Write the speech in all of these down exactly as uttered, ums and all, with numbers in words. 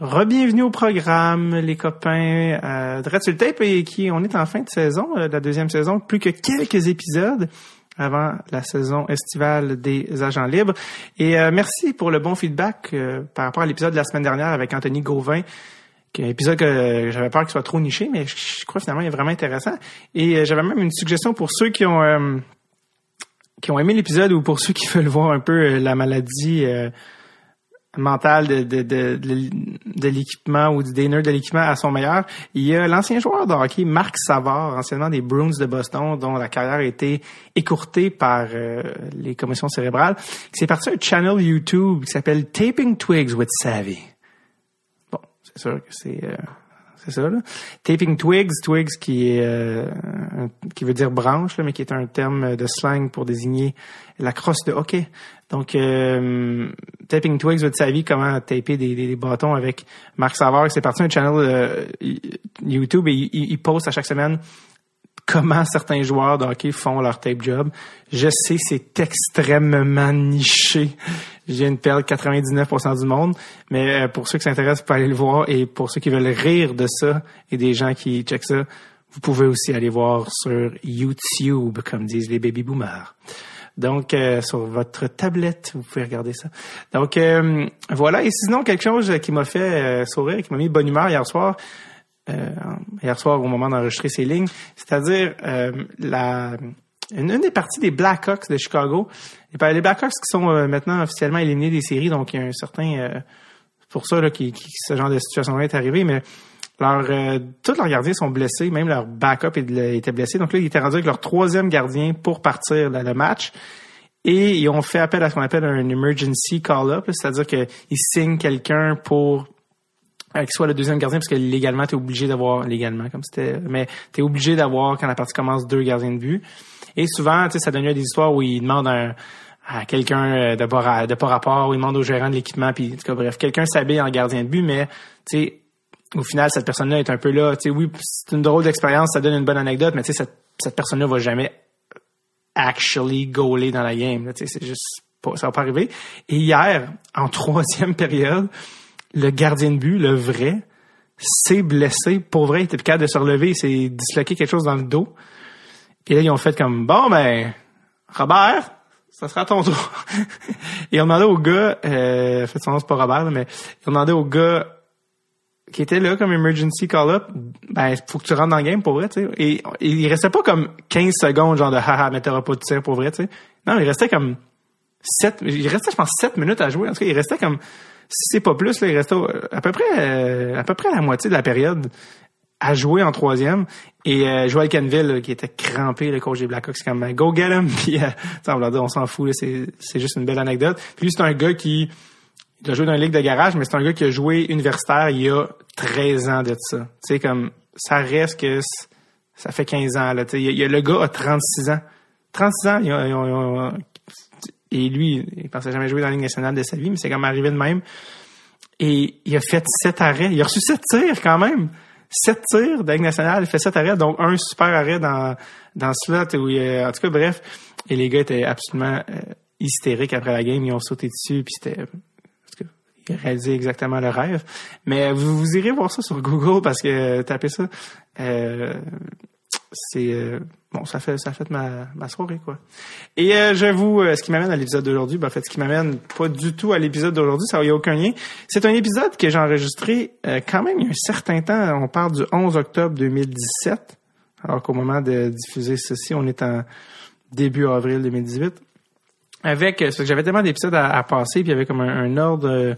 Rebienvenue au programme, les copains euh, de Radul Tape, et qui on est en fin de saison, euh, la deuxième saison, plus que quelques épisodes avant la saison estivale des agents libres. Et euh, merci pour le bon feedback euh, par rapport à l'épisode de la semaine dernière avec Anthony Gauvin, qui est un épisode que euh, j'avais peur qu'il soit trop niché, mais je, je crois finalement il est vraiment intéressant. Et euh, j'avais même une suggestion pour ceux qui ont euh, qui ont aimé l'épisode ou pour ceux qui veulent voir un peu euh, la maladie Euh, mental de, de, de, de, de l'équipement ou du déneur de l'équipement à son meilleur. Il y a l'ancien joueur de hockey Marc Savard, anciennement des Bruins de Boston, dont la carrière a été écourtée par euh, les commotions cérébrales. C'est parti un channel YouTube qui s'appelle Taping Twigs with Savvy. Bon, c'est sûr que c'est... Euh C'est ça, là. Taping Twigs, Twigs qui est, euh, qui veut dire branche, là, mais qui est un terme de slang pour désigner la crosse de hockey. Donc, euh, Taping Twigs veut de sa vie, comment taper des, des, des bâtons avec Marc Savard. C'est parti un channel euh, YouTube et il, il poste à chaque semaine comment certains joueurs de hockey font leur tape job. Je sais, c'est extrêmement niché. J'ai une perte quatre-vingt-dix-neuf pour cent du monde. Mais pour ceux qui s'intéressent, vous pouvez aller le voir. Et pour ceux qui veulent rire de ça et des gens qui checkent ça, vous pouvez aussi aller voir sur YouTube, comme disent les baby-boomers. Donc, euh, sur votre tablette, vous pouvez regarder ça. Donc, euh, voilà. Et sinon, quelque chose qui m'a fait euh, sourire, qui m'a mis bonne humeur hier soir, Euh, hier soir au moment d'enregistrer ces lignes, c'est-à-dire euh, la une, une des parties des Blackhawks de Chicago. Et les Blackhawks qui sont euh, maintenant officiellement éliminés des séries, donc il y a un certain euh, pour ça là, qui, qui ce genre de situation-là est arrivé, mais leur euh, tous leurs gardiens sont blessés, même leur backup était blessé, donc là ils étaient rendus avec leur troisième gardien pour partir là, le match. Et ils ont fait appel à ce qu'on appelle un emergency call-up, là, c'est-à-dire qu'ils signent quelqu'un pour Euh, qu'il soit le deuxième gardien, parce que légalement, t'es obligé d'avoir, légalement, comme c'était, mais t'es obligé d'avoir, quand la partie commence, deux gardiens de but. Et souvent, tu sais, ça donne lieu à des histoires où ils demandent à, à quelqu'un de pas, de pas rapport, où ils demandent au gérant de l'équipement, puis en tout cas, bref, quelqu'un s'habille en gardien de but, mais, tu sais, au final, cette personne-là est un peu là, tu sais, oui, c'est une drôle d'expérience, ça donne une bonne anecdote, mais tu sais, cette, cette personne-là va jamais actually goaler dans la game, tu sais, c'est juste pas, ça va pas arriver. Et hier, en troisième période, le gardien de but, le vrai, s'est blessé. Pour vrai, il était plus capable de se relever. Il s'est disloqué quelque chose dans le dos. Et là, ils ont fait comme, bon, ben, Robert, ça sera ton tour. Et on demandait au gars, euh, en fait, son nom, c'est pas Robert, mais on demandait au gars qui était là comme emergency call-up, ben, faut que tu rentres dans le game, pour vrai, tu sais. Et, et il restait pas comme quinze secondes, genre de, haha, mais t'auras pas de tir, pour vrai, tu sais. Non, il restait comme sept, il restait, je pense, sept minutes à jouer. En tout cas, il restait comme, si c'est pas plus, là, il restait à peu près euh, à peu près à la moitié de la période à jouer en troisième. Et euh, Joel Canville, là, qui était crampé, le coach des Blackhawks, c'est comme « Go get him! » Puis, euh, on leur dit, on s'en fout, là, c'est, c'est juste une belle anecdote. Puis lui, c'est un gars qui il a joué dans une ligue de garage, mais c'est un gars qui a joué universitaire il y a treize ans de ça. Tu sais, comme, ça reste que ça fait quinze ans, là. Tu sais, il y a, le gars a trente-six ans. trente-six ans, ils ont... Ils ont, ils ont, ils ont Et lui, il pensait jamais jouer dans la Ligue nationale de sa vie, mais c'est comme arrivé de même. Et il a fait sept arrêts. Il a reçu sept tirs quand même. Sept tirs de la Ligue nationale. Il fait sept arrêts, donc un super arrêt dans dans ce lot. Où il, en tout cas, bref. Et les gars étaient absolument euh, hystériques après la game. Ils ont sauté dessus, puis c'était... Il réalisait exactement le rêve. Mais vous, vous irez voir ça sur Google, parce que euh, tapez ça. Euh, c'est... Euh, Bon, ça fait ça fait ma ma soirée, quoi. Et euh, je vous euh, ce qui m'amène à l'épisode d'aujourd'hui, ben en fait ce qui m'amène pas du tout à l'épisode d'aujourd'hui, ça y a aucun lien. C'est un épisode que j'ai enregistré euh, quand même il y a un certain temps, on parle du onze octobre deux mille dix-sept, alors qu'au moment de diffuser ceci, on est en début avril deux mille dix-huit. Avec euh, parce que j'avais tellement d'épisodes à, à passer, puis il y avait comme un, un ordre euh,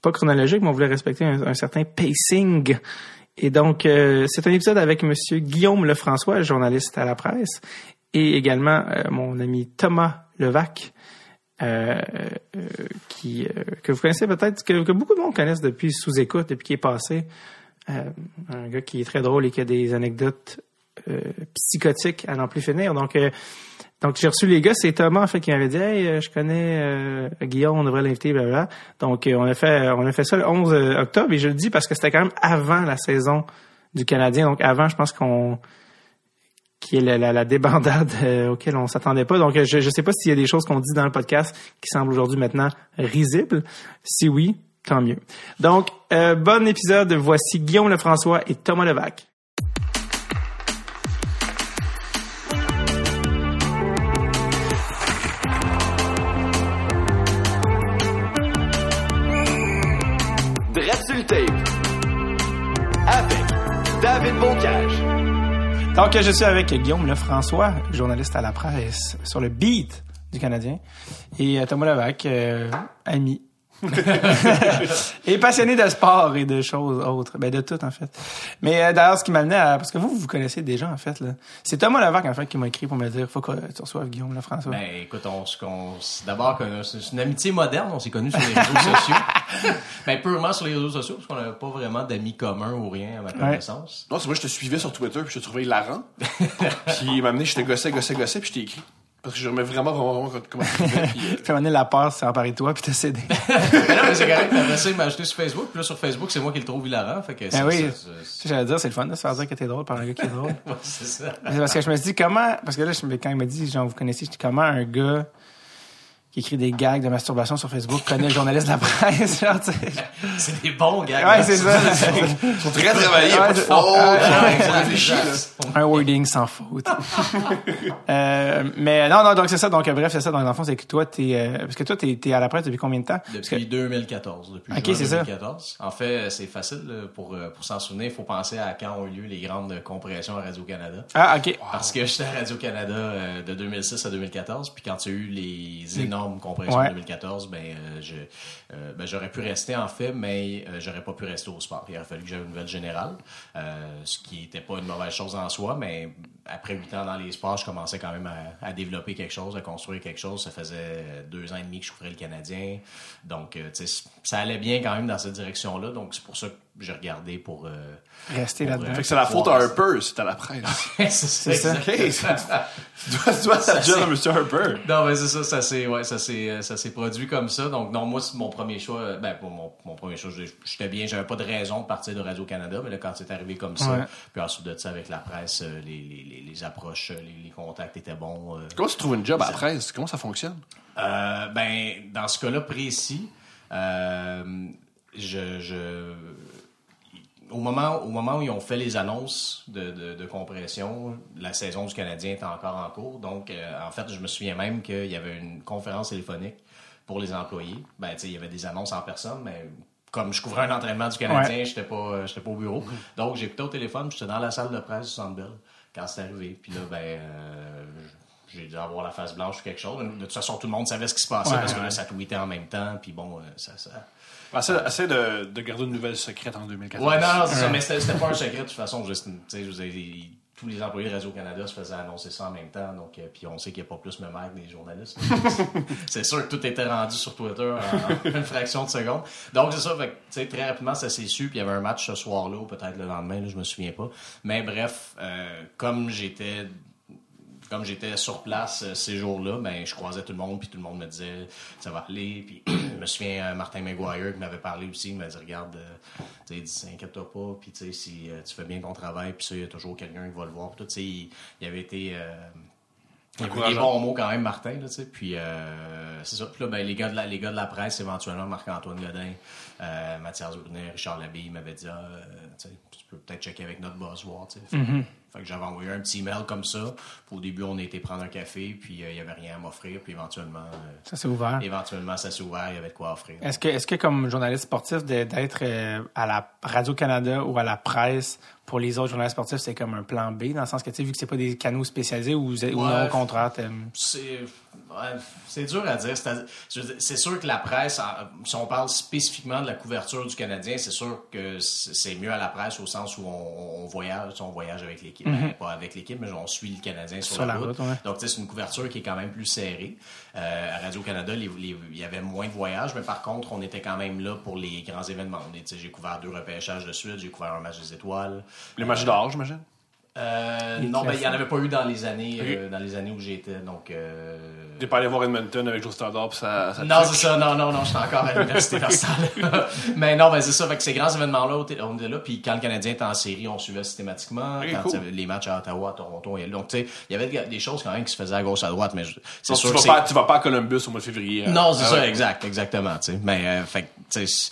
pas chronologique, mais on voulait respecter un, un certain pacing. Et donc, euh, c'est un épisode avec Monsieur Guillaume Lefrançois, journaliste à La Presse, et également euh, mon ami Thomas Levac, euh, euh, qui euh, que vous connaissez peut-être, que, que beaucoup de monde connaissent depuis Sous-Écoute, depuis qu'il est passé. Euh, un gars qui est très drôle et qui a des anecdotes euh, psychotiques à n'en plus finir. Donc, euh, donc j'ai reçu les gars, c'est Thomas en fait qui m'avait dit « Hey, je connais euh, Guillaume, on devrait l'inviter, blablabla ». Donc on a fait on a fait ça le onze octobre, et je le dis parce que c'était quand même avant la saison du Canadien, donc avant, je pense qu'on qui est la, la, la débandade euh, auquel on s'attendait pas. Donc je je sais pas s'il y a des choses qu'on dit dans le podcast qui semblent aujourd'hui maintenant risibles. Si oui, tant mieux. Donc, euh, bon épisode. Voici Guillaume Lefrançois et Thomas Levac. Donc, je suis avec Guillaume Lefrançois, journaliste à La Presse, sur le beat du Canadien, et Thomas Levac, euh, ami, et passionné de sport et de choses autres, ben de tout en fait. Mais euh, d'ailleurs, ce qui m'amenait à... Parce que vous, vous connaissez déjà en fait, là. C'est Thomas Levac en fait qui m'a écrit pour me dire « Faut que tu reçoives Guillaume Lefrançois. » Ben écoute, on se... On, d'abord, c'est une amitié moderne, on s'est connus sur les réseaux sociaux. Ben, purement sur les réseaux sociaux, parce qu'on n'avait pas vraiment d'amis communs ou rien à ma connaissance. Ouais. Non, c'est moi, je te suivais sur Twitter, puis je te trouvais hilarant. Puis il m'a amené, je te gossais, gossais, gossais, puis je t'ai écrit. Parce que je remets vraiment, vraiment, vraiment comment tu fais. Puis euh... amener la peur, c'est emparé de toi, puis t'as cédé. Mais non, mais c'est correct. T'as essayé de m'ajouter sur Facebook, puis là, sur Facebook, c'est moi qui le trouve hilarant. Fait que c'est, ben oui, ça, c'est... j'allais dire, c'est le fun de se faire dire que t'es drôle par un gars qui est drôle. Ouais, c'est ça. Parce que je me suis dit, comment... Parce que là, je... quand il m'a dit, genre, vous connaissez, je dis, comment un gars qui écrit des gags de masturbation sur Facebook connaît le journaliste de La Presse, genre, tu sais. C'est des bons gags. Ouais, c'est ça. Ils sont très travaillés, pas de faute. Un wording sans faute. euh, mais non, non, donc c'est ça. Donc, bref, c'est ça. Donc, dans le fond, c'est que toi, t'es, euh, parce que toi, t'es, t'es à La Presse depuis combien de temps? Depuis que... deux mille quatorze. Depuis okay, juin deux mille quatorze. Ça. En fait, c'est facile. Pour, pour s'en souvenir, il faut penser à quand ont eu lieu les grandes compressions à Radio-Canada. Ah, OK. Wow. Parce que j'étais à Radio-Canada euh, de deux mille six à deux mille quatorze. Puis quand il y a eu les énormes compression ouais. en deux mille quatorze, ben, euh, je, euh, ben j'aurais pu rester en fait, mais euh, j'aurais pas pu rester au sport. Il aurait fallu que j'aie une nouvelle générale, euh, ce qui était pas une mauvaise chose en soi, mais après huit ans dans les sports, je commençais quand même à, à développer quelque chose, à construire quelque chose. Ça faisait deux ans et demi que je couvrais le Canadien, donc euh, tu sais, ça allait bien quand même dans cette direction-là, donc c'est pour ça que j'ai regardé pour... Euh, rester pour, là-dedans. Euh, fait que c'est la faute à Harper, c'est à La Presse. c'est, c'est ça. Okay. Tu dois t'adjoindre à M. Harper. Non, mais c'est ça, ça s'est, ouais, ça s'est, ça s'est produit comme ça. Donc, non, moi, c'est mon premier choix. Ben, pour mon, mon premier choix, j'étais bien, j'avais pas de raison de partir de Radio-Canada, mais là, quand c'est arrivé comme ça, ouais. Puis ensuite de ça, avec La Presse, les, les, les, les approches, les, les contacts étaient bons. Euh, Comment tu trouves une job à La Presse? Comment ça fonctionne? Euh, ben, dans ce cas-là précis, euh, je... je... Au moment, au moment où ils ont fait les annonces de, de, de compression, la saison du Canadien était encore en cours. Donc, euh, en fait, je me souviens même qu'il y avait une conférence téléphonique pour les employés. Ben, tu sais, il y avait des annonces en personne, mais comme je couvrais un entraînement du Canadien, ouais. j'étais pas, j'étais pas au bureau. Donc, j'écoutais au téléphone, j'étais dans la salle de presse du Centre Bell quand c'est arrivé. Puis là, ben... Euh, j'ai dû avoir la face blanche ou quelque chose. De toute façon, tout le monde savait ce qui se passait ouais, parce que là, ça tweetait en même temps. Puis bon, ça... ça... Assez, assez de, de garder une nouvelle secrète en deux mille quatorze. Ouais, non, non, c'est ça. Mais c'était, c'était pas un secret. De toute façon, je, je vous ai dit, tous les employés de Radio-Canada se faisaient annoncer ça en même temps. Donc, euh, puis on sait qu'il n'y a pas plus me mère que des journalistes. C'est sûr que tout était rendu sur Twitter en, en une fraction de seconde. Donc, c'est ça. Fait que, tu sais, très rapidement, ça s'est su. Puis il y avait un match ce soir-là ou peut-être le lendemain. Là, je me souviens pas. Mais bref, euh, comme j'étais... Comme j'étais sur place euh, ces jours-là, ben je croisais tout le monde, puis tout le monde me disait ça va aller. Puis je me souviens euh, Martin Maguire qui m'avait parlé aussi, il m'a dit regarde, euh, tu sais, dis inquiète-toi pas, puis tu sais si euh, tu fais bien ton travail, puis ça il y a toujours quelqu'un qui va le voir. Tout, tu sais, il, il avait été euh, il avait des bons mots quand même Martin là, tu sais. Puis euh, c'est ça. Puis là ben les gars de la les gars de La Presse éventuellement Marc-Antoine Godin, euh, Mathias Brunet, Richard Labille m'avaient dit ah, euh, tu sais tu peux peut-être checker avec notre boss voir, tu sais. Mm-hmm. Fait que j'avais envoyé un petit email comme ça. Au début, on était prendre un café, puis il euh, n'y avait rien à m'offrir, puis éventuellement... Euh, ça s'est ouvert. Éventuellement, ça s'est ouvert, il y avait de quoi offrir. Est-ce que, est-ce que comme journaliste sportif, de, d'être euh, à la Radio-Canada ou à La Presse, pour les autres journalistes sportifs, c'est comme un plan B, dans le sens que, tu sais, vu que c'est pas des canaux spécialisés ou, ouais, ou non, au contraire, t'aimes... C'est... Ouais, c'est dur à dire. C'est, c'est sûr que La Presse, si on parle spécifiquement de la couverture du Canadien, c'est sûr que c'est mieux à La Presse au sens où on, on voyage, on voyage avec l'équipe. Mm-hmm. Ben, pas avec l'équipe, mais on suit le Canadien sur, sur la, la route. route ouais. Donc, c'est une couverture qui est quand même plus serrée. Euh, à Radio-Canada, il y avait moins de voyages, mais par contre, on était quand même là pour les grands événements. On est, j'ai couvert deux repêchages de suite, j'ai couvert un match des étoiles. Les matchs d'or, j'imagine? Euh, non, ben, il n'y en avait pas eu dans les années, okay. euh, dans les années où j'étais. Donc, euh... t'es pas allé voir Edmonton avec Joe Standard pis ça, ça. Non, c'est ça. Non, non, non. J'étais encore à l'université dans ce temps-là. Mais non, ben, c'est ça. Fait que ces grands événements-là, on était là. Puis quand le Canadien était en série, on suivait systématiquement. Okay, quand cool. les matchs à Ottawa, à Toronto, et... donc, tu sais, il y avait des choses quand même qui se faisaient à gauche, à droite. Mais je... c'est donc, sûr tu, vas que pas, tu vas pas à Columbus au mois de février. Non, euh, c'est ah, ça. Ouais. Exact. Exactement. T'sais. Mais, euh, fait tu sais,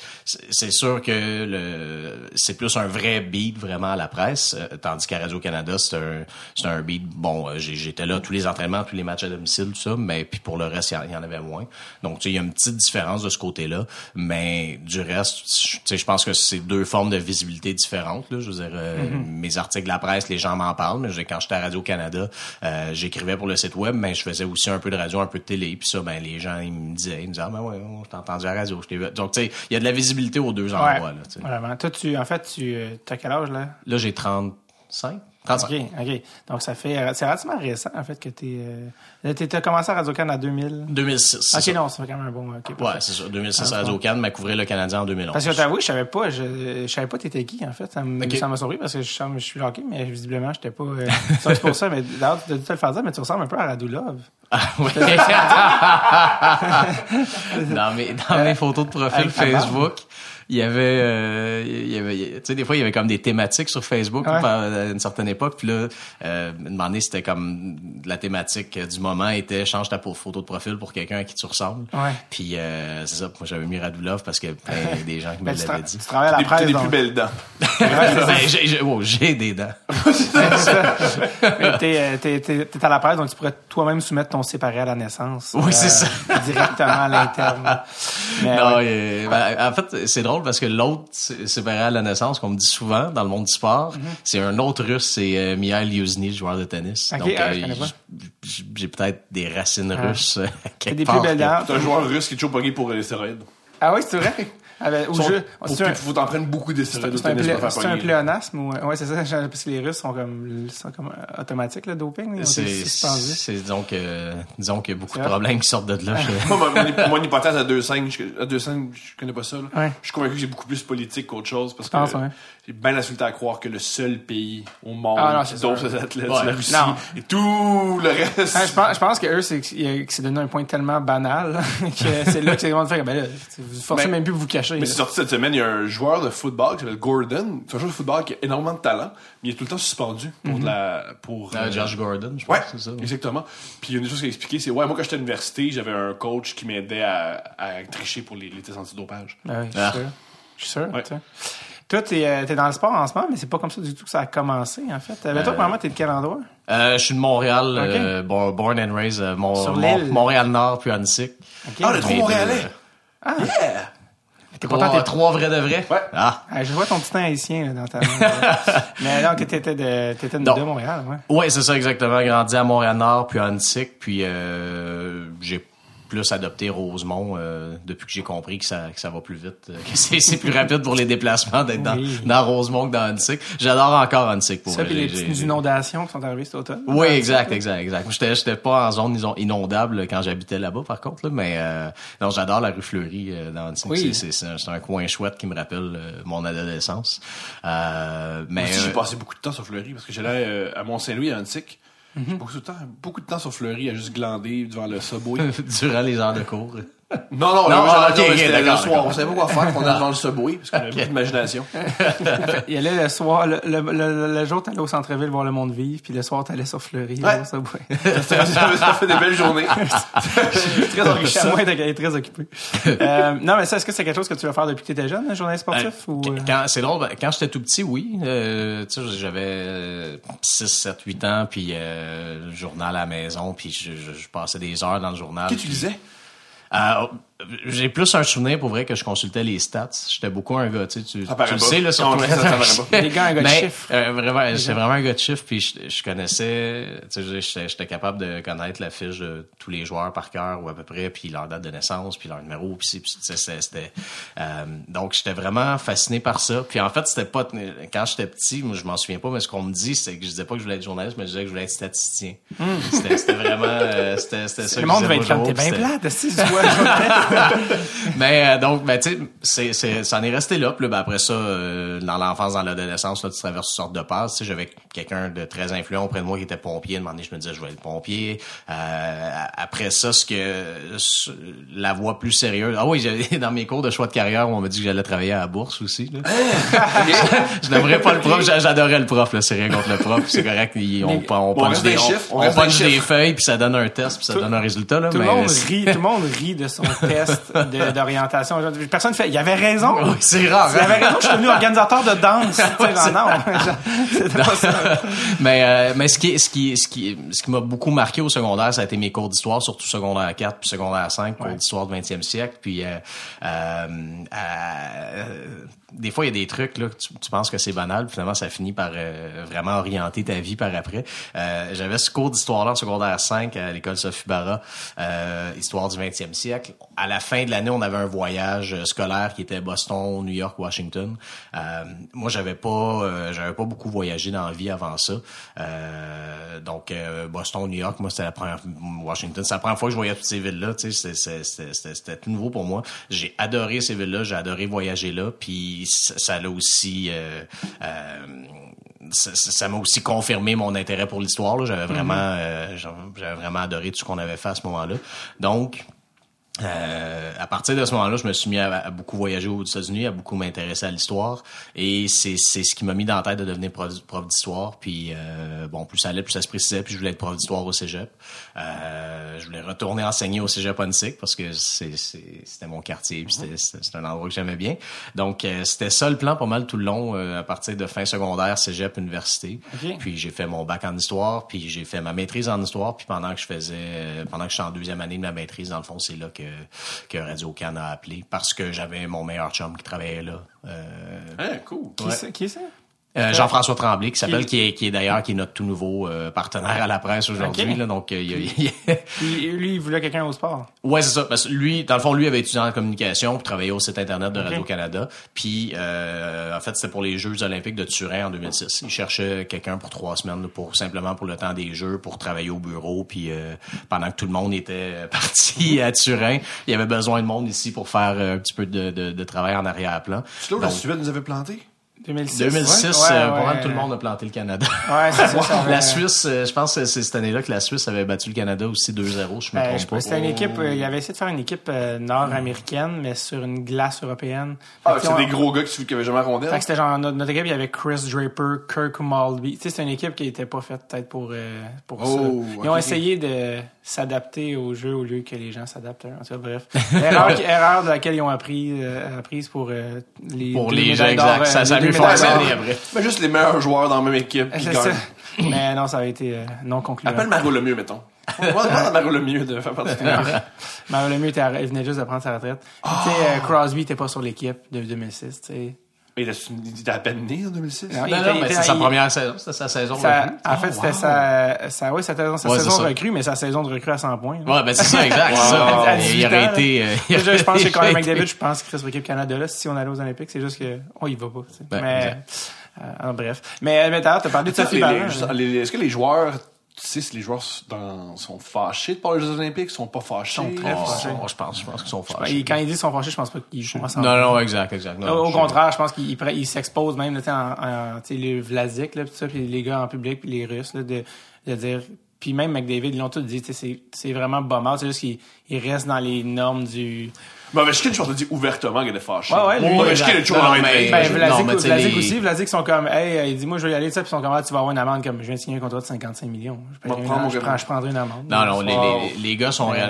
c'est sûr que le... c'est plus un vrai beat vraiment à la presse. Euh, tandis qu'à Radio-Canada, Canada, c'est un, c'est un beat. Bon, j'étais là tous les entraînements, tous les matchs à domicile, tout ça, mais puis pour le reste, il y en avait moins. Donc, tu sais, il y a une petite différence de ce côté-là, mais du reste, tu sais, je pense que c'est deux formes de visibilité différentes, là. Je veux dire, euh, mm-hmm. mes articles de la presse, les gens m'en parlent, mais quand j'étais à Radio-Canada, euh, j'écrivais pour le site web, mais je faisais aussi un peu de radio, un peu de télé, puis ça, ben les gens, ils me disaient, ils me disaient, ah, ben ouais, on t'a entendu à la radio, je t'ai vu. Donc, tu sais, il y a de la visibilité aux deux endroits, ouais, là, tu sais. Vraiment. Toi, tu, en fait, tu, t'as quel âge, là? Là, j'ai trente-cinq. OK, OK. Donc, ça fait... c'est relativement récent, en fait, que t'es... Euh, t'as commencé à Radio-Canada en deux mille... deux mille six, c'est OK, ça. non, ça fait quand même un bon... Okay, ouais, c'est ça. deux mille six, à Radio-Canada, mais couvrait le Canadien en deux mille onze. Parce que t'avoue, je savais pas... Je, je savais pas t'étais qui, en fait. Ça, m, okay. ça m'a surpris parce que je, je suis hockey, mais visiblement, j'étais pas... Euh, c'est pour ça, mais d'ailleurs, tu as dû te le faire dire, mais tu ressembles un peu à Radulov. Ah, oui. dans, mes, dans euh, mes photos de profil euh, Facebook... Il y avait, euh, il y avait, tu sais, des fois, il y avait comme des thématiques sur Facebook ouais. à une certaine époque. Puis là, euh, une année, c'était comme la thématique du moment était change ta photo de profil pour quelqu'un à qui tu ressembles. Ouais. Puis euh, c'est ça, moi, j'avais mis Radulov parce que ben, il y a des gens qui me l'avaient tra- dit. Tu travailles à la presse. T'as des plus belles dents. ben, j'ai, j'ai, oh, j'ai des dents. t'es, t'es, t'es, t'es à la presse, donc tu pourrais toi-même soumettre ton séparé à la naissance. Oui, euh, c'est ça. Directement à l'interne. Mais, non, ouais. ben, en fait, c'est drôle. Parce que l'autre séparé à la naissance, qu'on me dit souvent dans le monde du sport, mm-hmm. c'est un autre russe, c'est euh, Mikhail Yuzny, joueur de tennis. Okay, donc, ah, euh, j'ai, j'ai peut-être des racines ah. russes euh, quelque des part. Plus belles c'est un joueur russe qui est toujours pogné pour les stéroïdes. Ah oui, c'est vrai? Ah ben, au Son, jeu, pour c'est un, faut t'en prendre beaucoup des stéroïdes au tennis. Plé- c'est un pléonasme? Ou, ouais, c'est ça. Parce que les Russes sont comme, sont comme automatiques, le doping. Là, c'est, suspendus. C'est donc, euh, disons qu'il y a beaucoup c'est de vrai? problèmes qui sortent de là. Moi, mon hypothèse à deux cinq, à deux cinq, je connais pas ça. Là. Ouais. Je suis convaincu que c'est beaucoup plus politique qu'autre chose parce que ah, euh, j'ai bien insulté à croire que le seul pays au monde ah, non, qui dope ses athlètes, ouais. c'est la Russie. Non. Et tout le reste. Ah, je, pense, je pense que eux, c'est, que c'est devenu un point tellement banal que c'est là que c'est vraiment de faire. Ben là, vous forcez même plus vous cacher. Mais c'est sorti cette semaine, il y a un joueur de football qui s'appelle Gordon. C'est un joueur de football qui a énormément de talent, mais il est tout le temps suspendu pour mm-hmm. de la. Pour, euh, euh, Josh Gordon, je pense ouais, que c'est ça. Ouais. Exactement. Puis il y a une chose qu'il a expliqué, c'est ouais, moi quand j'étais à l'université, j'avais un coach qui m'aidait à, à tricher pour les, les tests antidopage. Ah oui, je suis ah. sûr. Je suis sûr. Ouais. Toi, t'es, t'es dans le sport en ce moment, mais c'est pas comme ça du tout que ça a commencé, en fait. Mais toi, vraiment, t'es de quel endroit? Euh, je suis de Montréal, okay. euh, born and raised, euh, Mont- Mont- Montréal-Nord, puis Annecy. Okay. Ah, le trois Montréalais! Ah! Yeah! T'es trois, content, t'es trois vrais de vrais? Ouais. Ah. Ah, je vois ton petit temps haïtien, là, dans ta main. Mais alors que t'étais de, t'étais de, de Montréal, ouais. Ouais, c'est ça, exactement. Grandi à Montréal-Nord, puis à Antique, puis, euh, j'ai plus adopté Rosemont, euh, depuis que j'ai compris que ça, que ça va plus vite, euh, que c'est, c'est plus rapide pour les déplacements d'être dans, oui. dans Rosemont que dans Antique. J'adore encore Antique pour ça. Ça, puis les petites j'ai... inondations qui sont arrivées cet automne. Oui, exact, exact, exact. J'étais, j'étais pas en zone inondable quand j'habitais là-bas, par contre, là, mais, euh, non, j'adore la rue Fleury, euh, dans Antique. Oui. C'est, c'est, un, c'est un coin chouette qui me rappelle, euh, mon adolescence. Euh, mais. Moi aussi, euh... j'ai passé beaucoup de temps sur Fleury parce que j'allais, euh, à Mont-Saint-Louis, à Antique. Mm-hmm. J'ai beaucoup de temps, beaucoup de temps sur Fleury à juste glander devant le Subway. Durant les heures de cours. Non, non, non, non, non okay, okay, le soir. D'accord. On savait pas quoi faire qu'on allait devant le Subway, parce qu'on avait okay. beaucoup d'imagination. Il allait le soir, le, le, le, le jour, t'allais au centre-ville voir le monde vivre, puis le soir, t'allais sur Fleury, ouais. au Subway. ça, ça fait des belles journées. très enrichissant. Moi, t'es très occupé. Euh, non, mais ça, est-ce que c'est quelque chose que tu vas faire depuis que t'étais jeune, un journaliste sportif? Euh, ou... quand, c'est drôle, quand j'étais tout petit, oui. Euh, tu sais, j'avais six, sept, huit ans, puis euh, journal à la maison, puis je, je, je passais des heures dans le journal. Qu'est-ce que tu lisais? Euh, j'ai plus un souvenir pour vrai que je consultais les stats. J'étais beaucoup un gars, tu sais, tu, tu le sais là sur les gars un gars de chiffres. Euh, vraiment, j'étais vraiment un gars de chiffres puis je, je connaissais, tu sais, j'étais, j'étais capable de connaître la fiche de tous les joueurs par cœur ou à peu près, puis leur date de naissance, puis leur numéro, puis, puis c'était, c'était euh, donc j'étais vraiment fasciné par ça. Puis en fait, c'était pas quand j'étais petit, moi je m'en souviens pas, mais ce qu'on me dit c'est que je disais pas que je voulais être journaliste, mais je disais que je voulais être statisticien. Mm. C'était, c'était vraiment, euh, c'était, c'était ça. Le monde va être comme t'es bien plate, si tu vois. Mais euh, donc, ben, tu sais, c'est, c'est, ça en est resté là. Puis ben, après ça, euh, dans l'enfance, dans l'adolescence, là, tu traverses toutes sortes de passes. Tu sais, j'avais quelqu'un de très influent auprès de moi qui était pompier. Un moment donné, je me disais, je vais être pompier. Euh, après ça, ce que ce, la voie plus sérieuse. Ah oui, j'avais, dans mes cours de choix de carrière, on m'a dit que j'allais travailler à la bourse aussi. Là. je, je n'aimerais pas le prof, j'adorais le prof. Là, c'est rien contre le prof. C'est correct, il, on, on, on punch des, on, on punch des feuilles, puis ça donne un test, puis ça tout, donne un résultat. Là, tout, mais, le monde rit, tout le monde rit de son test de, d'orientation. Personne ne fait « il avait raison ». Oui, c'est rare. « Il avait raison, je suis devenu organisateur de danse ». C'était pas ça. Mais, euh, mais ce, qui, ce, qui, ce, qui, ce qui m'a beaucoup marqué au secondaire, ça a été mes cours d'histoire, surtout secondaire quatre puis secondaire cinq, cours ouais. d'histoire du vingtième siècle. Puis, euh, euh, euh, des fois, il y a des trucs là, que tu, tu penses que c'est banal, puis finalement, ça finit par euh, vraiment orienter ta vie par après. Euh, j'avais ce cours d'histoire-là en secondaire cinq à l'école Sophie Barra, euh, histoire du vingtième siècle. À la fin de l'année, on avait un voyage scolaire qui était Boston, New York, Washington. Euh, moi, j'avais pas, euh, j'avais pas beaucoup voyagé dans la vie avant ça. Euh, donc, euh, Boston, New York, moi, c'était la première, Washington, c'est la première fois que je voyais toutes ces villes-là. Tu sais, c'était, c'était, c'était, c'était tout nouveau pour moi. J'ai adoré ces villes-là, j'ai adoré voyager là, puis ça l'a aussi euh, euh, ça, ça m'a aussi confirmé mon intérêt pour l'histoire là. J'avais vraiment euh, j'avais vraiment adoré tout ce qu'on avait fait à ce moment-là. Donc Euh, à partir de ce moment-là, je me suis mis à, à beaucoup voyager aux États-Unis, à beaucoup m'intéresser à l'histoire, et c'est c'est ce qui m'a mis dans la tête de devenir prof, prof d'histoire. Puis euh, bon, plus ça allait, plus ça se précisait, puis je voulais être prof d'histoire au cégep. Euh, je voulais retourner enseigner au cégep Onsic parce que c'est, c'est c'était mon quartier, puis c'était, c'était c'était un endroit que j'aimais bien. Donc euh, c'était ça le plan pas mal tout le long, euh, à partir de fin secondaire, cégep, université. Okay. Puis j'ai fait mon bac en histoire, puis j'ai fait ma maîtrise en histoire, puis pendant que je faisais euh, pendant que j'étais en deuxième année de ma maîtrise, dans le fond, c'est là que que Radio-Canada a appelé parce que j'avais mon meilleur chum qui travaillait là. Euh, ah, cool. Qui, ouais. c'est, qui est ça? Euh, Jean-François Tremblay, qui s'appelle, qui, qui est, qui est d'ailleurs qui est notre tout nouveau euh, partenaire à La Presse aujourd'hui. Okay. Là, donc, euh, il, il... lui, lui, il voulait quelqu'un au sport. Ouais, c'est ça. Parce que lui, dans le fond, lui avait étudié en communication, puis travaillait au site internet de okay. Radio-Canada. Puis, euh, en fait, c'était pour les Jeux olympiques de Turin en deux mille six. Il cherchait quelqu'un pour trois semaines, pour simplement pour le temps des Jeux, pour travailler au bureau. Puis, euh, pendant que tout le monde était parti à Turin, il y avait besoin de monde ici pour faire un petit peu de, de, de travail en arrière-plan. C'est là où la Suède nous avait planté. deux mille six, deux mille six ouais, euh, ouais, vraiment, ouais. Tout le monde a planté le Canada. Ouais, c'est ça, ça la Suisse, euh, je pense que c'est cette année-là que la Suisse avait battu le Canada aussi deux zéro, je me euh, trompe pas. C'était une équipe, euh, il avait essayé de faire une équipe euh, nord-américaine, mais sur une glace européenne. Ah, fait, c'est on, des gros gars qui n'avaient jamais la rondelle. Fait que c'était genre, notre, notre équipe, il y avait Chris Draper, Kirk Maltby. Tu sais, c'est une équipe qui n'était pas faite peut-être pour, euh, pour oh, ça. Ils okay. ont essayé de s'adapter au jeu au lieu que les gens s'adaptent. En tout cas, bref. Erreur, erreur de laquelle ils ont appris, euh, apprise pour euh, les... Pour les gens, exact. Euh, ça, ça mais, mais juste les meilleurs joueurs dans la même équipe. Mais non, ça a été euh, non concluant. Appelle Mario Lemieux, mettons. On va demander à Mario Lemieux de faire partie de l'équipe. Mario Lemieux, était à... il venait juste de prendre sa retraite. Oh. Tu sais, uh, Crosby n'était pas sur l'équipe de deux mille six, tu sais. Il était à peine né en deux mille six. Non, non, non, mais c'est sa première saison, c'était sa saison recrue. En fait, c'était sa, sa, oui, sa saison recrue, mais sa saison de recrue à cent points. Ouais, ben c'est ça, exact. Il aurait été. Je pense que quand même, David, je pense qu'il reste l'équipe Canada là. Si on allait aux Olympiques, c'est juste que on y va pas. Mais en bref. Mais mais t'as parlé de Sophie Barra. Est-ce que les joueurs, tu sais, si les joueurs dans, sont fâchés de parler des Jeux Olympiques, ils sont pas fâchés. Ils sont très fâchés. Oh, je pense, je pense qu'ils sont fâchés. Quand ils disent qu'ils sont fâchés, je pense pas qu'ils jouent ensemble. Non, non, exact, exact. Non, au je contraire, je pense qu'ils ils s'exposent même, tu sais, en, en tu sais, le Vlasic, là, pis ça, pis les gars en public, pis les Russes, là, de, de dire, puis même McDavid, ils l'ont tous dit, tu sais, c'est, c'est vraiment bon mal, c'est juste qu'ils, ils restent dans les normes du, Ovechkin, je pense, dit ouvertement qu'il est fâché. Ouais, ouais, lui. Ovechkin est toujours dans le même pays. Vlasic aussi, Vlasic sont comme, hey, il dit, moi, je vais y aller, ça, puis ils sont comme, ah, tu vas avoir une amende, comme, je viens de signer un contrat de cinquante-cinq millions. Je, bon, prends, je, prends, je prendrai une amende. Non, non, les, les, les gars sont, ouais.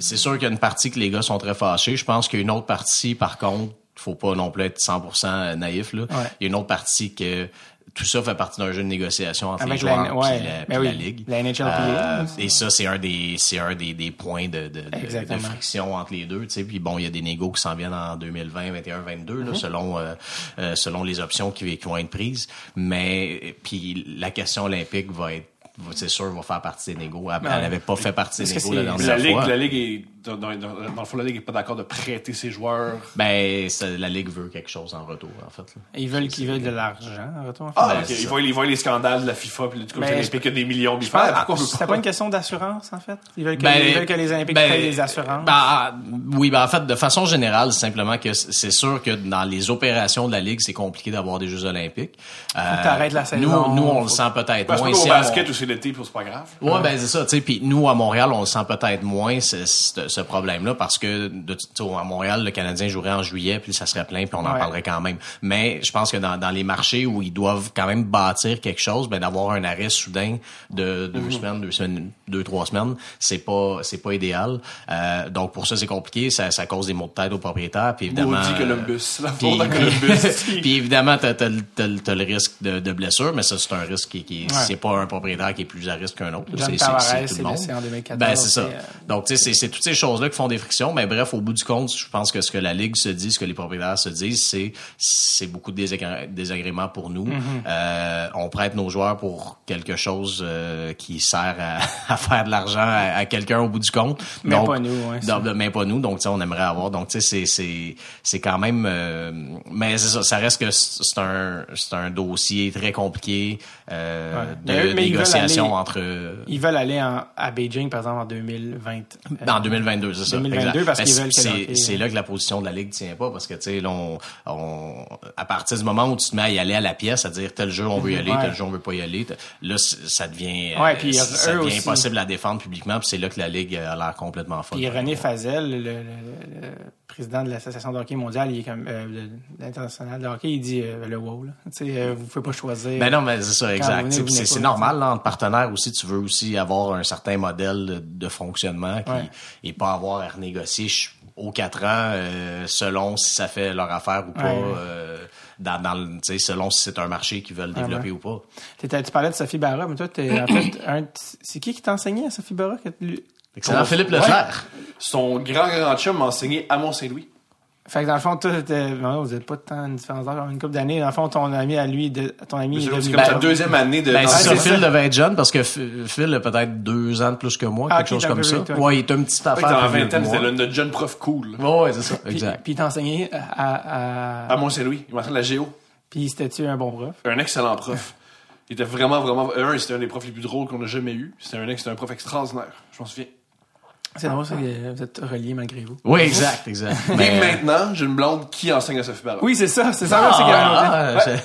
C'est sûr qu'il y a une partie que les gars sont très fâchés. Je pense qu'il y a une autre partie, par contre, faut pas non plus être cent pour cent naïf, là. Ouais. Il y a une autre partie que, tout ça fait partie d'un jeu de négociation entre avec les joueurs et ouais, la, oui, la ligue. La N H L P A, euh, et ça, c'est un des, c'est un des, des points de, de, de, de friction entre les deux. Tu sais, puis bon, il y a des négos qui s'en viennent en deux mille vingt, vingt et un, vingt-deux, mm-hmm. là, selon euh, euh, selon les options qui, qui vont être prises. Mais puis la question olympique va être, c'est sûr, va faire partie des négos. Elle n'avait pas fait partie des négos la dernière fois. La ligue, la ligue est dans, dans, dans le fond, la Ligue n'est pas d'accord de prêter ses joueurs. Ben, ça, la Ligue veut quelque chose en retour, en fait. Là. Ils veulent qu'ils veulent de l'argent en retour. En fait. Ah, ben, okay. Ils voient, ils voient les scandales de la FIFA puis du coup, ben, les Olympiques, je... des millions. Puis ah, pourquoi c'est pas, pas une question d'assurance, en fait? Ils veulent que, ben, ils veulent que les Olympiques ben, prennent des assurances? Ben, oui, ben, en fait, de façon générale, c'est simplement que c'est sûr que dans les opérations de la Ligue, c'est compliqué d'avoir des Jeux Olympiques. Euh, t'arrêtes la saison. Nous, nous, on le sent peut-être ben, moins. Parce que au basket, on... aussi l'été, c'est pas grave. Ouais, ouais. Ben, c'est ça, tu sais. Puis nous, à Montréal, on le sent peut-être moins, c'est, c'est, ce problème-là, parce que, de, à Montréal, le Canadien jouerait en juillet, puis ça serait plein, puis on en ouais. parlerait quand même. Mais je pense que dans, dans les marchés où ils doivent quand même bâtir quelque chose, ben, d'avoir un arrêt soudain de deux mm-hmm. semaines, deux semaines, deux, trois semaines, c'est pas, c'est pas idéal. Euh, donc, pour ça, c'est compliqué. Ça, ça cause des maux de tête aux propriétaires, puis évidemment. Maudit Columbus, la faute à Columbus. Puis évidemment, t'as, t'as, t'as, t'as le risque de, de blessure, mais ça, c'est un risque qui, qui ouais. c'est pas un propriétaire qui est plus à risque qu'un autre. John Tavares s'est blessé en deux mille quatorze. Ben, c'est ça. Euh... Donc, tu sais, c'est, c'est toutes ces choses-là qui font des frictions, mais bref, au bout du compte, je pense que ce que la Ligue se dit, ce que les propriétaires se disent, c'est, c'est beaucoup de désagré- désagréments pour nous. Mm-hmm. Euh, on prête nos joueurs pour quelque chose euh, qui sert à, à faire de l'argent à, à quelqu'un au bout du compte. Mais donc, pas nous, ouais, donc, mais pas nous, donc, tu sais, on aimerait avoir. Donc, tu sais, c'est, c'est, c'est quand même... Euh, mais c'est ça, ça reste que c'est un, c'est un dossier très compliqué euh, ouais. de négociation entre... Ils veulent aller en, à Beijing, par exemple, en deux mille vingt. Euh, en deux mille vingt-deux, c'est ça. deux mille vingt-deux, exact. Parce ben, qu'ils veulent... C'est, c'est, c'est là que la position de la Ligue tient pas, parce que, tu sais, là, on, on, à partir du moment où tu te mets à y aller à la pièce, à dire tel jeu, on veut y aller, ouais. tel jeu, on veut pas y aller, là, ça devient, ouais, euh, ça devient aussi impossible à défendre publiquement, puis c'est là que la Ligue a l'air complètement folle. Puis René Fazel, le, le, le président de l'Association de hockey mondiale, il est comme, euh, l'international de hockey, il dit euh, le wow, là. Tu sais, euh, vous pouvez pas choisir. Ben non, mais c'est ça, exact. Vous venez, vous c'est, c'est normal, là, entre partenaires aussi, tu veux aussi avoir un certain modèle de fonctionnement qui, ouais. et pas avoir à renégocier aux quatre ans, euh, selon si ça fait leur affaire ou pas, ouais, ouais. Euh, dans, dans le, tu sais, selon si c'est un marché qu'ils veulent développer ah ben. ou pas. Tu parlais de Sophie Barra, mais toi, t'es, en fait, un, c'est qui qui t'enseignait à Sophie Barra? Excellent, Philippe Leclerc. Ouais. Son grand, grand chum m'a enseigné à Mont-Saint-Louis. Fait que dans le fond, toi, non, vous n'êtes pas tant une différence d'âge, une couple d'années. Dans le fond, ton ami à lui, de, ton ami... C'est, c'est comme sa deuxième année de... Ben, c'est ça, Phil devait être jeune, parce que Phil a peut-être deux ans de plus que moi, ah, quelque chose comme ça. Toi. Ouais, il était une petite affaire. En fait, vingtaine, c'était notre jeune prof cool. Ouais, ouais, c'est ça, exact. Puis il t'enseignait à... À, à Mont-Saint-Louis, il m'enseignait la géo. Puis c'était-tu un bon prof? Un excellent prof. Il était vraiment, vraiment... Un, c'était un des profs les plus drôles qu'on a jamais eu. C'était un, c'était un prof extraordinaire, je m'en souviens. C'est drôle, ça, que vous êtes reliés malgré vous. Oui, exact, exact. Mais... Et maintenant, j'ai une blonde qui enseigne à Sophie Barra. Oui, c'est ça, c'est ça. Non, c'est ah, ouais.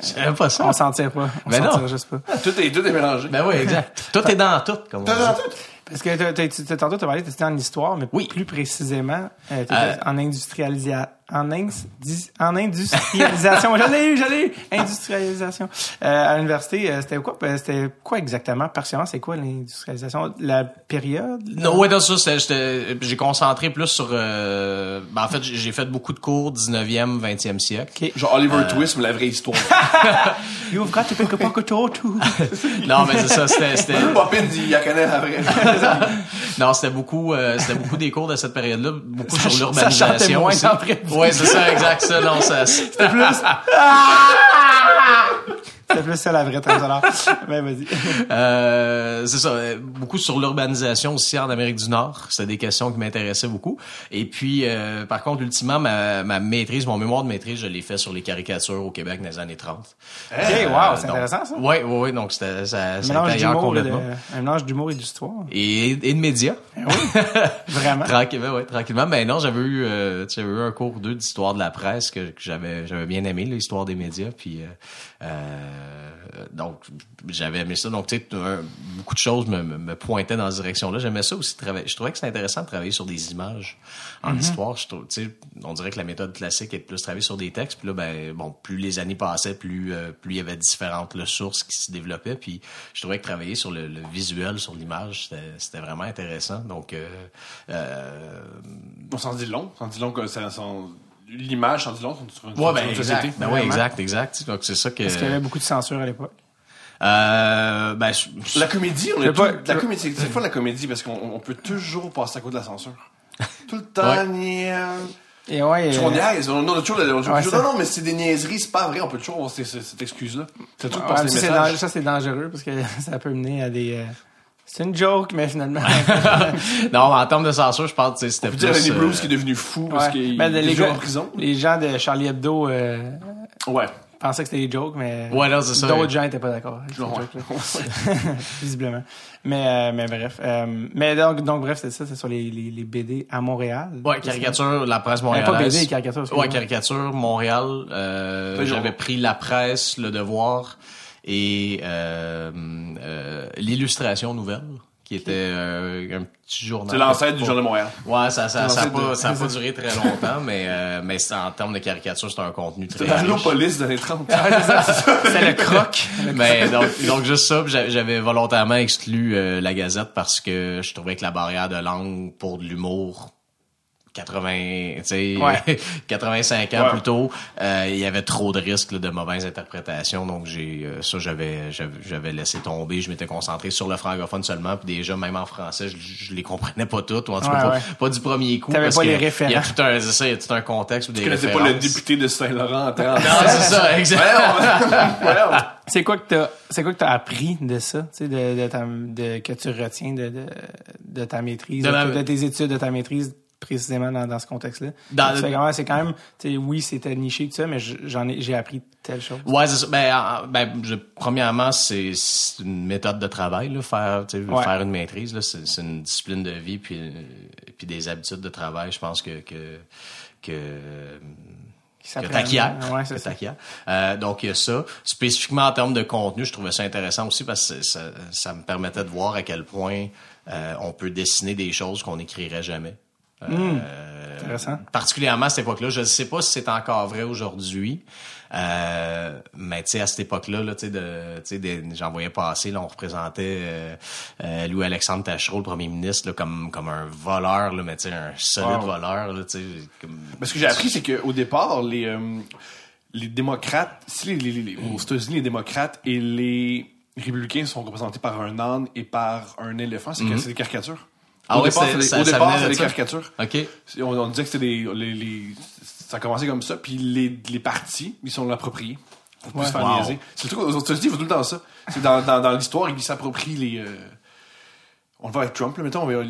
je, je savais pas ça. On s'en tire pas. On ben s'en tire juste pas. Tout est, tout est mélangé. Ben oui, exact. Tout est dans tout, comme on dit. Tout est dans tout. Parce que t'as, t'as, t'as, tantôt, tu as parlé, tu étais en histoire, mais oui. plus précisément, euh, tu euh... en industrialisation. En, in- dis- en industrialisation. J'allais, eu, j'allais, eu. industrialisation. Euh, à l'université, euh, c'était quoi, c'était quoi exactement? Partiellement, c'est quoi l'industrialisation? La période? Non, ouais, dans ça, j'ai concentré plus sur, euh, ben, en fait, j'ai fait beaucoup de cours dix-neuvième, vingtième siècle. Okay. Genre Oliver euh... Twist, mais la vraie histoire. You've got to pick a pocket or two. Non, mais c'est ça, c'était, c'était. Popin dit, y'a qu'un la vraie. Non, c'était beaucoup, euh, c'était beaucoup des cours de cette période-là, beaucoup ça, sur l'urbanisation. Ça ouais, c'est ça, exact, ça, non, ça. C'était plus. C'était plus ça, la vraie trésor. Ben, vas-y. Euh, c'est ça. Beaucoup sur l'urbanisation aussi en Amérique du Nord. C'est des questions qui m'intéressaient beaucoup. Et puis, euh, par contre, ultimement, ma, ma maîtrise, mon mémoire de maîtrise, je l'ai fait sur les caricatures au Québec dans les années trente. OK, euh, wow, c'est donc, intéressant, ça. Ouais, ouais, ouais, donc c'était, ça, ça était ailleurs complètement. De, un mélange d'humour et d'histoire. Et, et de médias. Oui. Vraiment. Tranquillement, ouais, tranquillement. Ben, non, j'avais eu, euh, j'avais eu un cours ou deux d'histoire de la presse que, que j'avais, j'avais bien aimé, là, l'histoire des médias, puis, euh, euh donc j'avais aimé ça, donc tu sais beaucoup de choses me, me, me pointaient dans cette direction-là. J'aimais ça aussi, travailler, je trouvais que c'était intéressant de travailler sur des images en mm-hmm. histoire. Je trouve, tu sais, on dirait que la méthode classique est de plus travailler sur des textes, puis là ben bon, plus les années passaient, plus euh, plus il y avait différentes là, sources qui se développaient, puis je trouvais que travailler sur le, le visuel, sur l'image, c'était, c'était vraiment intéressant. Donc euh, euh, on s'en dit long, on s'en dit long que ça s'en... L'image, en dit long, sur une, ouais, sur ben, une société. Ben oui, exact, exact. Donc, c'est ça que... Est-ce qu'il y avait beaucoup de censure à l'époque? Euh, ben, je... La comédie, on est pas... tout... la comédie, c'est, c'est pas la comédie, parce qu'on on peut toujours passer à côté de la censure. Tout le temps, niaise. Et ouais. Parce qu'on niaise, on a toujours, on a toujours ouais, ça... non, non, mais c'est des niaiseries, c'est pas vrai, on peut toujours avoir cette, cette excuse-là. C'est tout ouais, passer ouais, les messages. Ça, c'est dangereux, parce que ça peut mener à des... Euh... C'est une joke, mais finalement. Non, en termes de censure, je pense que c'était plus... Annie euh... Bruce qui est devenu fou ouais. parce qu'il ben, est toujours en prison. Les gens de Charlie Hebdo euh, ouais. pensaient que c'était des jokes, mais ouais, non, c'est ça, d'autres ouais. gens n'étaient pas d'accord. Visiblement. Mais, euh, mais bref. Euh, mais donc, donc bref, c'est ça, c'est sur les, les, les B D à Montréal. Ouais, caricature, la presse montréalaise. Ouais, pas B D, caricature. Ouais, caricature, Montréal. Euh, j'avais pris La Presse, Le Devoir... et euh, euh, l'illustration nouvelle qui était euh, un petit journal. C'est l'ancêtre du Journal de Montréal. Ouais, ça ça ça a pas de... ça a pas duré très longtemps mais euh, mais c'est, en termes de caricature, c'est un contenu très riche. C'est la police des années trente. C'est le croc. Mais donc donc juste ça, j'avais volontairement exclu euh, la Gazette parce que je trouvais que la barrière de langue pour de l'humour quatre-vingts, tu sais, ouais. quatre-vingt-cinq ans ouais. plus tôt, euh, il y avait trop de risques là, de mauvaises interprétations, donc j'ai euh, ça j'avais, j'avais j'avais laissé tomber, je m'étais concentré sur le francophone seulement, puis déjà même en français, je, je les comprenais pas toutes, ou en tout cas ouais, pas, ouais. pas du premier coup. T'avais parce pas que les référents. Il y a tout un, c'est ça, il y a tout un contexte où des références. Tu connaissais pas le député de Saint-Laurent en trente. Non, c'est ça, exactement. C'est quoi que t'as, c'est quoi que t'as appris de ça, tu sais, de de, ta, de que tu retiens de de, de ta maîtrise, de, la... de tes études, de ta maîtrise. Précisément dans, dans ce contexte-là. Dans c'est, le... c'est quand même, tu sais, oui, c'était niché tout ça, mais j'en ai, j'ai appris telle chose. Ouais, c'est ça. Ben, ben, je, premièrement, c'est, c'est une méthode de travail, là, faire, tu sais, ouais. faire une maîtrise, là, c'est, c'est une discipline de vie, puis, puis des habitudes de travail, je pense que, que, que, que t'acquières. Ouais, c'est que t'acquières. Euh, donc, il y a ça. Spécifiquement en termes de contenu, je trouvais ça intéressant aussi parce que ça, ça me permettait de voir à quel point euh, on peut dessiner des choses qu'on n'écrirait jamais. Mmh. Euh, intéressant. Particulièrement à cette époque-là, je ne sais pas si c'est encore vrai aujourd'hui, euh, mais tu sais à cette époque-là, là, tu sais, de, tu sais, j'en voyais passer, là, on représentait euh, euh, Louis-Alexandre Tachereau, le premier ministre, là, comme comme un voleur, là, mais tu sais un solide wow. voleur, là, tu sais. Comme... Mais ce que j'ai appris, c'est qu'au départ, les euh, les démocrates, si les, les, les, aux États-Unis, les démocrates et les républicains sont représentés par un âne et par un éléphant, c'est mmh. que c'est des caricatures. Ah au ouais, départ, c'est, c'est, ça, au ça départ, c'était des caricatures. Okay. On, on disait que c'était des... Les, les, ça commençait comme ça, puis les, les partis, ils sont appropriés. Pour plus ouais. se faire wow. niaiser. C'est le truc, aux États-Unis, ils font tout le temps ça. C'est dans, dans, dans l'histoire, ils s'approprient les... Euh, on le voit avec Trump, là, mettons. On,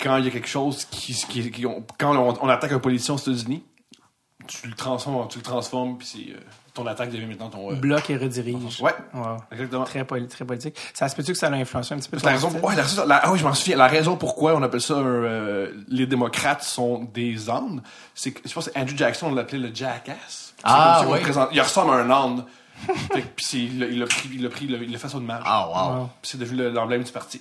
quand il y a quelque chose qui... qui, qui on, quand on, on attaque un politicien aux États-Unis, tu le transformes, tu le transformes, puis c'est... Euh, ton attaque devient maintenant ton... Euh... Bloc et redirige. Ouais. Wow. Exactement. Très, poli- très politique. Ça se peut-tu que ça l'a influencé un petit peu? La raison, ouais, la raison, la, ah oui, je m'en souviens. La raison pourquoi on appelle ça euh, les démocrates sont des ânes, c'est que, je pense que Andrew Jackson, on l'appelait le jackass. Ah, oui. Il ressemble à un âne. Puis c'est, il, il l'a pris, il l'a pris, il l'a fait ça de mal. Ah, wow. wow. Puis c'est devenu le, l'emblème du parti.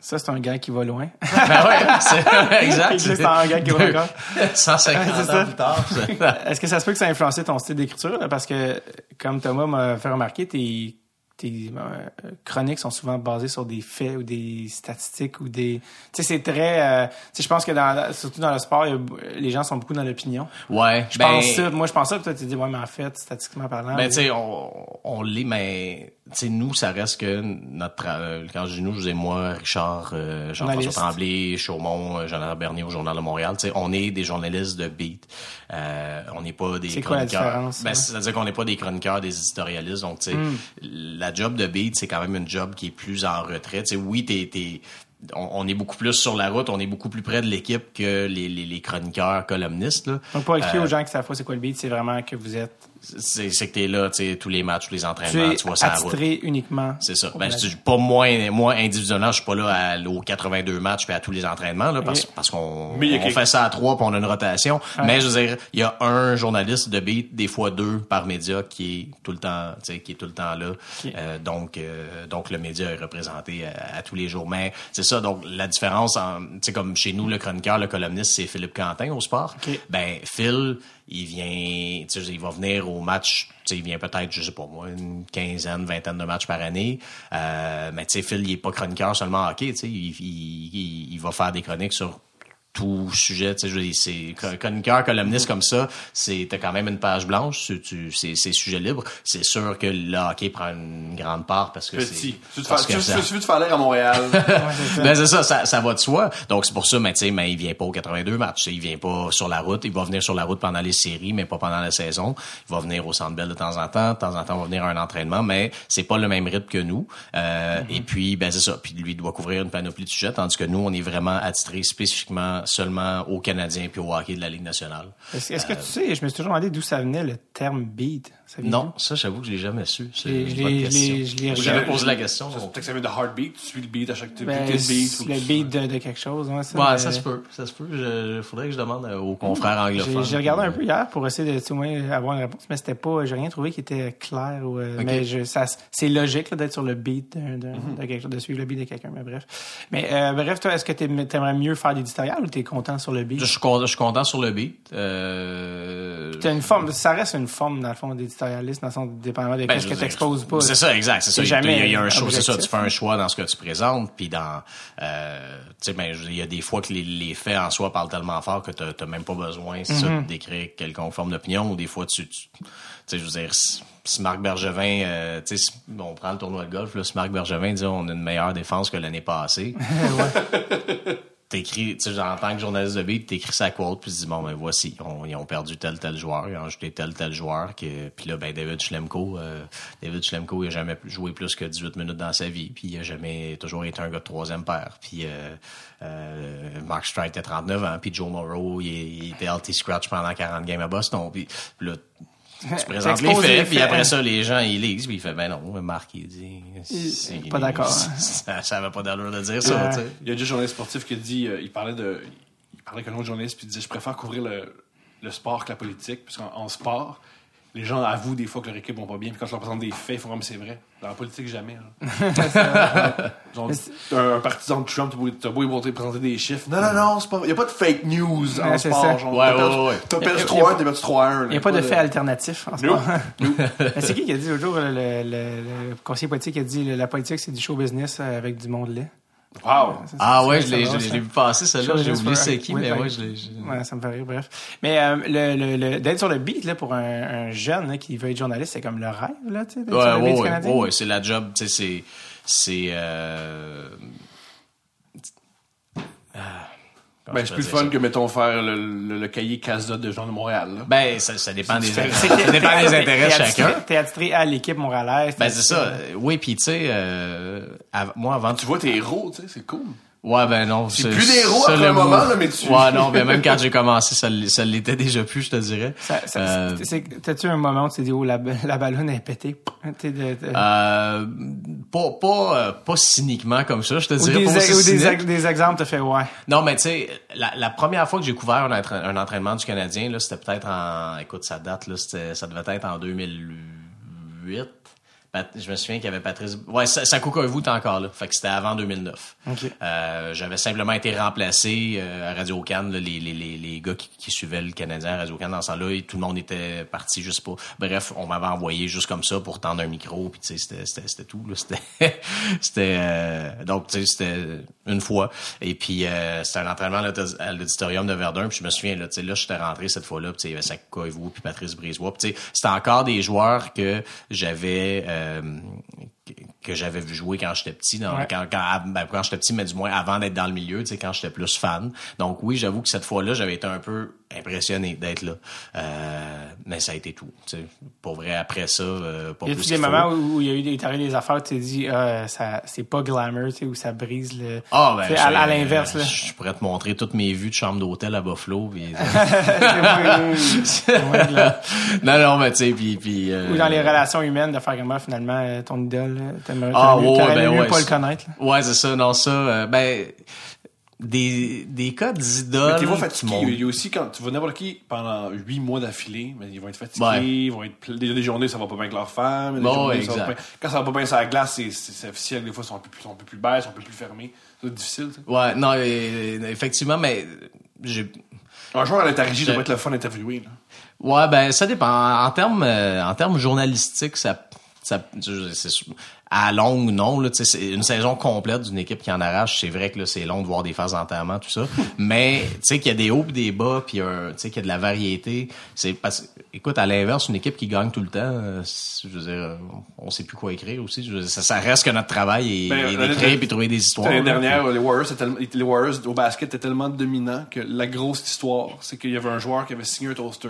Ça, c'est un gars qui va loin. Ben ouais, c'est exact. C'est un gars qui va loin. cent cinquante ans plus tard. Ça. Est-ce que ça se peut que ça a influencé ton style d'écriture? Là? Parce que, comme Thomas m'a fait remarquer, tes, tes euh, chroniques sont souvent basées sur des faits ou des statistiques ou des... Tu sais, c'est très... Euh, tu sais, je pense que, dans, surtout dans le sport, y a, les gens sont beaucoup dans l'opinion. Ouais. Je ben, pense ça. Moi, je pense ça. Puis toi, tu dis, ouais, mais en fait, statistiquement parlant... Ben, tu sais, on, on l'est, mais... Tu sais, nous, ça reste que notre travail... Quand je dis nous, je disais moi, Richard, euh, Jean-François Tremblay, Chaumont, euh, Jean-Lambert Bernier au Journal de Montréal. Tu sais, on est des journalistes de beat. Euh, on n'est pas des c'est chroniqueurs. Quoi la différence, ben, hein? C'est-à-dire qu'on n'est pas des chroniqueurs, des éditorialistes. Donc, tu sais, mm. la job de beat, c'est quand même une job qui est plus en retrait. Tu sais, oui, t'es... t'es On, on est beaucoup plus sur la route, on est beaucoup plus près de l'équipe que les, les, les chroniqueurs columnistes. Là. Donc, pour expliquer euh, aux gens qui savent pas c'est quoi le beat, c'est vraiment que vous êtes... C'est, c'est que t'es là, tu sais, tous les matchs, tous les entraînements, tu, tu vois, ça route. Tu attitré uniquement. C'est ça. Ben, je, pas moi, moi, individuellement, je suis pas là à, aux quatre-vingt-deux matchs puis à tous les entraînements, là, parce, oui. parce qu'on on okay. fait ça à trois puis on a une rotation. Ah. Mais je veux dire, il y a un journaliste de beat, des fois deux par média, qui est tout le temps, tu sais, qui est tout le temps là. Okay. Euh, donc, euh, donc, le média est représenté à, à tous les jours. Mais, c'est ça. Donc, la différence, tu sais, comme chez nous, le chroniqueur, le columniste, c'est Philippe Quentin au sport. Okay. Ben, Phil, il vient, tu sais, il va venir au match, tu sais, il vient peut-être, je sais pas moi, une quinzaine, vingtaine de matchs par année. Euh, mais tu sais, Phil, il est pas chroniqueur seulement hockey, tu sais, il, il, il, il va faire des chroniques sur tout sujet, tu sais, c'est chroniqueur, columniste comme ça, c'est t'as quand même une page blanche, c'est, tu, c'est, c'est sujet libre. C'est sûr que le hockey prend une grande part parce que petit. C'est... Parce tu veux te faire l'air à Montréal. Ben c'est ça, ça, ça va de soi. Donc c'est pour ça, mais tu sais, mais il vient pas aux quatre-vingt-deux matchs, il vient pas sur la route, il va venir sur la route pendant les séries, mais pas pendant la saison. Il va venir au Centre Bell de temps en temps, de temps en temps, il va venir à un entraînement, mais c'est pas le même rythme que nous. Euh, mm-hmm. Et puis, ben c'est ça. Puis lui, il doit couvrir une panoplie de sujets, tandis que nous, on est vraiment attitrés spécifiquement seulement aux Canadiens puis au hockey de la Ligue nationale. Est-ce, est-ce euh, que tu sais, je me suis toujours demandé d'où ça venait le terme beat. Ça non, ça, j'avoue que je l'ai jamais su. C'est je une bonne question. Je l'ai, je j'avais posé la question. Ça, c'est peut-être que ça vient de heartbeat. Tu suis le beat à chaque type. Ben, le beat, ou le beat de, de quelque chose. Hein, ça, ouais, mais... ça se peut. Ça se peut. Il faudrait que je demande aux confrères anglophones. J'ai, j'ai regardé un peu hier pour essayer de tout moins avoir une réponse, mais c'était pas. J'ai rien trouvé qui était clair. Ou, okay. Mais je, ça, c'est logique là, d'être sur le beat d'un, d'un, mm-hmm. de quelque chose, de suivre le beat de quelqu'un. Mais bref. Mais euh, bref, toi, est-ce que t'aimerais mieux faire l'éditorial ou t'es content sur le beat? Je suis content sur le beat. Euh... T'as une forme. Ça reste une forme dans le fond d'éditorial. Dans le sens, dépendamment de ben, ce que tu exposes pas. C'est ça, exact. C'est, c'est ça. Il y a un choix, c'est ça. Tu fais un choix dans ce que tu présentes, puis dans, euh, tu sais, ben, il y a des fois que les, les faits en soi parlent tellement fort que t'as, t'as même pas besoin, c'est mm-hmm. ça, d'écrire quelconque forme d'opinion, ou des fois, tu, tu sais, je veux dire, si Marc Bergevin, euh, tu sais, on prend le tournoi de golf, là, si Marc Bergevin dit on a une meilleure défense que l'année passée. T'écris, tu sais, en tant que journaliste de beat, t'écris sa quote, puis tu dis, bon, ben voici, on, ils ont perdu tel, tel joueur, ils ont ajouté tel, tel joueur, que, puis là, ben David Schlemko, euh, David Schlemko, il a jamais joué plus que dix-huit minutes dans sa vie, puis il a jamais, toujours été un gars de troisième paire, puis euh, euh, Mark Streit a trente-neuf ans, puis Joe Morrow, il, il était L T Scratch pendant quarante games à Boston, puis, puis là, tu présentes les faits, les faits, puis après ça, les gens, ils lisent, puis il fait, ben non, Marc, il dit... C'est, il, pas d'accord. Ça, ça avait pas d'allure de dire ça, euh, tu sais. Il y a deux journalistes sportifs qui dit, euh, il parlait de... Il parlait qu'un autre journaliste, puis il disait, je préfère couvrir le, le sport que la politique, parce qu'en en sport, les gens avouent des fois que leur équipe vont pas bien, puis quand je leur présente des faits, ils font comme c'est vrai. Dans la politique, jamais. Genre, un, un partisan de Trump, t'as beau y présenter des chiffres. Non, non, non, c'est pas vrai. Y'a pas de fake news ouais, en sport. Genre, ouais, t'as, ouais, ouais. T'as perdu trois un, t'as perdu trois un. Y'a pas de fait alternatif en sport. C'est qui qui a dit l'autre jour, le, le, le conseiller politique a dit la politique, c'est du show business avec du monde laid. Wow! Ça, ah ouais, je l'ai, je l'ai vu passer, celle-là. J'ai oublié c'est qui, mais ouais, je l'ai... Ouais, ça me fait rire, bref. Mais euh, le, le, le, d'être sur le beat, là, pour un, un jeune là, qui veut être journaliste, c'est comme le rêve, là, tu sais, d'être ouais, sur le beat ouais, canadien. Ouais, ouais, c'est la job, tu sais, c'est... c'est euh... ah. Comment ben, c'est plus fun ça? Que, mettons, faire le, le, le cahier casse-dotte de gens de Montréal. Là. Ben, ça, ça dépend des, ça dépend des intérêts de chacun. T'es attiré à l'équipe montréalaise. Ben, c'est ça. Oui, puis tu sais, euh, av- moi, avant... Tu vois tes héros, tu sais, c'est cool. Ouais, ben non. C'est, c'est plus des héros après un moment, là, mais tu... Ouais, non, ben même quand j'ai commencé, ça, ça l'était déjà plus, je te dirais. Ça, ça, euh... c'est, t'as-tu un moment où tu t'es dit, oh, la, la ballonne est pétée? T'es de, t'es... Euh, pas, pas, euh, pas cyniquement comme ça, je te ou dirais. Des, pas ou des, des exemples, t'as fait, ouais. Non, mais tu sais, la, la première fois que j'ai couvert un, entra- un entraînement du Canadien, là, c'était peut-être en, écoute, ça date, là, c'était, ça devait être en deux mille huit. Je me souviens qu'il y avait Patrice... Ouais, Sakoukavou était encore là. Fait que c'était avant deux mille neuf. Okay. Euh, j'avais simplement été remplacé euh, à Radio-Canada. Les, les, les, les gars qui, qui suivaient le Canadien à Radio-Canada dans ce temps-là, et tout le monde était parti juste pour... Bref, on m'avait envoyé juste comme ça pour tendre un micro. Puis tu sais, c'était, c'était, c'était tout. Là. C'était... c'était euh... Donc, tu sais, c'était une fois. Et puis, euh, c'était un entraînement à l'auditorium de Verdun. Puis je me souviens, là, tu sais, là, j'étais rentré cette fois-là. Puis tu sais, il y avait Sakoukavou puis Patrice Brisebois. Puis tu sais, c'était encore des joueurs que j'avais... Euh, que j'avais vu jouer quand j'étais petit dans, ouais. quand, quand, ben, quand j'étais petit mais du moins avant d'être dans le milieu, tu sais, quand j'étais plus fan, donc oui, j'avoue que cette fois-là j'avais été un peu impressionné d'être là, euh, mais ça a été tout, tu sais, pour vrai. Après ça, euh, pas plus qu'il faut. Y a des moments où il y a eu des tarés des affaires, tu t'es dit euh, ça, c'est pas glamour, tu sais, où ça brise le... Ah ben, à, à l'inverse là. Je pourrais te montrer toutes mes vues de chambre d'hôtel à Buffalo puis... non non mais tu sais puis, puis euh... ou dans les relations humaines de faire comment finalement ton idole t'aimerais, ah, t'aimerais, oh, t'aimerais ben mieux ouais, pas c'est... le connaître là. Ouais c'est ça, non ça euh, ben Des, des cas d'idoles. Mais t'es pas fatigué. Il y a aussi, quand tu vas n'importe qui pendant huit mois d'affilée, mais ils vont être fatigués, ouais. Ils vont être, il y a des journées, ça va pas bien avec leur femme. Bon, journées, exact. Ça va pas, quand ça va pas bien sur la glace, c'est, c'est, c'est officiel. Des fois, ils sont un peu plus, sont un peu plus belles, ils sont un peu plus fermés. C'est difficile, ça. Ouais, non, effectivement, mais j'ai... Un joueur à l'interrigé, ça doit être le fun d'interviewer, là. Ouais, ben, ça dépend. En termes, en termes journalistiques, ça, Ça, c'est, à longue, non. Là, c'est une saison complète d'une équipe qui en arrache. C'est vrai que là, c'est long de voir des phases d'enterrement, tout ça. Mais tu sais qu'il y a des hauts et des bas, puis tu sais qu'il y a de la variété. C'est parce, écoute, à l'inverse, une équipe qui gagne tout le temps, euh, je veux dire, on ne sait plus quoi écrire aussi. Je veux dire, ça, ça reste que notre travail est, ben, est d'écrire et trouver des histoires. L'année dernière, les Warriors, les Warriors au basket étaient tellement dominants que la grosse histoire, c'est qu'il y avait un joueur qui avait signé un toaster.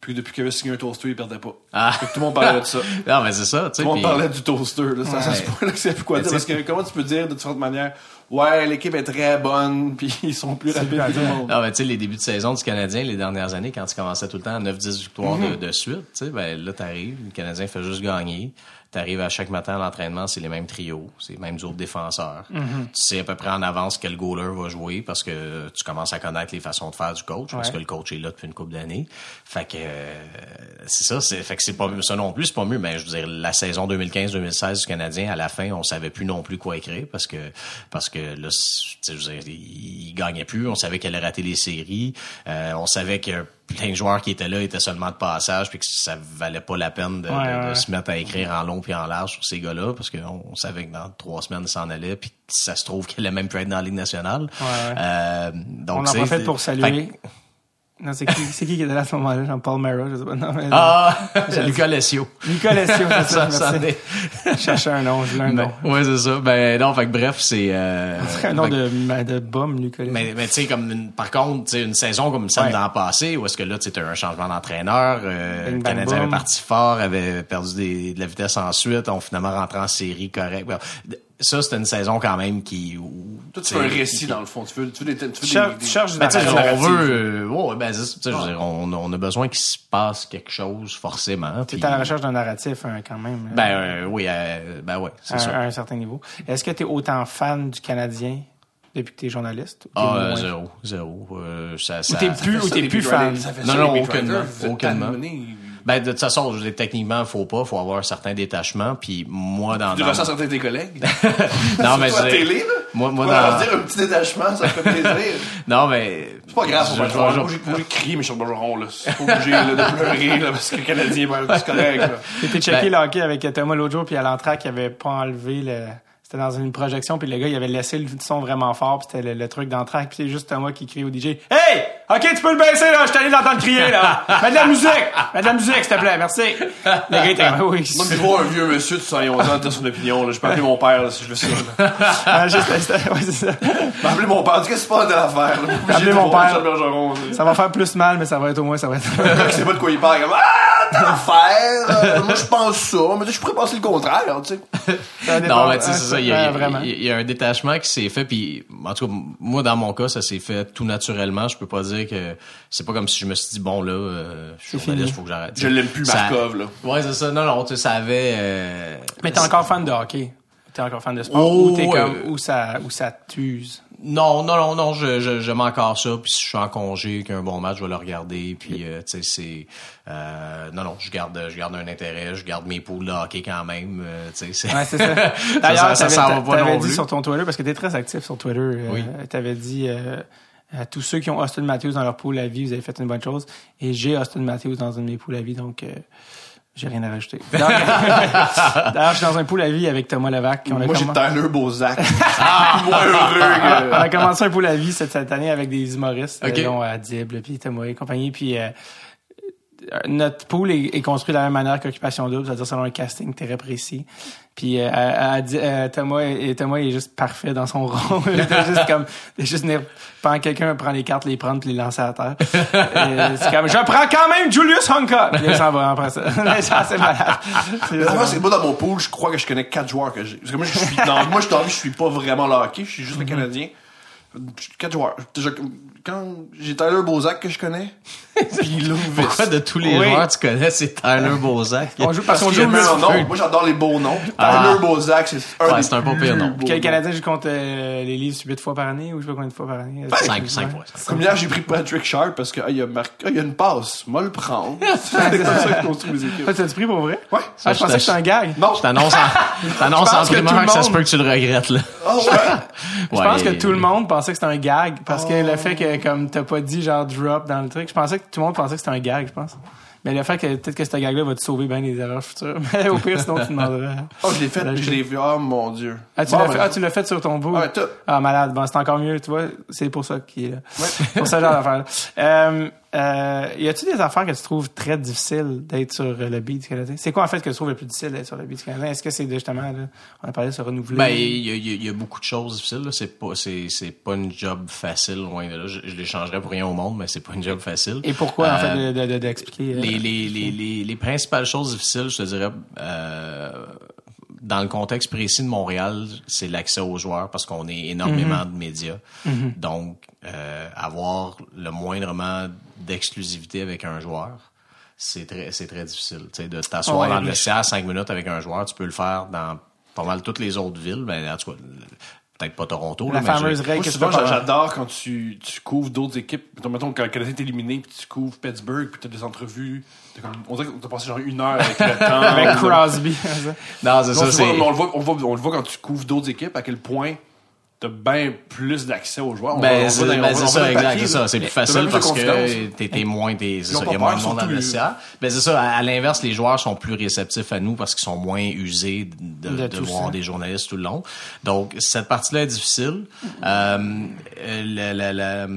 Puis depuis qu'il avait signé un toaster, il perdait pas. Ah. Tout le monde parlait de ça. Non, mais c'est ça, tu sais. Tout le monde puis... parlait du toaster, là. Ouais. Ça, ça se pourrait que c'est plus quoi mais dire. Parce que comment tu peux dire de différentes manières, ouais, l'équipe est très bonne, puis ils sont plus rapides que tout le monde. Non, mais tu sais, les débuts de saison du Canadien, les dernières années, quand ils commençaient tout le temps à neuf dix victoires mm-hmm. de, de suite, tu sais, ben là, t'arrives, le Canadien fait juste gagner. T'arrives à chaque matin à l'entraînement, c'est les mêmes trios, c'est les mêmes autres défenseurs. Mm-hmm. Tu sais à peu près en avance quel goaler va jouer parce que tu commences à connaître les façons de faire du coach, ouais. parce que le coach est là depuis une couple d'années. Fait que euh, c'est ça, c'est fait que c'est pas ça non plus, c'est pas mieux. Mais je veux dire, la saison deux mille quinze deux mille seize du Canadien, à la fin, on savait plus non plus quoi écrire parce que parce que là, je veux dire, il gagnait plus, on savait qu'elle allait rater les séries, euh, on savait que plein de joueurs qui étaient là étaient seulement de passage puis que ça valait pas la peine de, ouais, de, de ouais. se mettre à écrire en long puis en large sur ces gars-là parce qu'on on savait que dans trois semaines ils s'en allaient puis ça se trouve qu'elle a même pu être dans la Ligue nationale. Ouais, ouais. Euh, donc, on en profite pour saluer... Fait... Non, c'est qui, c'est qui qui était là à ce moment-là? Jean-Paul Mara, je sais pas. Non, mais, ah! J'ai Lucas Lessio. Lucas Lessio, c'est ça. ça merci. Je cherchais un nom, je l'ai un nom. Ben, ouais, c'est ça. Ben, non, fait que bref, c'est, euh. C'est un nom de, de bum, Lucas Lessio. Mais, mais tu sais, comme une, par contre, tu sais, une saison comme celle ouais. d'an passé, où est-ce que là, tu sais, t'as eu un changement d'entraîneur, euh, le Canadien avait parti fort, avait perdu des, de la vitesse ensuite, on finalement rentré en série correcte. Ça, c'était une saison quand même qui... Où, toi, tu veux un récit, dans le fond. Tu veux, tu veux des... Tu veux des... Cherche ben, on veut... Euh, oh, ben, c'est, ah. je dire, on, on a besoin qu'il se passe quelque chose, forcément. Tu es à la recherche d'un narratif, hein, quand même. Ben euh, oui, euh, ben, ouais, c'est à, sûr. À un certain niveau. Est-ce que tu es autant fan du Canadien depuis que tu es journaliste? Ah, euh, zéro. Zéro. Euh, ça, ça, ou t'es plus, ça ou t'es plus fan? Non, non, aucunement. Aucunement. Ben, de toute façon, je veux dire, techniquement, faut pas, faut avoir un certain détachement, puis moi, dans... Tu devrais s'en sortir tes collègues? Non, mais... Sur la télé, là? Moi, moi, dans... dire un petit détachement, ça fait plaisir. Non, mais... C'est pas grave, faut pas bouger, bouger, crier, mais je suis pas genre, là. Faut bouger, là, de pleurer, là, parce que le Canadien, ben, c'est correct, là. J'étais checké le hockey avec Thomas l'autre jour, puis à l'entraque, il avait pas enlevé le... C'était dans une projection, puis le gars, il avait laissé le son vraiment fort, puis c'était le, le truc d'entraque, puis c'est juste Thomas qui crie au D J « Hey! OK, tu peux le baisser, là! Je t'allais l'entendre crier, là! Mets de la musique! Mets de la musique, s'il te plaît! Merci! » Le gars, il ah, oui, moi, c'est pas un vieux monsieur de soixante et onze ans, t'as son opinion, là. Je peux appeler mon père, là, si je veux ça, là. Ah, juste, ouais, c'est ça. Je peux appeler mon père. Qu'est-ce que c'est pas de l'affaire, là? Appeler mon père. Ça va faire plus mal, mais ça va être au moins, ça va être... Le gars qui sait pas de quoi il parle, comme « Ah! T'as l'affaire! Euh, moi, je pense ça. Mais je pourrais penser le contraire, là, tu sais. » Non, mais tu sais, c'est ça. Il y, a, ouais, il, y a, il y a un détachement qui s'est fait, puis en tout cas, moi, dans mon cas, ça s'est fait tout naturellement. Je peux pas dire que c'est pas comme si je me suis dit, bon, là, euh, je suis journaliste, il faut que j'arrête. Je l'aime plus, Markov, là. Ouais, c'est ça. Non, non, tu savais... Euh, mais t'es c'est... encore fan de hockey. T'es encore fan de sport. Oh, ou t'es comme, euh... où ça, où ça t'use. Non, non, non, non, je, je, j'aime encore ça, puis si je suis en congé, qu'un bon match, je vais le regarder, puis, euh, tu sais, c'est, euh, non, non, je garde, je garde un intérêt, je garde mes poules de hockey quand même, euh, tu sais, c'est... Ouais, c'est ça. D'ailleurs, ça, ça, ça t'avais, t'avais dit sur ton Twitter, parce que t'es très actif sur Twitter, euh, oui. t'avais dit, euh, à tous ceux qui ont Austin Matthews dans leur pool à vie, vous avez fait une bonne chose, et j'ai Austin Matthews dans une de mes poules à vie, donc, euh... J'ai rien à rajouter. D'ailleurs, je suis dans un pool à vie avec Thomas Levac. On a moi, j'ai comm... Tyler Bozak. Ah, moi, heureux. On a commencé un pool à vie cette, cette année avec des humoristes, okay. dont Adib, puis Thomas et compagnie. Puis euh, notre pool est, est construit de la même manière qu'Occupation Double, c'est-à-dire selon un casting très précis. Puis euh, à, à, euh, Thomas, et Thomas il est juste parfait dans son rôle. Il était juste comme de juste venir prendre quelqu'un, prendre les cartes, les prendre, puis les lancer à terre. Et c'est comme je prends quand même Julius Honka. Puis il s'en va après ça. Il s'en va, c'est malade. C'est, là, moi, c'est moi dans mon pool, je crois que je connais quatre joueurs que j'ai. Parce que moi je suis dans moi je suis, je suis pas vraiment le hockey, je suis juste mm-hmm. le Canadien. Quatre joueurs. Je, quand j'ai Tyler Bozak que je connais. Puis là, pourquoi de tous les oui. joueurs tu connais, c'est Tyler Bozak? On joue parce, parce qu'on joue le nom. Moi, j'adore les beaux noms. Ah. Tyler Bozak, c'est un ouais, des c'est un pas pire nom. Quel Canadien je compte euh, les livres huit fois par année ou je sais pas combien de fois par année? Ben, cinq, cinq fois. Comme hier, j'ai pris Patrick Sharp parce qu'il ah, y, mar... ah, y a une passe. Moi, le prendre. C'est comme ça que je construis mes équipes. Ah, tu l'as pris pour vrai? Ouais. Ah, je pensais que c'était un gag. Non. Je t'annonce en primaire que ça se peut que tu le regrettes. Je pense que tout le monde pensait que c'était un gag parce que le fait que comme t'as pas dit genre drop dans le truc, je pensais que tout le monde pensait que c'était un gag, je pense. Mais le fait que peut-être que cette gag-là va te sauver bien des erreurs futures. Mais au pire, sinon, tu demanderais. Oh, je l'ai fait, je l'ai vu. Oh, mon Dieu. Ah, tu bon, l'as ben... fait, ah, tu l'as fait sur ton bout. Ah, tout. Ah, malade. Bon, c'est encore mieux, tu vois. C'est pour ça qu'il est là. Ouais. Pour ce genre d'affaires-là. Euh, euh, y a-tu des affaires que tu trouves très difficiles d'être sur le beat du Canadien? C'est quoi, en fait, que tu trouves le plus difficile d'être sur le beat du Canadien? Est-ce que c'est justement, là, on a parlé de se renouveler? Ben, il y a, y, a, y a beaucoup de choses difficiles, là. C'est pas, c'est, c'est pas une job facile, loin de là. Je, je les changerais pour rien au monde, mais c'est pas une job facile. Et pourquoi, euh, en fait, de, de, de, d'expliquer? Les, les, les, les, les principales choses difficiles, je te dirais, euh, dans le contexte précis de Montréal, c'est l'accès aux joueurs parce qu'on est énormément mm-hmm. de médias. Mm-hmm. Donc, euh, avoir le moindrement d'exclusivité avec un joueur, c'est très, c'est très difficile. Tu sais, de t'asseoir ouais, dans le vestiaire cinq minutes avec un joueur, tu peux le faire dans pas mal toutes les autres villes. Ben, en tout cas, peut-être pas Toronto. La là, fameuse mais règle. Moi, souvent, j'adore quand tu, tu couvres d'autres équipes. Mettons, quand le Canadien est éliminé, puis tu couvres Pittsburgh, puis tu as des entrevues. Comme, on dirait que t'as passé genre une heure avec le temps. Avec Crosby. Non, c'est non, ça. C'est... Vois, on, le voit, on, le voit, on le voit quand tu couvres d'autres équipes, à quel point t'as bien plus d'accès aux joueurs. On ben, va, c'est, va, ben, c'est, va, c'est ça, exact. Papier, c'est ça. C'est plus facile parce que t'es, t'es moins... T'es, c'est ça, il y a moins de monde dans le vestiaire. Ben, c'est ça. À, à l'inverse, les joueurs sont plus réceptifs à nous parce qu'ils sont moins usés de, de, de voir ça. Des journalistes tout le long. Donc, cette partie-là est difficile. Euh, la... la, la, la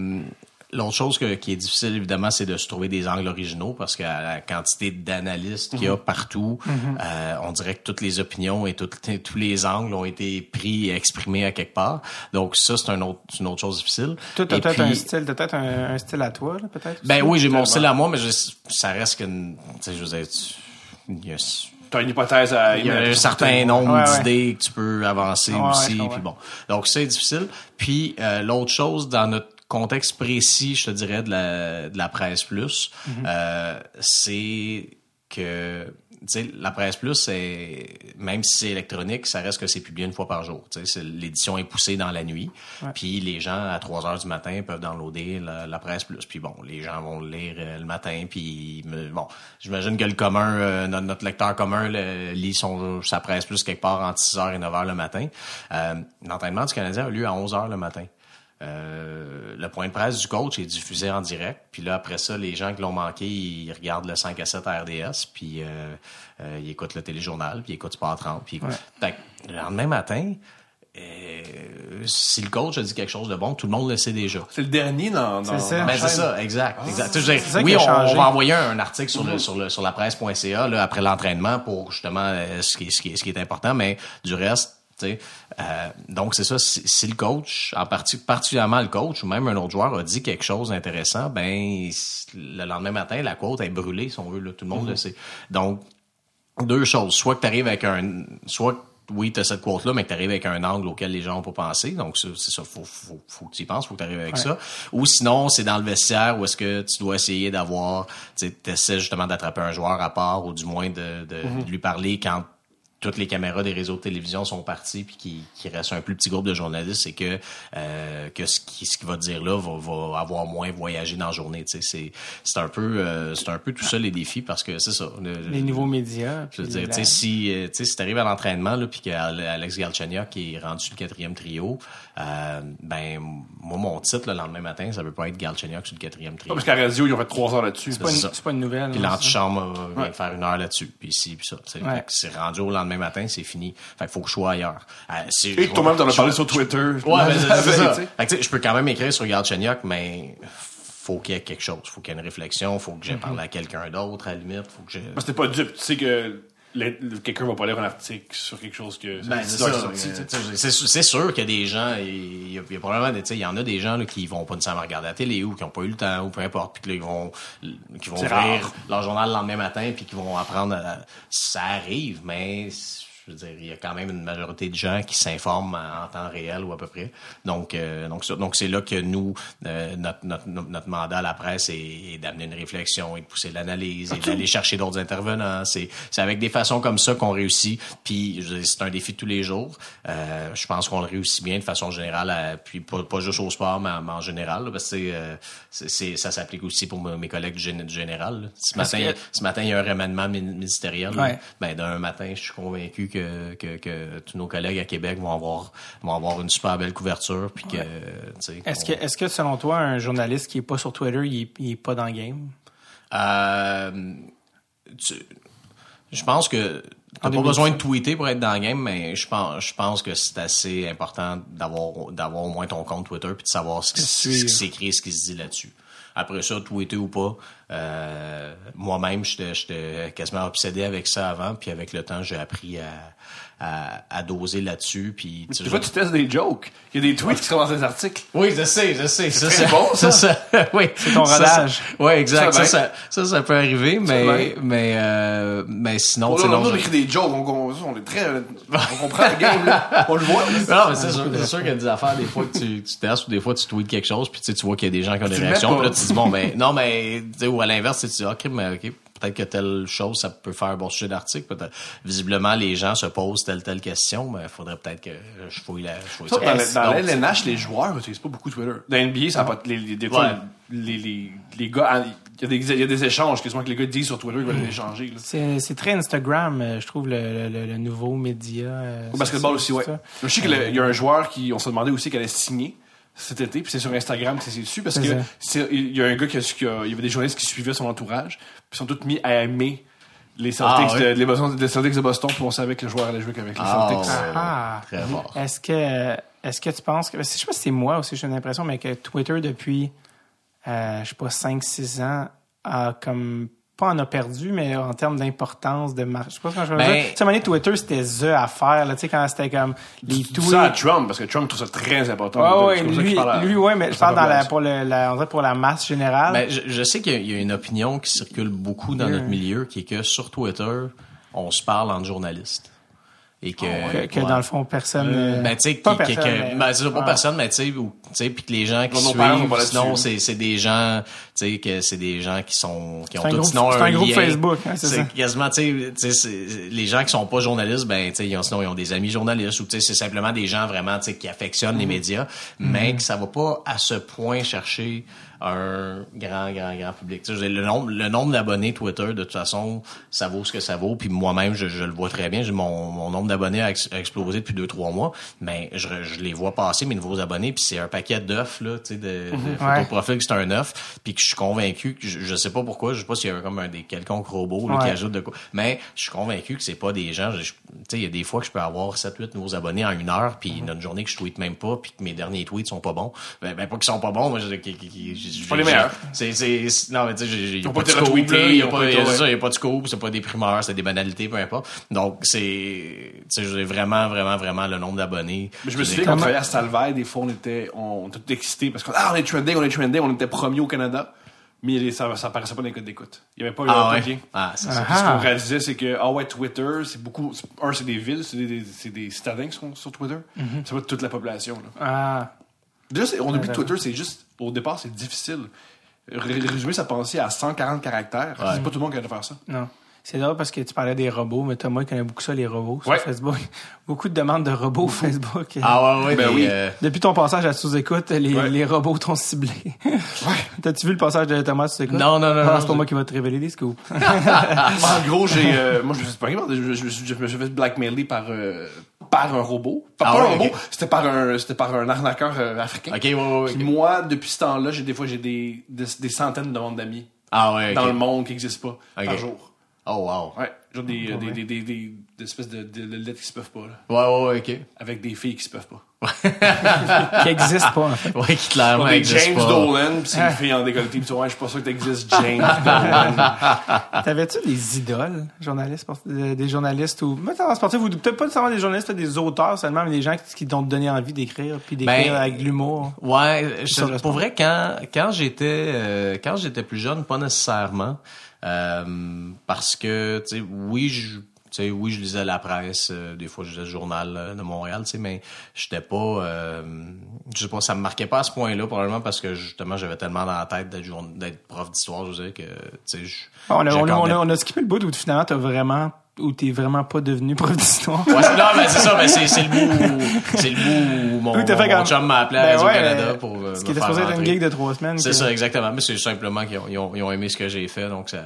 L'autre chose que, qui est difficile, évidemment, c'est de se trouver des angles originaux parce que la quantité d'analystes mm-hmm. qu'il y a partout, mm-hmm. euh, on dirait que toutes les opinions et tout, tous les angles ont été pris et exprimés à quelque part. Donc ça, c'est un autre, une autre chose difficile. Toi, t'as peut-être un style, t'as peut-être un, un style à toi, là, peut-être? Ben oui, j'ai mon style à moi, mais je, ça reste que... Tu sais, je veux dire... Tu, yes. T'as une hypothèse à... Il y a un certain nombre ouais, ouais. d'idées que tu peux avancer ouais, aussi, puis ouais. bon. Donc ça, c'est difficile. Puis euh, l'autre chose, dans notre contexte précis, je te dirais, de la, de la Presse Plus, mm-hmm. euh, c'est que, tu sais, la Presse Plus, c'est, même si c'est électronique, ça reste que c'est publié une fois par jour. Tu sais, l'édition est poussée dans la nuit, puis les gens, à trois heures du matin, peuvent downloader la, la Presse Plus. Puis bon, les gens vont le lire euh, le matin, puis bon, j'imagine que le commun, euh, notre, notre lecteur commun le, lit son, sa Presse Plus quelque part entre six heures et neuf heures le matin. Euh, l'entraînement du Canadien a lieu à onze heures le matin. Euh, le point de presse du coach est diffusé en direct, puis là après ça les gens qui l'ont manqué, ils regardent le cinq à sept à R D S, puis euh, euh, ils écoutent le téléjournal, puis ils écoutent Sport trente, puis ouais. Fait que, le lendemain matin euh, si le coach a dit quelque chose de bon, tout le monde le sait déjà, c'est le dernier dans, dans c'est ça, ben, c'est ça exact, ah, exact. C'est c'est ça oui on, on va envoyer un article sur, mm-hmm. le, sur, le, sur la presse.ca là, après l'entraînement pour justement euh, ce, qui, ce, qui, ce qui est important, mais du reste Euh, donc c'est ça, si, si le coach, en partie particulièrement le coach ou même un autre joueur a dit quelque chose d'intéressant, ben le lendemain matin la quote est brûlée si on veut, là, tout le monde mm-hmm. le sait. Donc deux choses, soit que t'arrives avec un, soit oui t'as cette quote là, mais que t'arrives avec un angle auquel les gens n'ont pas pensé, donc c'est, c'est ça, faut, faut faut que tu y penses, faut que t'arrives avec ouais. ça. Ou sinon c'est dans le vestiaire où est-ce que tu dois essayer d'avoir, tu essaies justement d'attraper un joueur à part ou du moins de, de, mm-hmm. de lui parler quand toutes les caméras des réseaux de télévision sont parties, puis qu'il, qu'il reste un plus petit groupe de journalistes, c'est que euh, que ce qui ce qu'il va dire là va, va avoir moins voyagé dans la journée. Tu sais, c'est c'est un peu euh, c'est un peu tout ça les défis parce que c'est ça. Le, les le, nouveaux médias. Je veux dire, la... tu sais si tu sais si t'arrives à l'entraînement là, puis qu'Alex Galchenyuk est rendu le quatrième trio, euh, ben moi mon titre le lendemain matin, ça peut pas être Galchenyuk sur le quatrième trio. Parce qu'à la radio ils ont fait trois heures là-dessus. C'est, c'est, pas, une, c'est pas une nouvelle. Puis l'antichambre va ouais. faire une heure là-dessus. Puis si puis ça. Ouais. Fait que c'est rendu au lendemain demain matin, c'est fini. Fait qu'il faut que je sois ailleurs. Euh, c'est, et que toi-même, t'en as parlé sur Twitter. Ouais, ben, c'est, c'est ça. Fait que, tu sais, je peux quand même écrire sur Galchenyuk, mais faut qu'il y ait quelque chose. Faut qu'il y ait une réflexion. Faut que j'aie mm-hmm. parlé à quelqu'un d'autre, à la limite. Faut que j'ai... Parce que t'es pas dupe. Tu sais que les, quelqu'un va pas lire un article sur quelque chose que... Ben, c'est, ça, sorti, euh, c'est, c'est sûr qu'il y a des gens, il y a, il y a probablement, tu sais, il y en a des gens là, qui vont pas nécessairement regarder la télé ou qui ont pas eu le temps ou peu importe, puis que là, ils vont, qui vont ouvrir leur journal le lendemain matin puis qui vont apprendre à... Ça arrive, mais je veux dire, il y a quand même une majorité de gens qui s'informent en temps réel ou à peu près. Donc, euh, donc, donc c'est là que nous, euh, notre, notre, notre mandat à la presse est, est d'amener une réflexion et de pousser l'analyse okay. et d'aller chercher d'autres intervenants. C'est, c'est avec des façons comme ça qu'on réussit. Puis je veux dire, c'est un défi de tous les jours. Euh, je pense qu'on le réussit bien de façon générale, à, puis pas, pas juste au sport, mais en général. Là, parce que c'est, euh, c'est, c'est, ça s'applique aussi pour mes collègues du général. Là. Ce matin, que... ce matin, il y a un remaniement ministériel. Ouais. Ben, d'un matin, je suis convaincu que Que, que, que tous nos collègues à Québec vont avoir, vont avoir une super belle couverture. Puis que, ouais. est-ce, que, est-ce que, selon toi, un journaliste qui n'est pas sur Twitter, il n'est pas dans le game? Euh, tu, je pense que t'as pas besoin de tweeter pour être dans le game, mais je pense, je pense que c'est assez important d'avoir, d'avoir au moins ton compte Twitter puis de savoir ce qui, ce qui s'écrit, ce qui se dit là-dessus. Après ça, tweeter ou pas, euh, moi-même, j'étais, j'étais quasiment obsédé avec ça avant, puis avec le temps, j'ai appris à, à, à doser là-dessus. Puis tu vois, tu testes des jokes. Il y a des tweets qui sont dans des articles. Oui, je sais, je sais. C'est ça, très bon, ça. ça, ça oui, c'est ton rodage. Oui, exact. Ça, ça, ça, ça peut arriver, mais, mais, euh, mais sinon, tu sais, non. On a écrit des jokes, on, on, on est très, on comprend le game, là. On le voit. Non, mais c'est sûr, c'est sûr qu'il y a des affaires, des fois, que tu, tu testes, ou des fois, tu tweets quelque chose, puis tu sais, tu vois qu'il y a des gens qui ont des réactions, puis là, tu dis, bon, ben, non, mais, tu sais, ou à l'inverse, tu dis, ok, mais, ok. Peut-être que telle chose, ça peut faire un bon sujet d'article. Peut-être. Visiblement, les gens se posent telle telle question, mais il faudrait peut-être que je fouille la... Je fouille ça, ça. Dans, dans l'L N H, les joueurs n'utilisent pas beaucoup Twitter. Dans N B A, ça n'a pas... Les, les, des fois, ouais. les, les, les gars... Il y, y a des échanges, quasiment que les gars disent sur Twitter qu'ils veulent les échanger. Là. C'est, c'est très Instagram, je trouve, le, le, le nouveau média. Au basketball aussi, oui. Je sais qu'il y a un joueur qui... On se demandait aussi qu'elle allait signer cet été, puis c'est sur Instagram que c'est dessus, parce c'est que c'est, il y a un gars qui a, qui a... Il y avait des journalistes qui suivaient son entourage, puis sont tous mis à aimer les Celtics, ah, oui. de, les, Boston, les Celtics de Boston, puis on savait que le joueur allait jouer avec les ah, Celtics. Ouais, ah, très fort. Est-ce que, est-ce que tu penses que... Je sais pas si c'est moi aussi, j'ai l'impression, mais que Twitter, depuis, euh, je sais pas, cinq six ans, a comme... Pas en a perdu, mais en termes d'importance de marché. Je sais pas comment je veux ben, dire. Tu sais, à un moment donné, Twitter, c'était the affaire, là. Tu sais, quand c'était comme les tweets. Ça à Trump, parce que Trump trouve ça très important. Ah ouais, lui, lui, à, lui, ouais, mais je parle dans la, pour le, la, on dirait pour la masse générale. Ben, je, je sais qu'il y a, il y a une opinion qui circule beaucoup dans yeah. notre milieu, qui est que sur Twitter, on se parle entre journalistes. Et que, oh, que, que ouais. dans le fond personne euh, ben tu sais pas que, personne que, mais, ben, c'est pas ah. personne mais tu sais tu sais puis que les gens qui suivent sinon c'est c'est des gens tu sais que c'est des gens qui sont qui ont tout sinon un groupe Facebook hein, c'est, c'est ça. Quasiment tu sais les gens qui sont pas journalistes ben tu sais sinon ils ont des amis journalistes ou tu sais c'est simplement des gens vraiment tu sais qui affectionnent mmh. les médias mmh. mais que ça va pas à ce point chercher un grand, grand, grand public. Tu sais, le nombre, le nombre d'abonnés Twitter, de toute façon, ça vaut ce que ça vaut. Puis moi-même, je, je le vois très bien. J'ai mon, mon nombre d'abonnés a, ex- a explosé depuis deux, trois mois. Mais je, je les vois passer, mes nouveaux abonnés. Puis c'est un paquet d'œufs, là, tu sais, de, de photoprofil, que c'est un œuf. Puis que je suis convaincu que je, je sais pas pourquoi, je sais pas s'il y a comme un des quelconques robots, là, ouais. qui ajoute de quoi. Mais je suis convaincu que c'est pas des gens, je, je, tu sais, il y a des fois que je peux avoir sept, huit nouveaux abonnés en une heure. Puis mm-hmm. une journée que je tweete même pas. Puis que mes derniers tweets sont pas bons. Ben, ben, pas qu'ils sont pas bons. Moi, je, qui, qui, qui, J'ai, pas les meilleurs. C'est, c'est, c'est, non, mais tu sais, j'ai, j'ai pas de scoop, il y a pas, il y a pas de scoop, c'est pas des primeurs, c'est des banalités, peu importe. Donc, c'est, tu sais, j'ai vraiment, vraiment, vraiment le nombre d'abonnés. Mais je me souviens quand on travaillait à Salvaire, des fois, on était, on était tout excités parce qu'on, ah, on est trending, on est trending, on était premier au Canada. Mais ça, ça apparaissait pas dans les codes d'écoute. Il y avait pas eu ah, un ouais. Ah, c'est ça. Ce qu'on réalisait, c'est que, ah ouais, Twitter, c'est beaucoup, c'est, un, c'est des villes, c'est des, c'est des citadins qui sont sur Twitter. Mm-hmm. C'est pas toute la population, là. Ah. Déjà, on oublie Twitter, c'est juste, au départ, c'est difficile. Résumer sa pensée à cent quarante caractères, ouais. c'est pas tout le monde qui a de faire ça. Non. C'est drôle parce que tu parlais des robots, mais Thomas, il connaît beaucoup ça, les robots sur ouais. Facebook. Beaucoup de demandes de robots Facebook. Ah ouais, ouais, ben oui. Euh... Depuis ton passage à sous-écoute, les, ouais. les robots t'ont ciblé. Ouais. T'as-tu vu le passage de Thomas à sous-écoute? Non, non, non. non c'est pas moi qui va te révéler des scoops. En gros, j'ai, euh, moi, je me suis pas je, je, je, je me suis fait blackmailer par, euh, par un robot. Par, ah pas ouais, un robot, okay. c'était par un, c'était par un arnaqueur euh, africain. Ok, ouais, ouais, ouais. Puis okay. moi, depuis ce temps-là, j'ai, des fois, j'ai des, des, des centaines de demandes d'amis. Ah ouais, okay. Dans le monde qui n'existent pas. Okay. Par jour. Oh, wow. Ouais. Genre des, oh, des, ouais. des, des, des, des espèces de, de, de lettres qui se peuvent pas, là. Ouais, ouais, ouais, ok. Avec des filles qui se peuvent pas. Qui existent pas, en fait. Ouais, qui clairement bon, existent pas. James Dolan, pis c'est une fille en décolleté, pis tu vois, je suis pas sûr que t'existes, James Dolan. T'avais-tu des idoles, journalistes, des journalistes ou, moi, t'en sportif, ou peut-être pas seulement des journalistes, des auteurs seulement, mais des gens qui, qui t'ont donné envie d'écrire, pis d'écrire ben, avec l'humour. Ouais, je, pour vrai, quand, quand j'étais, euh, quand j'étais plus jeune, pas nécessairement. Euh, parce que, tu sais, oui, je, tu sais, oui, je lisais La Presse, euh, des fois, je lisais le Journal euh, de Montréal, tu sais, mais j'étais pas, euh, je sais pas, ça me marquait pas à ce point-là, probablement parce que, justement, j'avais tellement dans la tête d'être, jour, d'être prof d'histoire, je veux dire, que, tu sais, je... On a, on, a, on, a, on a skippé le bout où, finalement, t'as vraiment... où t'es vraiment pas devenu prof d'histoire. Ouais, non, mais c'est ça, mais c'est, c'est le bout, c'est le bout où mon, fait mon, mon chum m'a appelé à Radio-Canada ben ouais, pour euh, ce qui était supposé être une gig de trois semaines. C'est que... ça, exactement. Mais c'est simplement qu'ils ont, ils ont, ils ont aimé ce que j'ai fait, donc ça,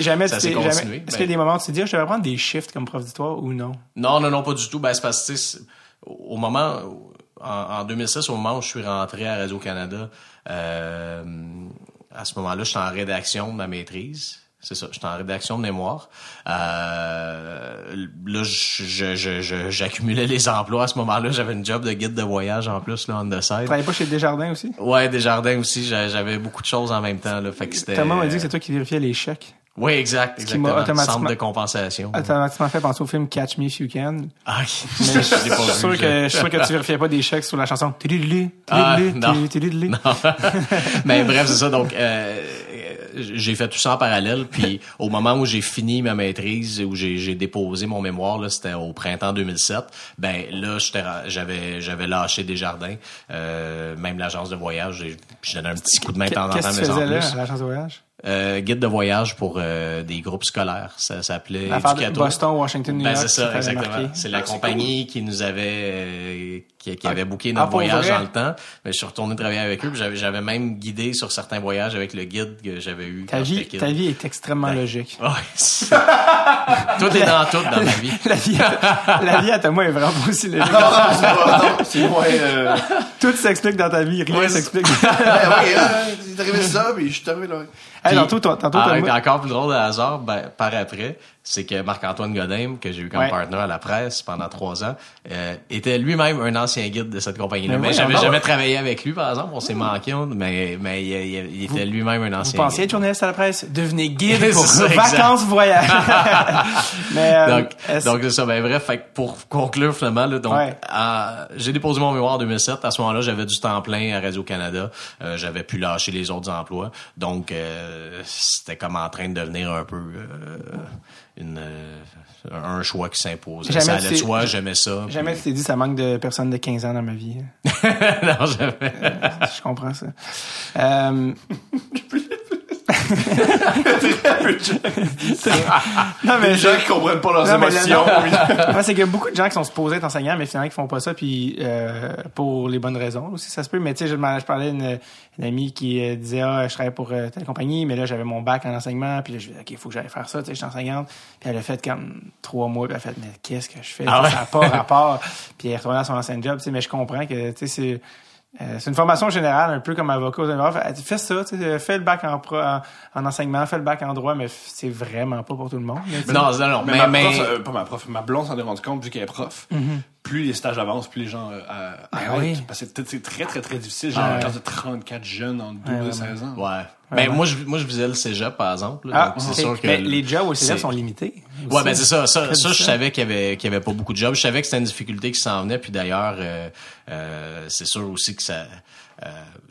jamais, ça s'est continué. Jamais... Ben... Est-ce qu'il y a des moments où tu te dis, je devrais prendre des shifts comme prof d'histoire ou non? Non, non, non, pas du tout. Ben, c'est parce que, c'est... au moment, en, en deux mille six, au moment où je suis rentré à Radio-Canada, euh, à ce moment-là, j'étais en rédaction de ma maîtrise. C'est ça, je suis en rédaction de mémoire. Euh, là, je, je, je, j'accumulais les emplois. À ce moment-là, j'avais une job de guide de voyage en plus, là, on the side. Tu travaillais pas chez Desjardins aussi? Ouais, Desjardins aussi. J'avais beaucoup de choses en même temps, là. Fait que c'était... Thomas m'a dit que c'est toi qui vérifiais les chèques. Oui, exact. Ce qui m'a automatiquement... centre de compensation. Automatiquement fait penser au film Catch Me If You Can. Ah, okay. Mais je suis pas sûr que, je suis sûr que tu vérifiais pas des chèques sur la chanson. Ah, non. Non. Mais bref, c'est ça. Donc, euh, j'ai fait tout ça en parallèle. Puis, au moment où j'ai fini ma maîtrise, où j'ai, j'ai déposé mon mémoire, là, c'était au printemps deux mille sept. Ben, là, j'avais, j'avais lâché Desjardins. Euh, même l'agence de voyage, je donnais un petit coup de main de temps en temps. Qu'est-ce que tu faisais là, à l'agence de voyage? Euh, guide de voyage pour euh, des groupes scolaires. Ça s'appelait Éducato. Boston, Washington, New York. Ben, c'est ça, exactement. Marqué. C'est la ah, compagnie c'est cool. qui nous avait, euh, qui, qui ah, avait booké notre ah, voyage dans le temps. Mais je suis retourné travailler avec eux. Puis j'avais, j'avais même guidé sur certains voyages avec le guide que j'avais eu. Ta vie, ta vie est extrêmement ben, logique. Oh, tout est dans tout dans ma vie. La vie, à, la vie à Thomas est vraiment aussi logique. Non, non, c'est pas, non, c'est moi. Euh... Tout s'explique dans ta vie. Rien ouais, s'explique. C'est ouais, ouais, arrivé ça, puis je suis arrivé là. Hey, tantôt, tantôt, tantôt, en, encore plus drôle de hasard, ben, par après, c'est que Marc-Antoine Godin, que j'ai eu comme ouais. partenaire à la presse pendant trois ans, euh, était lui-même un ancien guide de cette compagnie-là. Mais, mais j'avais jamais travaillé avec lui, par exemple. On s'est mmh. manqué, mais, mais il, il, il était vous, lui-même un ancien. Vous pensiez guide. Être journaliste à la presse? Devenez guide pour ça, vacances, voyage. mais, euh, donc, est-ce... donc, c'est ça. Ben, bref, fait que pour conclure, finalement, là, donc, ouais. à, j'ai déposé mon mémoire en deux mille sept. À ce moment-là, j'avais du temps plein à Radio-Canada. Euh, j'avais pu lâcher les autres emplois. Donc, euh, c'était comme en train de devenir un peu euh, une, euh, un choix qui s'imposait. Jamais ça allait de soi, j'aimais ça. Jamais puis... tu t'es dit, ça manque de personnes de quinze ans dans ma vie. Non, jamais. Euh, je comprends ça. Euh... Très peu de gens. Des gens qui comprennent pas leurs non, émotions. Non, c'est que beaucoup de gens qui sont supposés être enseignants, mais finalement qui font pas ça, puis euh, pour les bonnes raisons aussi, ça se peut. Mais tu sais, je, je parlais d'une une amie qui euh, disait ah, je travaille pour euh, telle compagnie, mais là j'avais mon bac en enseignement, puis là je dis ok, il faut que j'aille faire ça, tu sais, je suis enseignante. Puis elle a fait comme trois mois, puis elle a fait mais qu'est-ce que je fais, ah ouais? Ça n'a pas rapport. Puis elle est retournée à son ancien job, tu sais, mais je comprends que tu sais c'est Euh, c'est une formation générale, un peu comme avocat. Fais ça, fais le bac en, pro, en, en enseignement, fais le bac en droit, mais c'est vraiment pas pour tout le monde. Mais non, non, non. Mais, mais, ma mais... Prof, euh, pas ma prof, ma blonde s'en est rendue compte, vu qu'elle est prof. Mm-hmm. Plus les stages avancent, plus les gens euh, arrêtent. Oui. Parce que c'est, c'est très, très, très difficile. Genre, ah, une classe de trente-quatre jeunes en douze ouais, et seize ans. Ouais. Mais ben, moi, je, moi, je visais le cégep, par exemple. Là, ah, donc, c'est sûr que mais les jobs au cégep c'est... sont limités. Aussi. Ouais, ben, c'est ça. Ça, ça, je savais qu'il y avait, qu'il y avait pas beaucoup de jobs. Je savais que c'était une difficulté qui s'en venait. Puis d'ailleurs, euh, euh, c'est sûr aussi que ça, euh,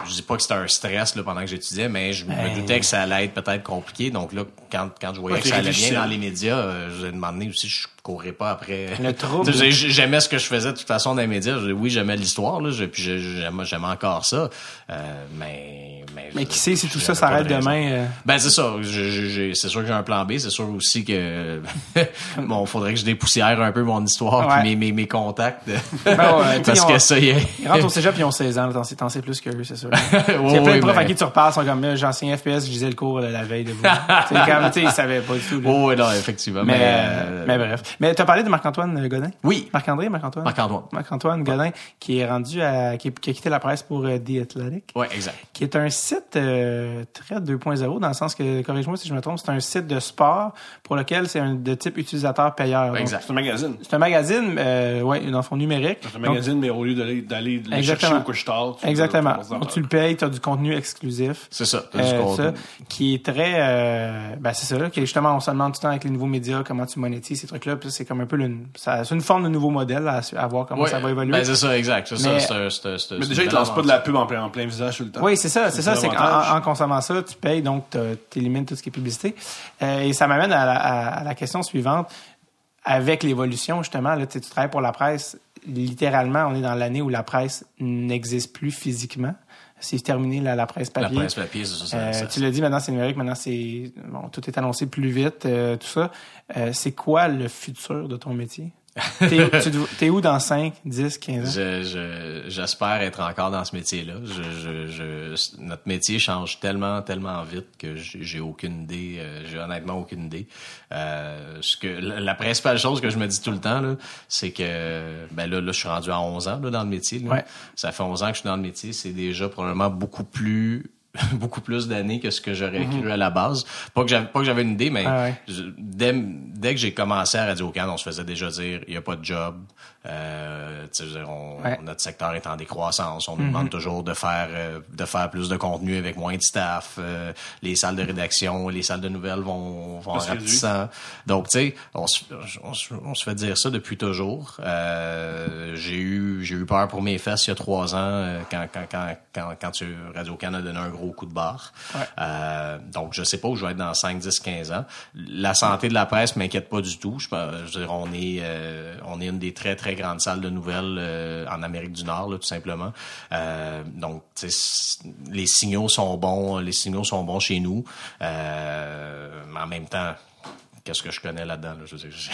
je dis pas que c'était un stress, là, pendant que j'étudiais, mais je ben... me doutais que ça allait être peut-être compliqué. Donc là, quand, quand je voyais ouais, que ça allait bien dans les médias, euh, je demandais aussi, je courais pas après. Le trouble. J'aimais ce que je faisais de toute façon dans les médias. Oui, j'aimais l'histoire, là, puis j'aimais, j'aimais encore ça. Euh, mais, mais, mais qui sait si tout ça s'arrête de demain? Euh... Ben, c'est ça. Je, je, je, c'est sûr que j'ai un plan B. C'est sûr aussi que, bon, faudrait que je dépoussière un peu mon histoire, ouais. puis mes, mes, mes contacts. Ben ouais, parce que on, ça y est. Ils rentrent au cégep, ils ont seize ans. T'en sais, t'en sais plus que eux, c'est sûr. Il y a plein de profs à qui tu repasses, sont comme, j'enseignais F P S, je lisais le cours la veille de vous. Tu sais, ils savaient pas du tout. Oh, oui, non, effectivement. Mais, euh, mais bref. Mais tu as parlé de Marc-Antoine Godin? Oui. Marc-André, Marc-Antoine? Marc-Antoine. Marc-Antoine Godin, qui est rendu à, qui, qui a quitté la presse pour euh, The Athletic. Oui, exact. Qui est un site euh, très deux point zéro, dans le sens que, corrige-moi si je me trompe, c'est un site de sport pour lequel c'est un de type utilisateur-payeur. Ouais, exact. Donc, c'est un magazine. C'est un magazine, euh, oui, dans le fond numérique. C'est un magazine, donc, mais au lieu d'aller, d'aller le chercher au couche-tard. Exactement. Donc, tu le payes, tu as du contenu exclusif. C'est ça. T'as euh, du contenu. Ça, qui est très, euh, ben, c'est ça, là, qui est justement, on se demande tout le temps avec les nouveaux médias, comment tu monétises ces trucs-là. Puis c'est comme un peu une, ça, c'est une forme de nouveau modèle à, à voir comment ouais, ça va évoluer. Ben c'est ça, exact. C'est mais, ça, c'est, c'est, c'est, mais déjà, ils te lancent pas de la pub en plein, en plein visage tout le temps. Oui, c'est ça. C'est, c'est ça. C'est qu'en en consommant ça, tu payes, donc t'élimines tout ce qui est publicité. Euh, et ça m'amène à la, à, à la question suivante. Avec l'évolution, justement, là, tu travailles pour la presse. Littéralement, on est dans l'année où la presse n'existe plus physiquement. C'est terminé la, la presse papier. La presse papier, c'est ça. Euh, ça tu l'as dit, maintenant c'est numérique, maintenant c'est bon, tout est annoncé plus vite, euh, tout ça. Euh, c'est quoi le futur de ton métier? T'es, tu, t'es où dans cinq, dix, quinze ans? Je, je, j'espère être encore dans ce métier-là. Je, je, je, notre métier change tellement, tellement vite que j'ai, j'ai aucune idée. Euh, j'ai honnêtement aucune idée. Euh, ce que, la, la principale chose que je me dis tout le temps, là, c'est que ben là, là, je suis rendu à onze ans là, dans le métier. Là. Ouais. Ça fait onze ans que je suis dans le métier. C'est déjà probablement beaucoup plus beaucoup plus d'années que ce que j'aurais mm-hmm. cru à la base. Pas que j'avais, pas que j'avais une idée, mais ah ouais. je, dès, dès que j'ai commencé à Radio-Canada, on se faisait déjà dire « il n'y a pas de job euh, ». Ouais. Notre secteur est en décroissance. On mm-hmm. nous demande toujours de faire, euh, de faire plus de contenu avec moins de staff. Euh, les salles de rédaction, les salles de nouvelles vont, vont en rapetissant. Donc, tu sais, on, on, on se fait dire ça depuis toujours. Euh, j'ai, eu, j'ai eu peur pour mes fesses il y a trois ans euh, quand, quand, quand, quand, quand tu, Radio-Canada donnait un gros coup de barre. Ouais. Euh, donc, je sais pas où je vais être dans cinq, dix, quinze ans. La santé de la presse m'inquiète pas du tout. Je, je veux dire, on est, euh, on est une des très, très grandes salles de nouvelles euh, en Amérique du Nord, là, tout simplement. Euh, donc, les signaux sont bons. Les signaux sont bons chez nous. Euh, mais en même temps... Qu'est-ce que je connais là-dedans? Là? Je sais, je...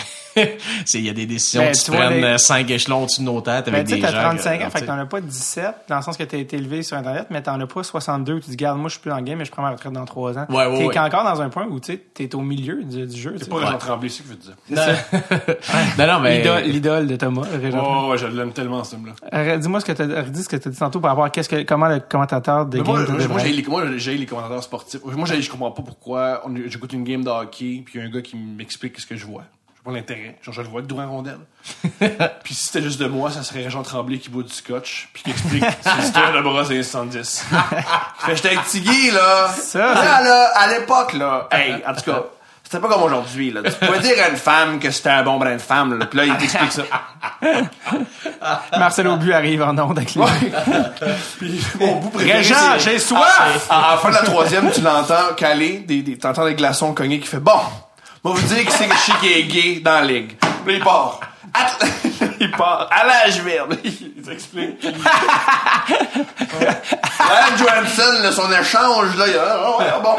Il y a des décisions ben, qui se prennent les... cinq échelons au-dessus de nos têtes ben, avec des gens... Tu as trente-cinq que... ans, fait que t'en as pas dix-sept, dans le sens que t'as été élevé sur Internet, mais t'en as pas soixante-deux où tu te dis, garde, moi je suis plus dans le game, mais je prends ma retraite dans trois ans. Ouais, ouais, t'es ouais. encore dans un point où t'es au milieu du, du jeu. C'est pas Jean Tremblay, c'est ce que je veux dire. Non. non, non, mais... L'idole, l'idole de Thomas. Oh, ouais, je l'aime tellement, ce film-là. Euh, dis-moi ce que t'as dit, ce que t'as dit tantôt par rapport à qu'est-ce que, comment le commentateur de game... Moi, de moi, j'ai, moi, j'ai les commentateurs sportifs. Moi, j'ai, je comprends pas pourquoi on, j'écoute une game de hockey, puis y a un gars qui m'explique ce que je vois. Je vois l'intérêt. Genre, je le vois avec Drouin Rondelle. Puis si c'était juste de moi, ça serait Jean Tremblay qui boit du scotch, puis qui explique cette histoire de Brosse soixante-dix. Fait j'étais avec Tiggy, là. Ça, là, là, à l'époque, là. Hey, en tout cas, c'était pas comme aujourd'hui, là. Tu pouvais dire à une femme que c'était un bon brin de femme, là. Puis là, il t'explique ça. Marcel Aubu arrive en onde avec lui. Puis mon bout préféré, Réjean, c'est... j'ai soif! À la fin de la troisième, tu l'entends caler, des, des, t'entends des glaçons cogner qui fait « Bon! » Moi, vous dire que c'est chic et gay dans la ligue. Puis il part. At- il part. À la juive. Il s'explique. Alan Johansson, là, son échange, là, il a bon.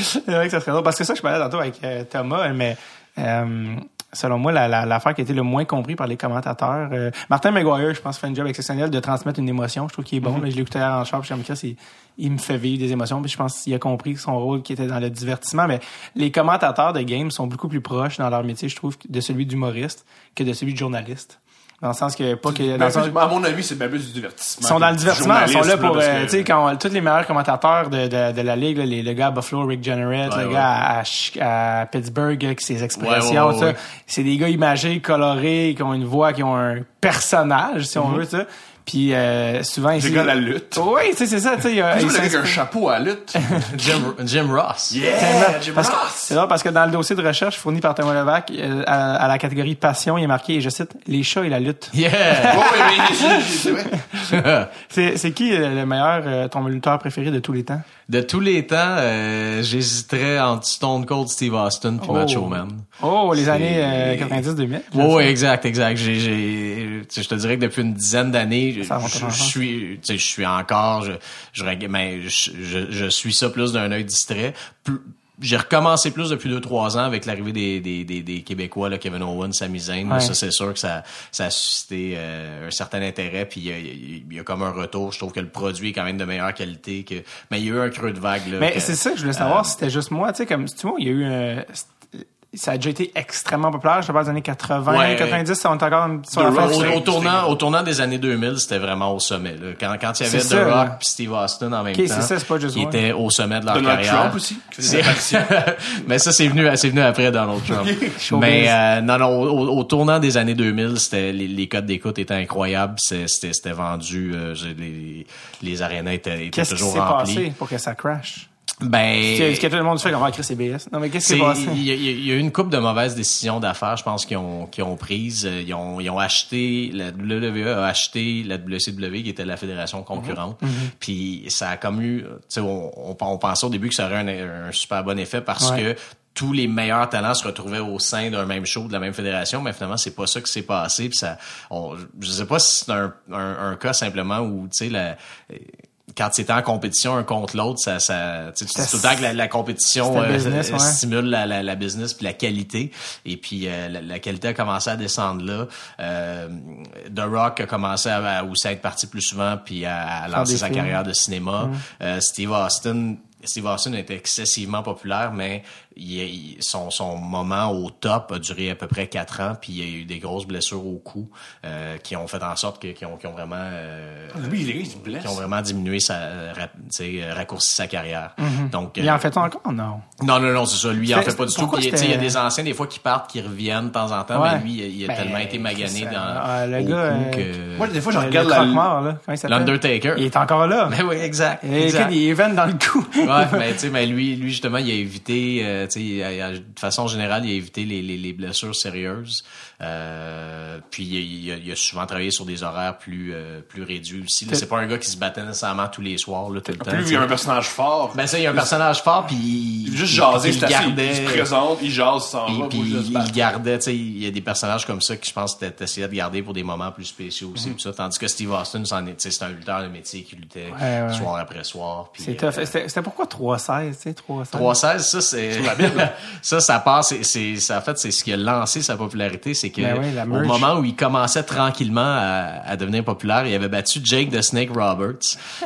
C'est vrai que ça serait drôle. Parce que ça, je parlais tantôt avec euh, Thomas, mais... Euh, selon moi, la, la, l'affaire qui a été le moins compris par les commentateurs. Euh, Martin Maguire, je pense, fait un job exceptionnel de transmettre une émotion. Je trouve qu'il est bon. Mm-hmm. Là, je l'écoutais hier en char, puis je me dis, il me fait vivre des émotions. Puis je pense qu'il a compris son rôle qui était dans le divertissement. Mais les commentateurs de game sont beaucoup plus proches dans leur métier, je trouve, de celui d'humoriste que de celui de journaliste. Dans le sens que pas que dans sens... à mon avis c'est bien plus du divertissement. Ils sont dans le divertissement, ils sont là pour euh, que... tu sais quand on, tous les meilleurs commentateurs de de, de la ligue là, les, le gars à Buffalo, Rick Jenneret, ouais, le ouais. gars à, à Pittsburgh avec ses expressions ouais, ouais, ouais, ouais. C'est des gars imagés, colorés, qui ont une voix, qui ont un personnage si mm-hmm. on veut ça. Puis euh, souvent ici. Les gars de la lutte. Oui, tu sais, c'est ça. Tu sais, il avec un chapeau à la lutte. Jim, Jim Ross. Yeah, Jim parce Ross. Que, c'est vrai parce que dans le dossier de recherche fourni par Thomas Levac euh, à, à la catégorie passion, il est marqué, et je cite, les chats et la lutte. Yeah. oh, oui, mais c'est vrai. c'est, c'est qui le meilleur, euh, ton lutteur préféré de tous les temps? De tous les temps, euh, j'hésiterais entre Stone Cold Steve Austin puis oh. Macho Man. Oh, les c'est... années euh, quatre-vingt-dix deux mille. Oui, exact, exact. J'ai, j'ai, je te dirais que depuis une dizaine d'années. Je, je suis, tu sais, je suis encore, je, je, mais je, je, je suis ça plus d'un œil distrait. Plus, j'ai recommencé plus depuis deux, trois ans avec l'arrivée des, des, des, des Québécois, là, Kevin Owens, Sami Zayn. Ouais. Ça, c'est sûr que ça, ça a suscité euh, un certain intérêt. Puis il y a, il y a comme un retour. Je trouve que le produit est quand même de meilleure qualité. Que, mais il y a eu un creux de vague. Là, mais que, c'est ça que je voulais savoir. Euh, si c'était juste moi, tu sais, comme tu vois, il y a eu. Euh, ça a déjà été extrêmement populaire. Je te parle des années quatre-vingts, ouais, quatre-vingt-dix, on est encore sur la phase. Au, au tournant, au tournant des années deux mille, c'était vraiment au sommet, là. Quand, quand il y avait The Rock pis Steve Austin en même okay, temps. C'est ça, c'est pas juste qui étaient au sommet de leur Donald carrière. Trump aussi. C'est... Mais ça, c'est venu, c'est venu après Donald Trump. Mais, euh, non, non, au, au tournant des années deux mille, c'était, les, les codes d'écoute étaient incroyables. C'était, c'était, c'était vendu, euh, les, les arénas étaient, étaient qu'est-ce toujours remplis. Qu'est-ce qui s'est passé pour que ça crash? Ben, qu'est-ce que tout le monde fait qu'on va créer C B S? Non, mais qu'est-ce qui s'est passé? Il y, y a eu une couple de mauvaises décisions d'affaires, je pense, qu'ils ont, qu'ils ont prises. Ils ont, ils ont acheté, la W W E a acheté la W C W, qui était la fédération concurrente. Mm-hmm. Puis, ça a comme eu, tu sais, on, on, on pensait au début que ça aurait un, un super bon effet parce ouais. que tous les meilleurs talents se retrouvaient au sein d'un même show, de la même fédération, mais finalement, c'est pas ça qui s'est passé. Puis ça, on, je sais pas si c'est un, un, un cas simplement où, tu sais, la, quand c'était en compétition un contre l'autre, ça, ça, tu sais, tout le temps que la, la compétition euh, business, ouais. stimule la, la, la business puis la qualité. Et puis euh, la, la qualité a commencé à descendre là. Euh, The Rock a commencé à, à aussi à être parti plus souvent puis à, à lancer sa films. Carrière de cinéma. Mm. Euh, Steve Austin Steve Austin était excessivement populaire, mais il, il, son, son moment au top a duré à peu près quatre ans, puis il y a eu des grosses blessures au cou euh, qui ont fait en sorte que, qui, ont, qui ont vraiment euh, lui il est blessé, qui ont vraiment diminué sa, euh, raccourci sa carrière. Mm-hmm. Donc euh, il en fait encore non non non non c'est ça, lui il en fait pas du tout. Il y a des anciens des fois qui partent, qui reviennent de temps en temps, ouais. mais lui il, il a ben, tellement été magané dans ah, le gars euh, que... moi des fois je regarde la... mort, là. Comment il s'appelle? L'Undertaker, il est encore là. Mais oui, exact, exact. Il est veine dans le cou. Ouais, mais tu sais, mais lui, lui justement, il a évité, euh, tu sais, de façon générale, il a évité les, les, les blessures sérieuses. Euh, puis il a, il a souvent travaillé sur des horaires plus euh, plus réduits aussi. Là, c'est pas un gars qui se battait nécessairement tous les soirs là tout le temps. Plus il y a un personnage fort. Ben ça, il y a un personnage fort, puis il, juste jaser, il gardait, il se présente, il jase sans va. Puis il gardait, tu sais, il y a des personnages comme ça qui je pense t'essayais de garder pour des moments plus spéciaux aussi, mm-hmm. tout ça. Tandis que Steve Austin, c'en est, c'est un lutteur de métier qui luttait ouais, ouais. soir après soir. Pis, c'est euh, tough. C'était, c'était pourquoi trois seize, tu sais, trois seize ça c'est, c'est la Bible. ça ça passe, c'est, c'est ça en fait c'est ce qui a lancé sa popularité, c'est que ben oui, au moment où il commençait tranquillement à, à devenir populaire, il avait battu Jake the Snake Roberts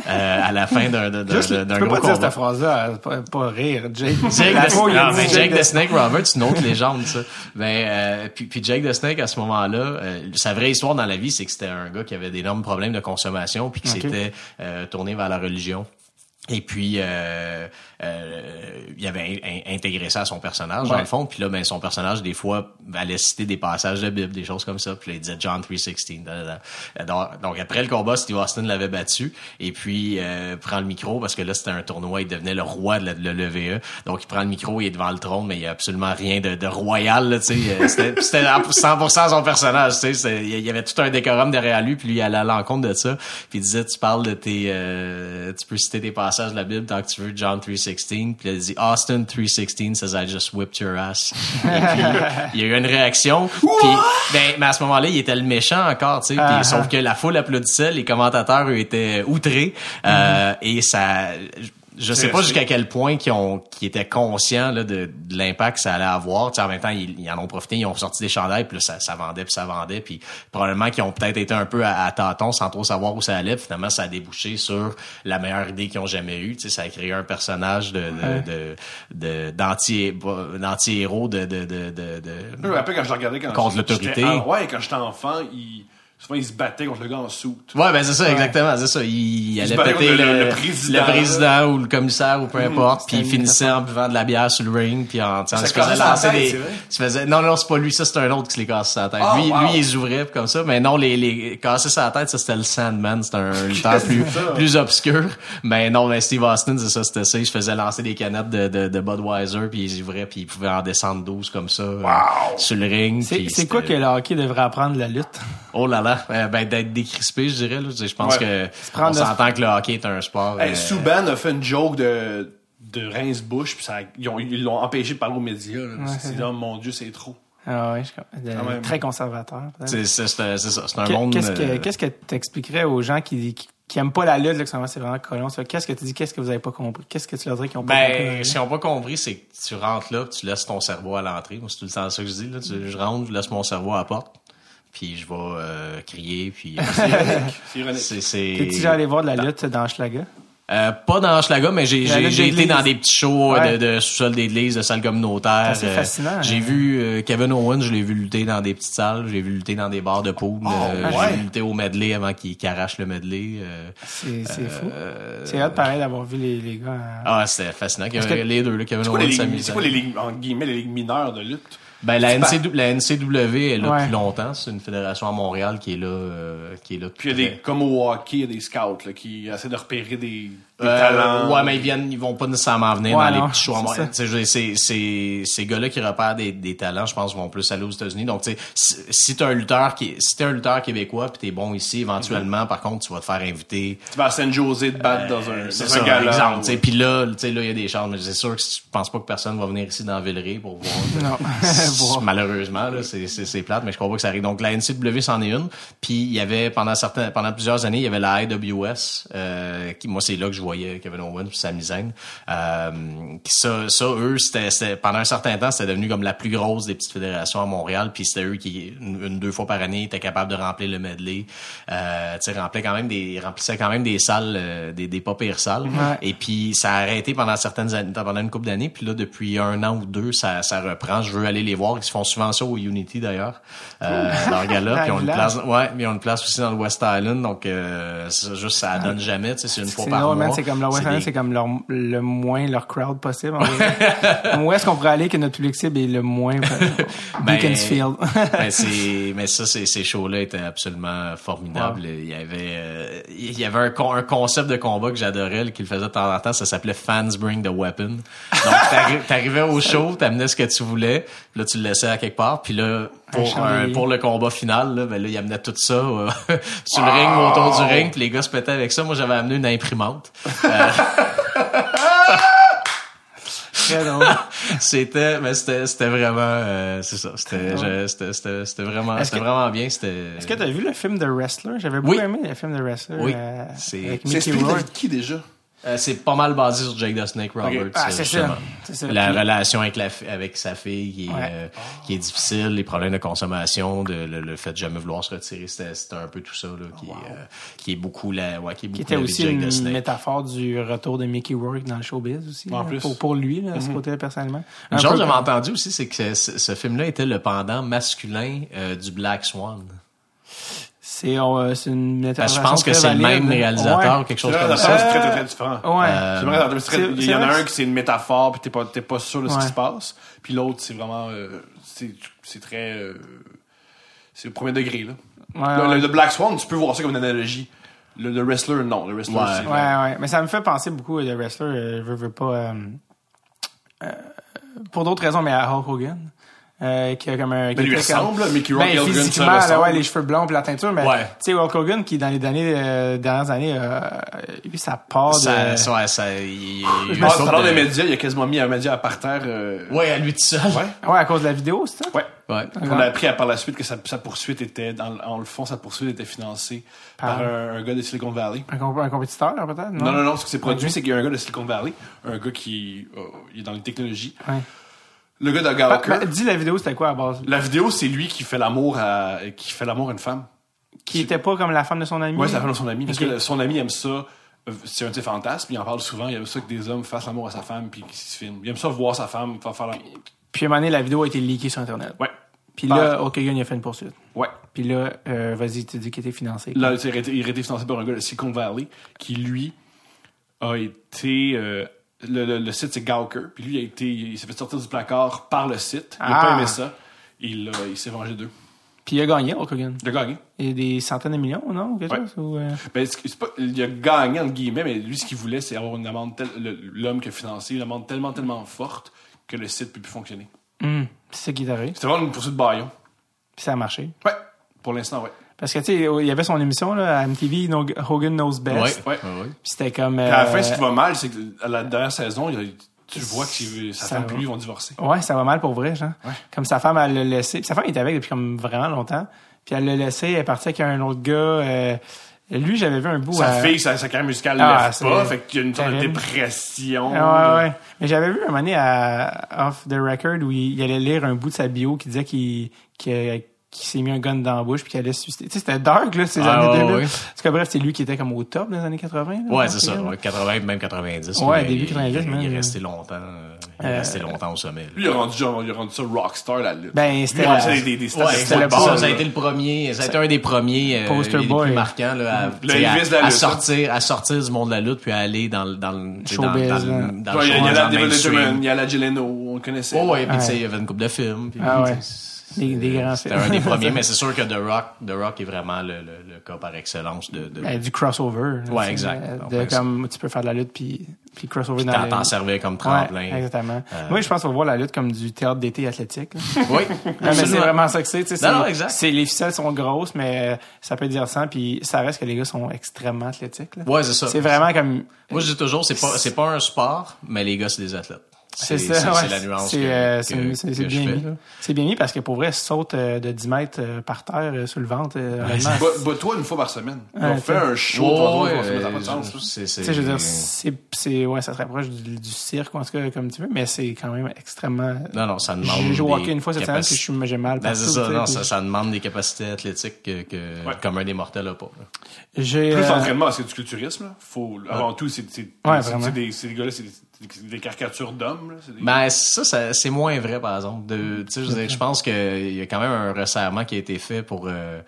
euh, à la fin d'un d'un, d'un, Juste, d'un, d'un gros combat. Tu peux pas dire cette phrase-là, pas, pas rire. Jake, Jake, the, non, mais Jake the Snake Roberts, une autre légende ça. Ben euh, puis, puis Jake the Snake à ce moment-là, euh, sa vraie histoire dans la vie, c'est que c'était un gars qui avait d'énormes problèmes de consommation puis qui okay. s'était euh, tourné vers la religion. Et puis euh, euh, il avait in- intégré ça à son personnage ouais. dans le fond, puis là ben son personnage des fois allait citer des passages de Bible, des choses comme ça, puis là, il disait John trois seize. Donc, donc après le combat, Steve Austin l'avait battu et puis euh, prend le micro parce que là c'était un tournoi, il devenait le roi de l'E V E. Donc il prend le micro, il est devant le trône, mais il y a absolument rien de, de royal, tu sais, c'était, c'était cent pour cent son personnage, tu sais, il y avait tout un décorum derrière lui, puis lui il allait à l'encontre de ça, puis il disait tu parles de tes euh, tu peux citer des passages de la Bible tant que tu veux, John trois seize, puis il a dit Austin trois seize says I just whipped your ass. Et puis, il y a eu une réaction, puis ben mais à ce moment-là, il était le méchant encore, tu sais, uh-huh. sauf que la foule applaudissait, les commentateurs eux, étaient outrés euh, mm-hmm. et ça je sais pas jusqu'à quel point qu'ils ont qu'ils étaient conscients là de, de l'impact que ça allait avoir. Tu sais, en même temps ils, ils en ont profité, ils ont sorti des chandails puis là, ça, ça vendait puis ça vendait puis probablement qu'ils ont peut-être été un peu à, à tâtons sans trop savoir où ça allait. Puis finalement ça a débouché sur la meilleure idée qu'ils ont jamais eue. Tu sais, ça a créé un personnage de de de, de d'anti d'anti-héros de de de de, de oui, après, quand je regardais quand contre l'autorité. Ah ouais, quand j'étais enfant, il souvent, il se battait contre le gars en soute. Ouais, ben c'est ça, exactement, c'est ça. Il, il allait péter le, le, le, président. le président ou le commissaire ou peu importe, mmh, puis il finissait en buvant de la bière sur le ring, puis en, tu sais, se faisait lancer tête, des... Tu faisais... Non, non, c'est pas lui, ça, c'est un autre qui se les cassait sa tête. Oh, lui, wow. lui, il les ouvrait comme ça, mais non, les, les casser sa tête, ça, c'était le Sandman, c'était un lutteur plus, plus obscur. Mais non, mais Steve Austin, c'est ça, c'était ça, il se faisait lancer des canettes de, de, de Budweiser, puis il les ouvrait, puis il pouvait en descendre douze comme ça, wow. euh, sur le ring. C'est, c'est quoi que le hockey devrait apprendre de la lutte? Oh là là. Euh, ben, d'être décrispé, je dirais. Là. Je pense ouais. que on s'entend sp- que le hockey est un sport. Hey, euh... Subban a fait une joke de, de rince-bouche, puis ça, ils, ont, ils l'ont empêché de parler aux médias. Là, ouais, c'est là, mon Dieu, c'est trop. Ah oui, je... très conservateur. C'est, c'est, c'est, c'est ça, c'est un monde... Qu'est-ce que, euh... qu'est-ce que t'expliquerais aux gens qui... qui... qui aiment pas la lutte, là, que c'est vraiment colon. Qu'est-ce que tu dis? Qu'est-ce que vous avez pas compris? Qu'est-ce que tu leur dirais qu'ils ont pas ben, compris? Ben, s'ils ont pas compris, c'est que tu rentres là, tu laisses ton cerveau à l'entrée. Moi, c'est tout le temps ça que je dis. Là. Tu, je rentre, je laisse mon cerveau à la porte. Puis je vais euh, crier, puis... C'est ironique. C'est ironique. C'est, c'est... T'es-tu déjà allé voir de la lutte dans Hochelaga? Euh, pas dans Hochelaga, mais j'ai, j'ai, j'ai été dans des petits shows ouais. de, de sous-sol d'église, de salles communautaires. C'est fascinant. J'ai hein. vu euh, Kevin Owens, je l'ai vu lutter dans des petites salles, j'ai vu lutter dans des bars de pool, oh, euh, ouais. j'ai vu lutter au medley avant qu'il arrache le medley. Euh, c'est c'est euh, fou. Euh, c'est hâte pareil d'avoir vu les, les gars. Hein. Ah, c'était fascinant. Parce que les deux, là, Kevin Owens, Sami Zayn. C'est quoi les ligues, en guillemets, les ligues mineures de lutte? Ben la, N C W, la N C W est là ouais. depuis longtemps, c'est une fédération à Montréal qui est là euh, qui est là. Puis il y a des comme au hockey, il y a des scouts là qui essaient de repérer des, des euh, talents. Ouais, mais ils viennent ils vont pas nécessairement venir ouais, dans non, les petits shows à Montréal. Tu sais c'est c'est ces gars-là qui repèrent des des talents, je pense vont plus aller aux États-Unis. Donc tu sais si, si t'es un lutteur qui si t'es un lutteur québécois puis t'es bon ici éventuellement mm-hmm. par contre tu vas te faire inviter. Tu vas à San José te battre euh, dans un c'est dans un gala, exemple, tu sais puis là tu sais là il y a des chances mais c'est sûr que je pense pas que personne va venir ici dans Villeray pour voir. Non. Malheureusement, là, c'est, c'est, c'est plate, mais je crois pas que ça arrive. Donc, la N C W, c'en est une. Puis, il y avait, pendant certains, pendant plusieurs années, il y avait la I W S, euh, qui, moi, c'est là que je vois voyait Kevin Owens puis Sami Zayn. Euh, ça, ça, eux, c'était, c'était pendant un certain temps, c'était devenu comme la plus grosse des petites fédérations à Montréal. Puis c'était eux qui, une, une deux fois par année, étaient capables de remplir le medley. Euh, tu sais, remplissaient quand même des, remplissaient quand même des salles, euh, des, des pas pires salles. Ouais. Et puis ça a arrêté pendant certaines années, pendant une couple d'années. Puis là, depuis un an ou deux, ça, ça reprend. Je veux aller les voir. Ils se font souvent ça au Unity d'ailleurs. Euh, cool. Leur gala. Puis on une place, ouais, mais on une place aussi dans le West Island. Donc euh, ça, juste ça donne jamais. Tu sais, c'est une fois c'est par non, mois. Man, c'est comme le West Island, des... c'est comme leur, le moins leur crowd possible. Où est-ce qu'on pourrait aller que notre public cible est le moins Beaconsfield? ben, ben c'est, mais ça, c'est, ces shows-là étaient absolument formidables. Wow. Il y avait, euh, il y avait un, con, un concept de combat que j'adorais, qu'il faisait de temps en temps. Ça s'appelait Fans Bring the Weapon. Donc, t'arri- t'arrivais au show, t'amenais ce que tu voulais, puis là, tu le laissais à quelque part, puis là, pour un, pour le combat final, là, ben là, il amenait tout ça euh, sur le oh. ring, autour du ring, puis les gars se pétaient avec ça. Moi, j'avais amené une imprimante. Euh, c'était mais c'était c'était vraiment euh, c'est ça c'était, je, c'était c'était c'était vraiment est-ce c'était que, vraiment bien c'était est-ce que t'as vu le film The Wrestler? J'avais beaucoup oui. aimé le film The Wrestler. Oui. Euh, c'est avec Mickey Rourke. C'est qui déjà? Euh, c'est pas mal basé sur Jake the Snake Roberts. Okay. Ah, c'est ça. C'est ça. La relation avec, la fi- avec sa fille qui est, ouais. euh, qui est difficile, les problèmes de consommation, de, le, le fait de jamais vouloir se retirer, c'était, c'était un peu tout ça là, qui, wow. euh, qui est beaucoup la, ouais, qui est beaucoup qui était aussi Jake une the Snake. Métaphore du retour de Mickey Rourke dans le showbiz aussi. En là, plus. Pour, pour lui, là, mm-hmm. ce côté-là, personnellement. Une chose que j'avais entendu aussi, c'est que ce, ce film-là était le pendant masculin euh, du Black Swan. C'est, euh, c'est une interprétation. Je pense que c'est valide. Le même réalisateur ouais. ou quelque chose comme ça. C'est très, très, très différent. Ouais. Euh, c'est vrai, il y en a un qui c'est une métaphore, puis t'es pas, t'es pas sûr de ouais. ce qui se passe. Puis l'autre, c'est vraiment. Euh, c'est, c'est très. Euh, c'est au premier degré, là. Ouais, le, ouais. le Black Swan, tu peux voir ça comme une analogie. Le, le wrestler, non. Le wrestler, ouais. c'est. Ouais, ouais. Mais ça me fait penser beaucoup, le wrestler, euh, je veux, veux pas. Euh, euh, pour d'autres raisons, mais à Hulk Hogan. Euh, qui a comme un. Mais lui ressemble, Mickey Rourke, ben, physiquement, là, ouais, les cheveux blonds, puis la teinture, mais ouais. tu sais, Hulk Hogan qui dans les années, euh, dernières années, euh, lui ça part de. Ça, ça, ouais, ça. Il, il je pense dans les médias, il a quasiment mis un média à par terre. Euh... Ouais, à lui tout seul. Ouais. ouais, à cause de la vidéo, c'est ça. Ouais. Ouais. On a appris par la suite que sa, sa poursuite était, dans, en le fond, sa poursuite était financée par, par un, un gars de Silicon Valley. Un, comp- un compétiteur, là, peut-être. Non? non, non, non. Ce qui s'est produit, okay. c'est qu'il y a un gars de Silicon Valley, un gars qui euh, il est dans les technologies. Ouais. Le gars de Gawker. Dis la vidéo, c'était quoi à base? La vidéo, c'est lui qui fait l'amour à, qui fait l'amour à une femme. Qui c'est... était pas comme la femme de son ami? Ouais, c'est la femme de son ami. Okay. Parce que le, son ami aime ça. C'est un petit fantasme. Il en parle souvent. Il aime ça que des hommes fassent l'amour à sa femme puis qu'ils se filment. Il aime ça voir sa femme faire l'amour. Puis, puis à un moment donné, la vidéo a été leakée sur Internet. Ouais. Puis par... là, Hulk Hogan, il a fait une poursuite. Ouais. Puis là, euh, vas-y, tu dis qu'il était financé. Là, il a été financé par un gars de Silicon Valley qui, lui, a été... Euh, Le, le, le site, c'est Gawker. Puis lui, il a été, il s'est fait sortir du placard par le site. Il n'a ah. pas aimé ça. Il, euh, il s'est vengé d'eux. Puis il a gagné, Hulk Hogan. Il a gagné. Il a des centaines de millions, non? Quelque ouais. chose, ou euh... ben, c'est, c'est pas, il a gagné, entre guillemets, mais lui, ce qu'il voulait, c'est avoir une amende... Tel, le, l'homme qui a financé une amende tellement, tellement forte que le site ne peut plus fonctionner. Mmh. C'est ça qui est arrivé. C'était vraiment une poursuite de baillon. Puis ça a marché. Ouais. Pour l'instant, ouais. Parce que, tu sais, il y avait son émission, là, à M T V, no, Hogan Knows Best. Ouais, ouais, ouais. Puis c'était comme. Euh, Puis à la fin, ce qui va mal, c'est que à la dernière saison, il a, tu vois que sa femme et lui vont divorcer. Ouais, ça va mal pour vrai, genre. Ouais. Comme sa femme, elle l'a laissé. Puis sa femme était avec depuis comme vraiment longtemps. Puis elle l'a laissé, elle est partie avec un autre gars. Euh, lui, j'avais vu un bout. Sa euh... fille, sa, sa carrière musicale ne ah, lève pas. Fait qu'il y a une sorte de dépression. Ah, ouais, ouais. Mais j'avais vu un moment donné à Off the Record où il, il allait lire un bout de sa bio qui disait qu'il. qu'il qui s'est mis un gun dans la bouche puis qui allait se suicider. Tu sais, c'était dark, là, ces ah, années deux mille. Ouais. En tout cas, bref, c'est lui qui était comme au top dans les années quatre-vingts. Là, ouais, c'est ça. Ouais, quatre-vingts, même quatre-vingt-dix. Ouais, début quatre-vingt-dix, même. Il est resté longtemps, euh, il est resté longtemps au sommet. Là. Lui, il a rendu, genre, il a rendu ça rockstar, la lutte. Ben, c'était, la... c'était des, des, des, ouais, c'était le base. Ça, ça a été le premier, ça a été un des premiers, poster euh, boy. Les plus marquants, là, à, le à, la à sortir, à sortir du monde de la lutte puis à aller dans le, dans le, showbiz, dans, dans, dans ouais, le, il y a la Géleno, on connaissait. Oh, ouais, puis tu sais, il y avait une couple de films. Ah, ouais. Des, des grands C'était films. Un des premiers, mais c'est sûr que The Rock, The Rock est vraiment le, le, le cas par excellence de, de... Ben, du crossover. Ouais, exact. De, comme tu peux faire de la lutte puis puis crossover pis dans. T'en, les... t'en servais comme tremplin. Ouais, exactement. Euh... Moi, je pense qu'on voit la lutte comme du théâtre d'été athlétique. Là. Oui. Non, mais c'est vraiment ça que c'est. Tu sais, non, non, exact. C'est les ficelles sont grosses, mais ça peut dire ça. Puis ça reste que les gars sont extrêmement athlétiques. Là. Ouais, c'est ça. C'est vraiment comme. Moi, je dis toujours, c'est pas c'est pas un sport, mais les gars, c'est des athlètes. C'est, c'est ça, c'est, ouais, c'est la nuance c'est, que, euh, que, c'est, c'est, que c'est bien je fais. Mis, c'est bien mis parce que pour vrai, saute de dix mètres par terre sur le ventre. Bat-toi une fois par semaine. On fait un show. Oh, ouais, ouais, c'est, c'est, c'est, je veux dire, c'est, c'est, ouais, ça se rapproche du, du cirque, en tout cas, comme tu veux, mais c'est quand même extrêmement. Non, non, ça demande. J'ai joué au hockey une fois cette capaci... semaine que je, j'ai mal partout. C'est ça, non, puis... ça, ça demande des capacités athlétiques que, que ouais. comme un des mortels n'a pas. J'ai, Plus euh... l'entraînement, c'est du culturisme. Là. Faut, avant ouais. tout, c'est, c'est, ouais, c'est, c'est des, c'est des gars-là, c'est des, c'est des caricatures d'hommes. Là. C'est des... Ben, ça, ça, c'est moins vrai, par exemple. De, tu sais, je, okay. je pense qu'il y a quand même un resserrement qui a été fait pour, euh,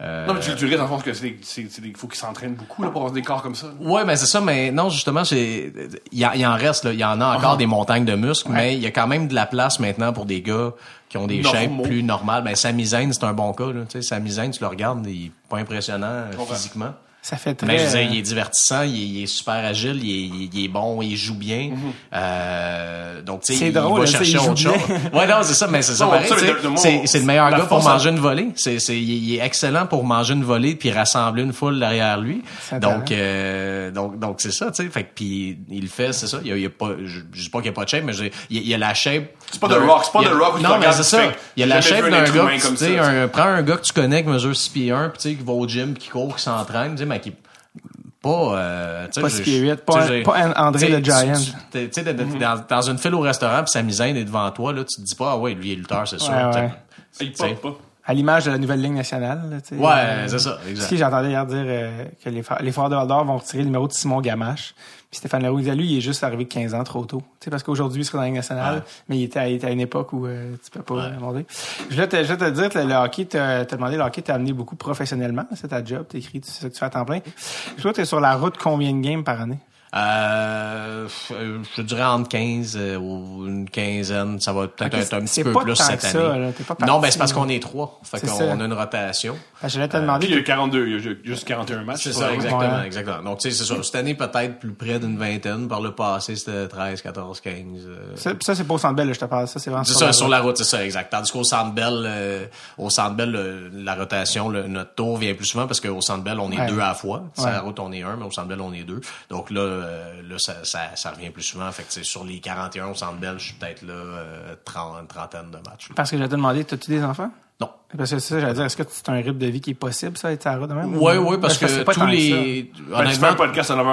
Euh... Non, mais tu dirais, dans le fond, que c'est des, c'est, c'est des, faut qu'ils s'entraînent beaucoup, là, pour avoir des corps comme ça. Là. Ouais, ben, c'est ça, mais non, justement, j'ai, il y, y en reste, là. Il y en a encore uh-huh. des montagnes de muscles, ouais. mais il y a quand même de la place maintenant pour des gars qui ont des shapes plus normales. Ben, Sami Zayn, c'est un bon cas, là. Tu sais, Sami Zayn, tu le regardes, il est pas impressionnant ouais. physiquement. Ça fait très... Mais je veux dire, il est divertissant, il est, il est super agile, il est, il est bon, il joue bien. Mm-hmm. Euh, donc, tu sais, il drôle, va chercher autre chose. Ouais, non, c'est ça, mais c'est ça. Pareil, ça de, de moi, c'est, c'est le meilleur gars pour manger en... une volée. C'est, c'est, il est excellent pour manger une volée puis rassembler une foule derrière lui. Ça donc, euh, donc, donc, c'est ça, tu sais. Fait que puis il le fait, c'est ça. Il y a, il y a pas, je, je dis pas qu'il n'y a pas de shape, mais je, il, y a, il y a la shape. C'est pas de Rock, c'est pas de Rock. Non, mais c'est ça. Il y a la shape d'un gars, tu sais, prends un gars que tu connais, qui mesure six pieds un, puis tu sais, qui va au gym, qui court, qui s'entraîne. Qui, pas euh, pas six huit, pas, pas André le Giant. Tu sais, mm-hmm. dans, dans une file au restaurant, puis Sami Zayn est devant toi, là, tu te dis pas, ah ouais, lui, il est lutteur, c'est ouais, sûr. Ouais. Il porte pas. À l'image de la nouvelle ligne nationale. Là, ouais, euh, c'est ça, exact. Tu sais, j'entendais hier dire euh, que les, les Foreurs de Val-d'Or vont retirer le numéro de Simon Gamache. Puis Stéphane Leroux, lui, il est juste arrivé quinze ans trop tôt. Tu sais, parce qu'aujourd'hui, il serait dans la ligne nationale, ouais. mais il était, à, il était à une époque où euh, tu peux pas ouais. demander. Je voulais te, je voulais te dire, le, le hockey, t'as, t'as demandé, le hockey t'a amené beaucoup professionnellement. C'est ta job, t'écris, c'est ça que tu fais à temps plein. Je crois que t'es sur la route combien de games par année? Euh, je dirais entre quinze ou une quinzaine, ça va peut-être okay, être un petit peu plus cette année. Ça, là, parti, non, ben c'est parce qu'on est trois, fait qu'on ça. a une rotation. Ben, je vais te demander. Euh, il y a quarante-deux, il y a juste quarante et un matchs. C'est ça, ça exactement, ouais. exactement. Donc tu sais, c'est sûr, cette année peut-être plus près d'une vingtaine. Par le passé, c'était treize, quatorze, quinze. Euh... Ça, ça, c'est pas au Centre Bell, là, je te parle. Ça, c'est vraiment. C'est sur ça, la sur la route, c'est ça, exact. Tandis qu'au Centre Bell, euh, au Centre Bell, euh, la rotation, le, notre tour vient plus souvent parce qu'au Centre Bell, on est ouais. deux à la fois. Sur ouais. la route, on est un, mais au Centre Bell, on est deux. Donc là. Euh, là, ça, ça, ça revient plus souvent. Fait que, sur les quarante et un au Centre Bell, je suis peut-être là euh, trente, une trentaine de matchs. Là. Parce que j'allais te demander, t'as-tu des enfants? Non. Parce que ça, j'allais dire, est-ce que c'est un rythme de vie qui est possible, ça, être à la de même? Oui, oui, parce, parce que, que tous les... Ben, honnêtement... Tu fais un podcast à neuf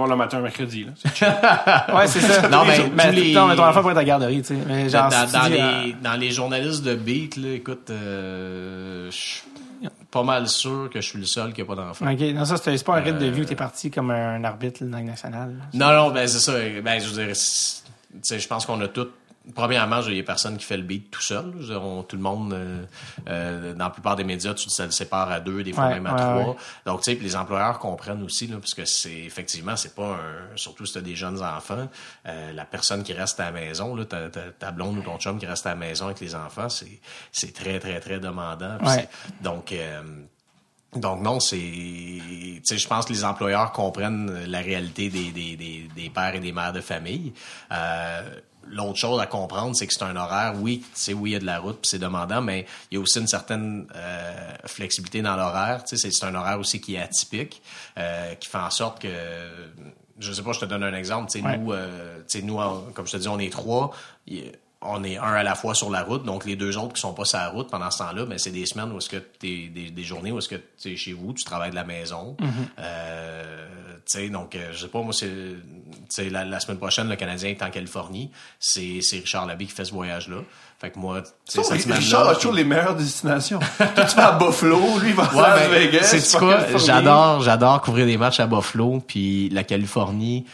heures le matin, mercredi, là. C'est ouais, c'est ça. Non, mais ben, tous les... Non, mais ton enfant pourrait être à la garderie, tu sais. Mais genre, dans, si dans, tu dis, les, euh... dans les journalistes de beat, là, écoute, euh, je... pas mal sûr que je suis le seul qui n'a pas d'enfant. OK. Non, ça, c'est, c'est pas un rythme euh... de vie où t'es parti comme un arbitre dans le national. Non, non, ben, c'est ça. Ben, je veux dire, tu sais, je pense qu'on a tous. Premièrement, il y a personne qui fait le beat tout seul. Je veux dire, on, tout le monde, euh, euh, dans la plupart des médias, tu ça le sépares à deux, des fois ouais, même à ouais, trois. Ouais. Donc, tu sais, les employeurs comprennent aussi, là, parce que c'est effectivement, c'est pas un. Surtout si t'as des jeunes enfants, euh, la personne qui reste à la maison, là, ta, ta, ta blonde ou ton chum qui reste à la maison avec les enfants, c'est c'est très très très demandant. Ouais. Donc. Euh, Donc non, c'est, tu sais, je pense que les employeurs comprennent la réalité des des des, des pères et des mères de famille. Euh, l'autre chose à comprendre, c'est que c'est un horaire, oui, tu sais, oui, il y a de la route, puis c'est demandant, mais il y a aussi une certaine euh, flexibilité dans l'horaire. Tu sais, c'est, c'est un horaire aussi qui est atypique, euh, qui fait en sorte que, je sais pas, je te donne un exemple. Tu sais, ouais. nous, euh, tu sais, nous, on, comme je te dis, on est trois. Y, On est un à la fois sur la route, donc les deux autres qui sont pas sur la route pendant ce temps-là, ben c'est des semaines où est-ce que t'es des, des journées où est-ce que t'es chez vous, tu travailles de la maison. Mm-hmm. Euh, tu sais, donc je sais pas, moi c'est, tu sais, la, la semaine prochaine le Canadien est en Californie, c'est c'est Richard Labbé qui fait ce voyage-là. Fait que moi, tu sais, Richard a toujours les meilleures destinations. Toi, tu vas à Buffalo, lui, il va ouais, à Las Vegas. C'est quoi? J'adore, j'adore couvrir des matchs à Buffalo, puis la Californie,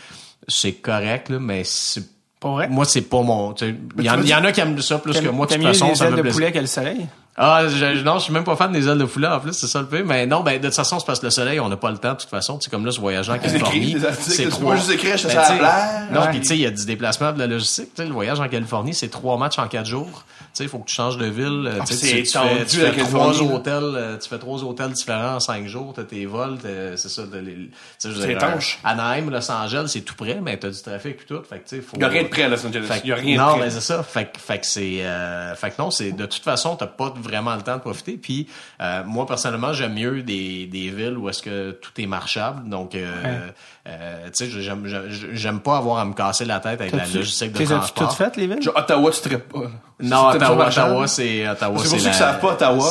c'est correct là, mais c'est ouais. Moi, c'est pas mon... Il y, y en a qui aiment ça plus que moi. T'as de toute façon, ça me plaît. T'as mieux des ailes de poulet qu'à le soleil? Ah, je, non, je suis même pas fan des ailes de poulet, en plus, c'est ça le pire. Mais non, ben, de toute façon, c'est parce que le soleil, on n'a pas le temps, de toute façon. Tu sais, comme là, je voyageais en Californie. Écrit, c'est trois. Tu peux juste écrire, je ben, à la plage. Non, ouais. Puis tu sais, il y a du déplacement de la logistique. Tu sais, le voyage en Californie, c'est trois matchs en quatre jours. Tu sais, il faut que tu changes de ville. Ah, tu sais, tu fais, tu fais trois hôtels, tu fais trois hôtels différents en cinq jours. T'as tes vols, t'as, c'est ça. T'as les, c'est étanche. Anaheim, Los Angeles, c'est tout près, mais t'as du trafic et tout. Fait que tu sais, faut. Il y a rien de près à Los Angeles. Il y a rien de près. Non, mais c'est ça. Fait que, fait que c'est, fait que non, c'est de toute façon, t'as pas de vraiment le temps de profiter. Puis euh, moi, personnellement, j'aime mieux des, des villes où est-ce que tout est marchable. Donc, euh, ouais. euh, tu sais, j'aime, j'aime, j'aime pas avoir à me casser la tête avec T'as-tu, la logistique de transport. Tu as toutes faites, les villes? Genre, Ottawa, tu ne pas. Non, si Ottawa, ça Ottawa, c'est... Ottawa, c'est pour ceux qui ne savent pas Ottawa...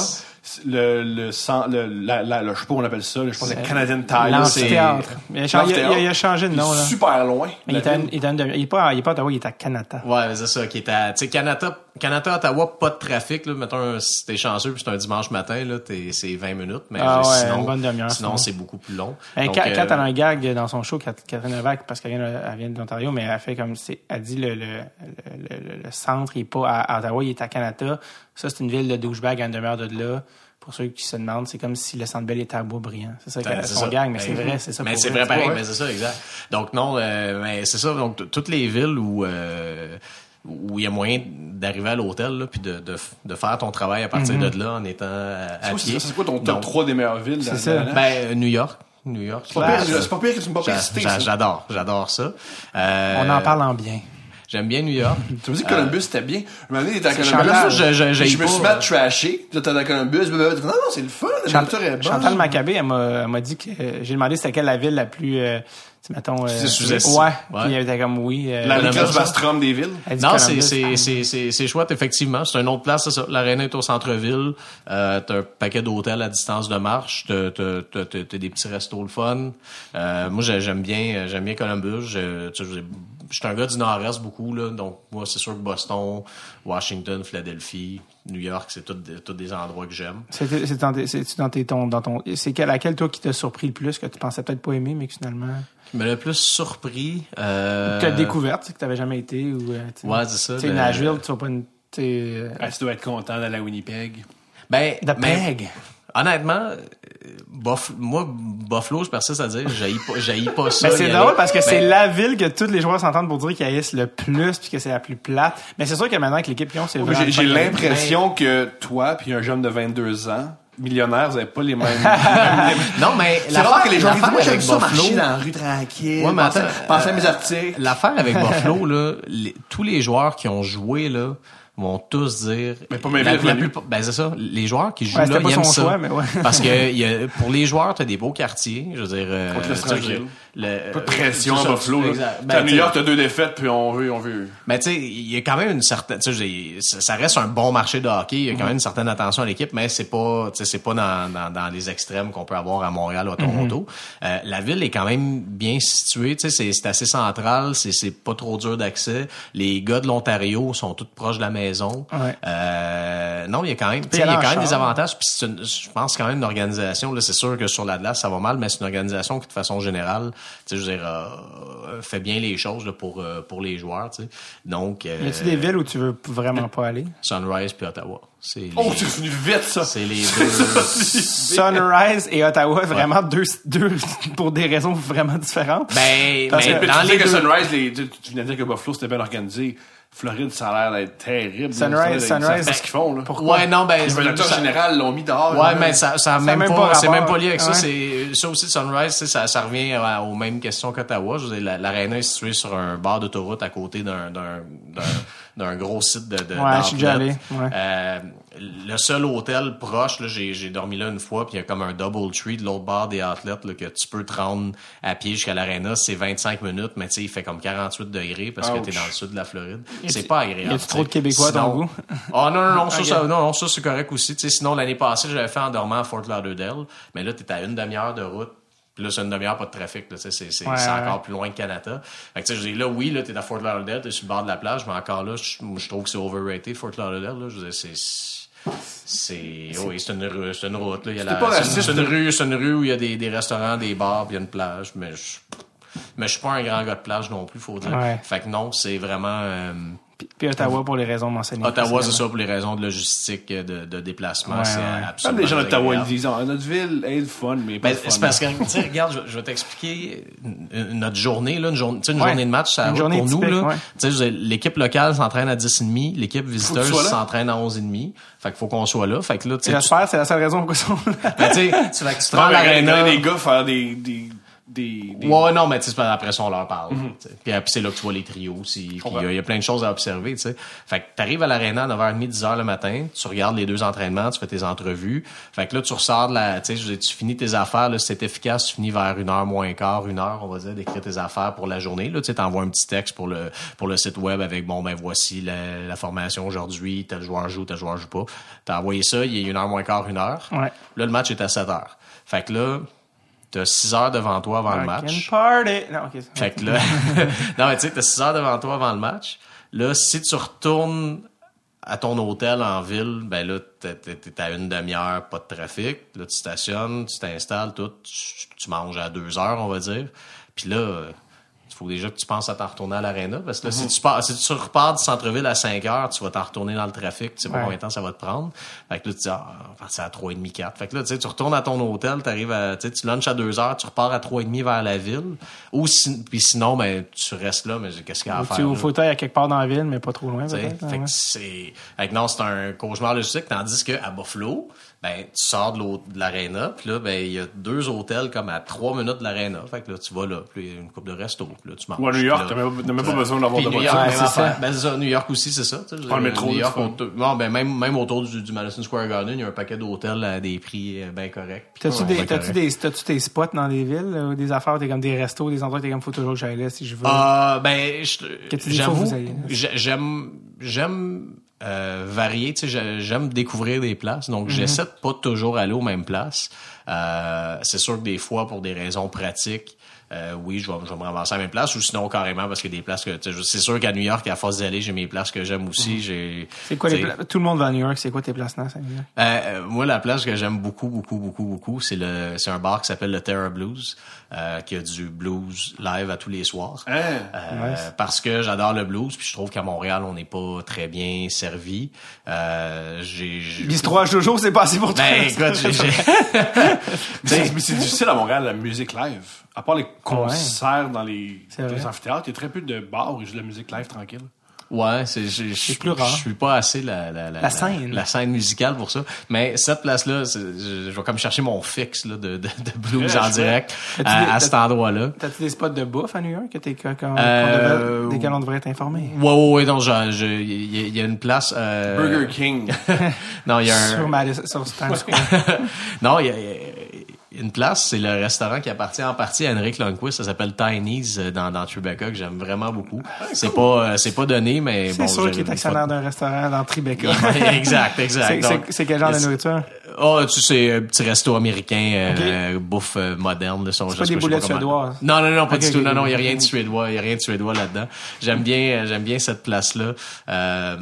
le le sang le la la, la je sais pas on appelle ça je pense c'est le Canadian Tire, l'amphithéâtre. Il a changé, il a, il a changé de nom là. Super loin. Il est, à, il est à, il est pas il est pas à Ottawa, il est à Kanata. Ouais, c'est ça qui est à, tu sais, Kanata Kanata Ottawa, pas de trafic là, mettons si t'es chanceux puis c'est un dimanche matin là, t'es, c'est vingt minutes mais ah, je, ouais, sinon une bonne demi-heure, sinon ouais. C'est beaucoup plus long. Hey, donc, Kat, euh, Kat a un gag dans son show, Catherine Levac, parce qu'elle vient, vient de l'Ontario, mais elle fait comme c'est elle dit le le le, le, le centre il est pas à, à Ottawa, il est à Kanata. Ça, c'est une ville de douchebag à une demeure de là. Pour ceux qui se demandent, c'est comme si le Centre Bell était à Boisbriand. C'est ça qu'elle son gang, mais c'est vrai, c'est ça. Mais c'est vrai pareil, mais c'est ça, exact. Donc non, euh, mais c'est ça. Donc toutes les villes où euh, où il y a moyen d'arriver à l'hôtel là, puis de, de de faire ton travail à partir mm-hmm. de là en étant à, à pied. C'est, c'est quoi ton top trois des meilleures villes? C'est ça. Ben New York. New York. C'est pas pire, c'est pas pire que tu me pas citer. J'adore, j'adore ça. Euh, On en parle en bien. J'aime bien New York. Tu me dis que Columbus, c'était bien. Je me disais, à Columbus. Là, je, je, je, je me suis mis à trasher. Là, t'es à Columbus. Non, non, c'est le fun. Chant- Chantal Chantal Maccabé, elle m'a, elle m'a dit que, j'ai demandé c'était quelle la ville la plus, euh, tu sais, mettons, euh, ouais. ouais. Puis elle était comme oui. Euh, la Lucas-Bastrom des villes. Non, c'est, c'est, c'est, c'est, c'est chouette, effectivement. C'est une autre place, c'est ça. L'Arena est au centre-ville. Euh, t'as un paquet d'hôtels à distance de marche. T'as, t'as, t'as, t'as, t'as des petits restos le fun. Euh, moi, j'aime bien, j'aime bien Columbus. Je, tu sais, j'ai, je suis un gars du Nord-Est beaucoup, là. Donc, moi, c'est sûr que Boston, Washington, Philadelphie, New York, c'est tous des, des endroits que j'aime. C'est, c'est dans tes, c'est dans tes, ton, dans ton, c'est quel, laquelle, toi, qui t'a surpris le plus, que tu pensais peut-être pas aimer, mais que finalement. Qui m'a le plus surpris, euh. Que t'as découverte, c'est que t'avais jamais été, ou, t'sais, ouais, c'est ça. Tu sais, ben... Nashville, tu vas pas une, t'es, euh... ah, tu dois être content d'aller à Winnipeg. Ben. De Peg! Honnêtement, bof, moi, Buffalo, je persiste à dire, j'haïs pas, j'haïs pas ça. Mais c'est drôle avait... parce que ben... c'est la ville que tous les joueurs s'entendent pour dire qu'ils haïssent le plus puis que c'est la plus plate. Mais c'est sûr que maintenant, avec l'équipe Lyon, c'est vraiment... J'ai, j'ai l'impression que toi puis un jeune de vingt-deux ans, millionnaire, vous avez pas les mêmes... non, mais... C'est rare que les gens disent, moi, j'aime ça marcher dans la rue tranquille, ouais, penser euh, à mes articles. L'affaire avec Buffalo, là, les, tous les joueurs qui ont joué, là, vont tous dire mais pas la, la plus, ben c'est ça, les joueurs qui jouent ouais, là ils aiment ça choix, mais ouais. parce que y a, pour les joueurs t'as des beaux quartiers, je veux dire euh, le, peu de pression à Buffalo. À New York, t'as deux défaites, puis on veut, on veut. Mais tu sais, il y a quand même une certaine, tu sais, ça reste un bon marché de hockey. Il y a quand mm-hmm. même une certaine attention à l'équipe, mais c'est pas, tu sais, c'est pas dans, dans, dans les extrêmes qu'on peut avoir à Montréal ou à Toronto. Mm-hmm. Euh, la ville est quand même bien située, tu sais, c'est, c'est assez central, c'est, c'est pas trop dur d'accès. Les gars de l'Ontario sont tous proches de la maison. Ouais. Euh, non, il y a quand même, tu sais, il y a quand même des avantages. Puis je pense quand même une organisation. Là, c'est sûr que sur la glace, ça va mal, mais c'est une organisation qui, de façon générale, tu sais, je veux dire, euh, fait bien les choses là, pour euh, pour les joueurs, tu sais. Donc, euh, y a-tu des villes où tu veux vraiment pas aller? Sunrise puis Ottawa. C'est les... Oh, c'est venu vite, ça! C'est les deux... Sunrise et Ottawa, vraiment ouais. deux, deux, pour des raisons vraiment différentes. Ben, parce mais que, dans tu les deux... que Sunrise, les, tu, tu viens de dire que Buffalo, c'était bien organisé. Floride, ça a l'air d'être terrible. Sunrise, Sunrise. C'est ce qu'ils font, là. Pourquoi? Ouais, non, ben. Les rédacteurs généraux l'ont mis dehors. Ouais, là. Mais ça, ça, a ça même, même pas, pas c'est même pas lié avec ouais. ça. C'est, ça aussi, Sunrise, c'est, ça, ça revient à, aux mêmes questions qu'Ottawa. Je veux dire, l'aréna est située sur un bord d'autoroute à côté d'un, d'un, d'un, d'un gros site de, de, ouais, d'entraide. Je suis déjà allé. Ouais. Euh, le seul hôtel proche, là, j'ai, j'ai dormi là une fois, puis il y a comme un double tree de l'autre bord des outlets, là, que tu peux te rendre à pied jusqu'à l'aréna. C'est vingt-cinq minutes, mais tu sais, il fait comme quarante-huit degrés parce que t'es dans le sud de la Floride. C'est pas agréable. Y a-tu trop de Québécois sinon... dans le goût? Ah, non, non, non, ça, okay. ça, non, non, ça, c'est correct aussi. Tu sais, sinon, l'année passée, j'avais fait en dormant à Fort Lauderdale. Mais là, t'es à une demi-heure de route. Puis là, c'est une demi-heure, pas de trafic, là. Tu sais, c'est, c'est, ouais, c'est ouais. encore plus loin que Canada. Fait que, tu sais, je dis, là, oui, là, t'es à Fort Lauderdale, t'es sur le bord de la plage, mais encore là, je, je trouve que c'est overrated, Fort Lauderdale, là. Je veux dire, c'est, c'est, c'est... oui, c'est une rue, c'est une route, là. Il y a la, c'est, c'est, c'est une rue, c'est une rue où il y a des, des restaurants, des bars, puis il y a une plage, mais je, mais je suis pas un grand gars de plage non plus, faut dire. Ouais. Fait que non, c'est vraiment... Euh... Puis, puis Ottawa pour les raisons mentionnées. Ottawa, c'est ça, pour les raisons de logistique, de, de déplacement, ouais, c'est ouais. absolument... Même les gens d'Ottawa, ils disent, notre ville est le fun, mais pas ben, fun. C'est parce que, tu sais, regarde, je, je vais t'expliquer notre journée, là, une, jour, une ouais. journée de match, ça pour typique, nous, là. Ouais. Tu sais, l'équipe locale s'entraîne à dix heures trente, l'équipe visiteuse s'entraîne à onze heures trente. Fait qu'il faut qu'on soit là. Fait que là, tu sais... J'espère, c'est la seule raison pourquoi ils sont là. Ben, tu sais, tu vas à l'aréna... des gars faire des... des... des, des... Ouais, non, mais tu sais, après ça, on leur parle. Mm-hmm. Puis c'est là que tu vois les trios aussi. Il y, y a plein de choses à observer, tu sais. Fait que t'arrives à l'aréna à neuf heures trente, dix heures le matin, tu regardes les deux entraînements, tu fais tes entrevues. Fait que là, tu ressors de la... Tu sais, tu finis tes affaires, là, si c'est efficace, tu finis vers une heure moins quart, une heure, on va dire, d'écrire tes affaires pour la journée. Là, tu sais, t'envoies un petit texte pour le, pour le site web avec, bon, ben, voici la, la formation aujourd'hui, tel joueur joue, tel joueur joue pas. T'as envoyé ça, il est une heure moins quart, une heure. Ouais. Là, le match est à sept heures. Fait que là... T'as six heures devant toi avant I le match. Party. Non, okay. Fait que là, non, mais tu sais, t'as six heures devant toi avant le match. Là, si tu retournes à ton hôtel en ville, ben là, t'es, t'es à une demi-heure, pas de trafic. Là, tu stationnes, tu t'installes, tout. Tu, tu manges à deux heures, on va dire. Puis là, il faut déjà que tu penses à t'en retourner à l'aréna. Parce que là, mm-hmm. si, tu pars, si tu repars du centre-ville à cinq heures, tu vas t'en retourner dans le trafic. Tu sais pas ouais. combien de temps ça va te prendre. Fait que là, tu dis, ah, on va partir à trois heures trente, quatre. Fait que là, tu sais, tu retournes à ton hôtel, t'arrives à, tu sais, tu lunches à deux heures, tu repars à trois heures trente vers la ville. Ou si, puis sinon, ben, tu restes là, mais qu'est-ce qu'il y a à faire? Tu es au fauteuil à quelque part dans la ville, mais pas trop loin, t'sais, peut-être. Fait ouais. que c'est, fait que non, c'est un cauchemar logistique. Tandis qu'à Buffalo, ben, tu sors de, de l'aréna, puis là, ben, il y a deux hôtels comme à trois minutes de l'aréna. Fait que là, tu vas là, puis il y a une coupe de resto, puis là, tu manges. Ou à New York, t'as même, t'as même pas besoin d'avoir de voiture. Ouais, c'est ça. Ben, ça, New York aussi, c'est ça. Prends le métro. New York, autour, bon, ben, même, même autour du, du Madison Square Garden, il y a un paquet d'hôtels à des prix bien corrects. T'as-tu, ouais, des, ben t'as-tu, des, t'as-tu tes spots dans les villes, là, ou des affaires, t'es comme des restos, des endroits, t'es comme faut toujours que j'aille là si je veux? Ah, euh, ben, je, j'avoue, j'aime, j'aime, Euh, varié, tu sais, j'aime découvrir des places, donc mm-hmm. j'essaie de pas toujours aller aux mêmes places. Euh, c'est sûr que des fois, pour des raisons pratiques, euh, oui, je vais, je vais me ramasser à la même place, ou sinon carrément parce que des places que, tu sais, c'est sûr qu'à New York, à force d'aller, j'ai mes places que j'aime aussi. Mm-hmm. J'ai, c'est quoi les pla- Tout le monde va à New York, c'est quoi tes places là? Euh, moi, la place que j'aime beaucoup, beaucoup, beaucoup, beaucoup, c'est le, c'est un bar qui s'appelle le Terra Blues. Euh, qui a du blues live à tous les soirs. Hey, euh, nice. Parce que j'adore le blues, puis je trouve qu'à Montréal, on n'est pas très bien servi. Euh, j'ai, j'ai... L'histoire Jojo, c'est passé pour toi. Ben, écoute, j'ai... j'ai... c'est, c'est difficile à Montréal, la musique live. À part les concerts ouais. dans les, les amphithéâtres, il y a très peu de bars où il y a de la musique live tranquille. Ouais, c'est, je, c'est je, plus rare. Je suis pas assez la, la, la, la scène, la, la scène musicale pour ça. Mais cette place-là, c'est, je, je vais comme chercher mon fixe, là, de, de, de blues ouais, en direct à, des, à cet endroit-là. T'as-tu des spots de bouffe à New York que t'es, qu'on, qu'on euh, devait, desquels on devrait être informé? Ouais, ouais, ouais, donc, genre, je, il y, y a une place, euh... Burger King. Non, il y a un... Sur Madison, sur Times Square. Non, il y a, y a... une place, c'est le restaurant qui appartient en partie à Henrik Lundqvist, ça s'appelle Tiny's dans, dans Tribeca, que j'aime vraiment beaucoup. Ah, c'est cool. pas, euh, c'est pas donné, mais c'est bon. C'est sûr qu'il est actionnaire d'un restaurant dans Tribeca. Exact, exact. C'est, donc, c'est, c'est quel genre de nourriture? Oh, tu sais, un petit resto américain, okay. euh, bouffe euh, moderne, de son genre. C'est pas des boulettes suédoises. Non, non, non, pas okay, du tout. Okay, non, non, il y a rien de suédois, il y a rien de suédois là-dedans. J'aime bien, j'aime bien cette place-là. Euh,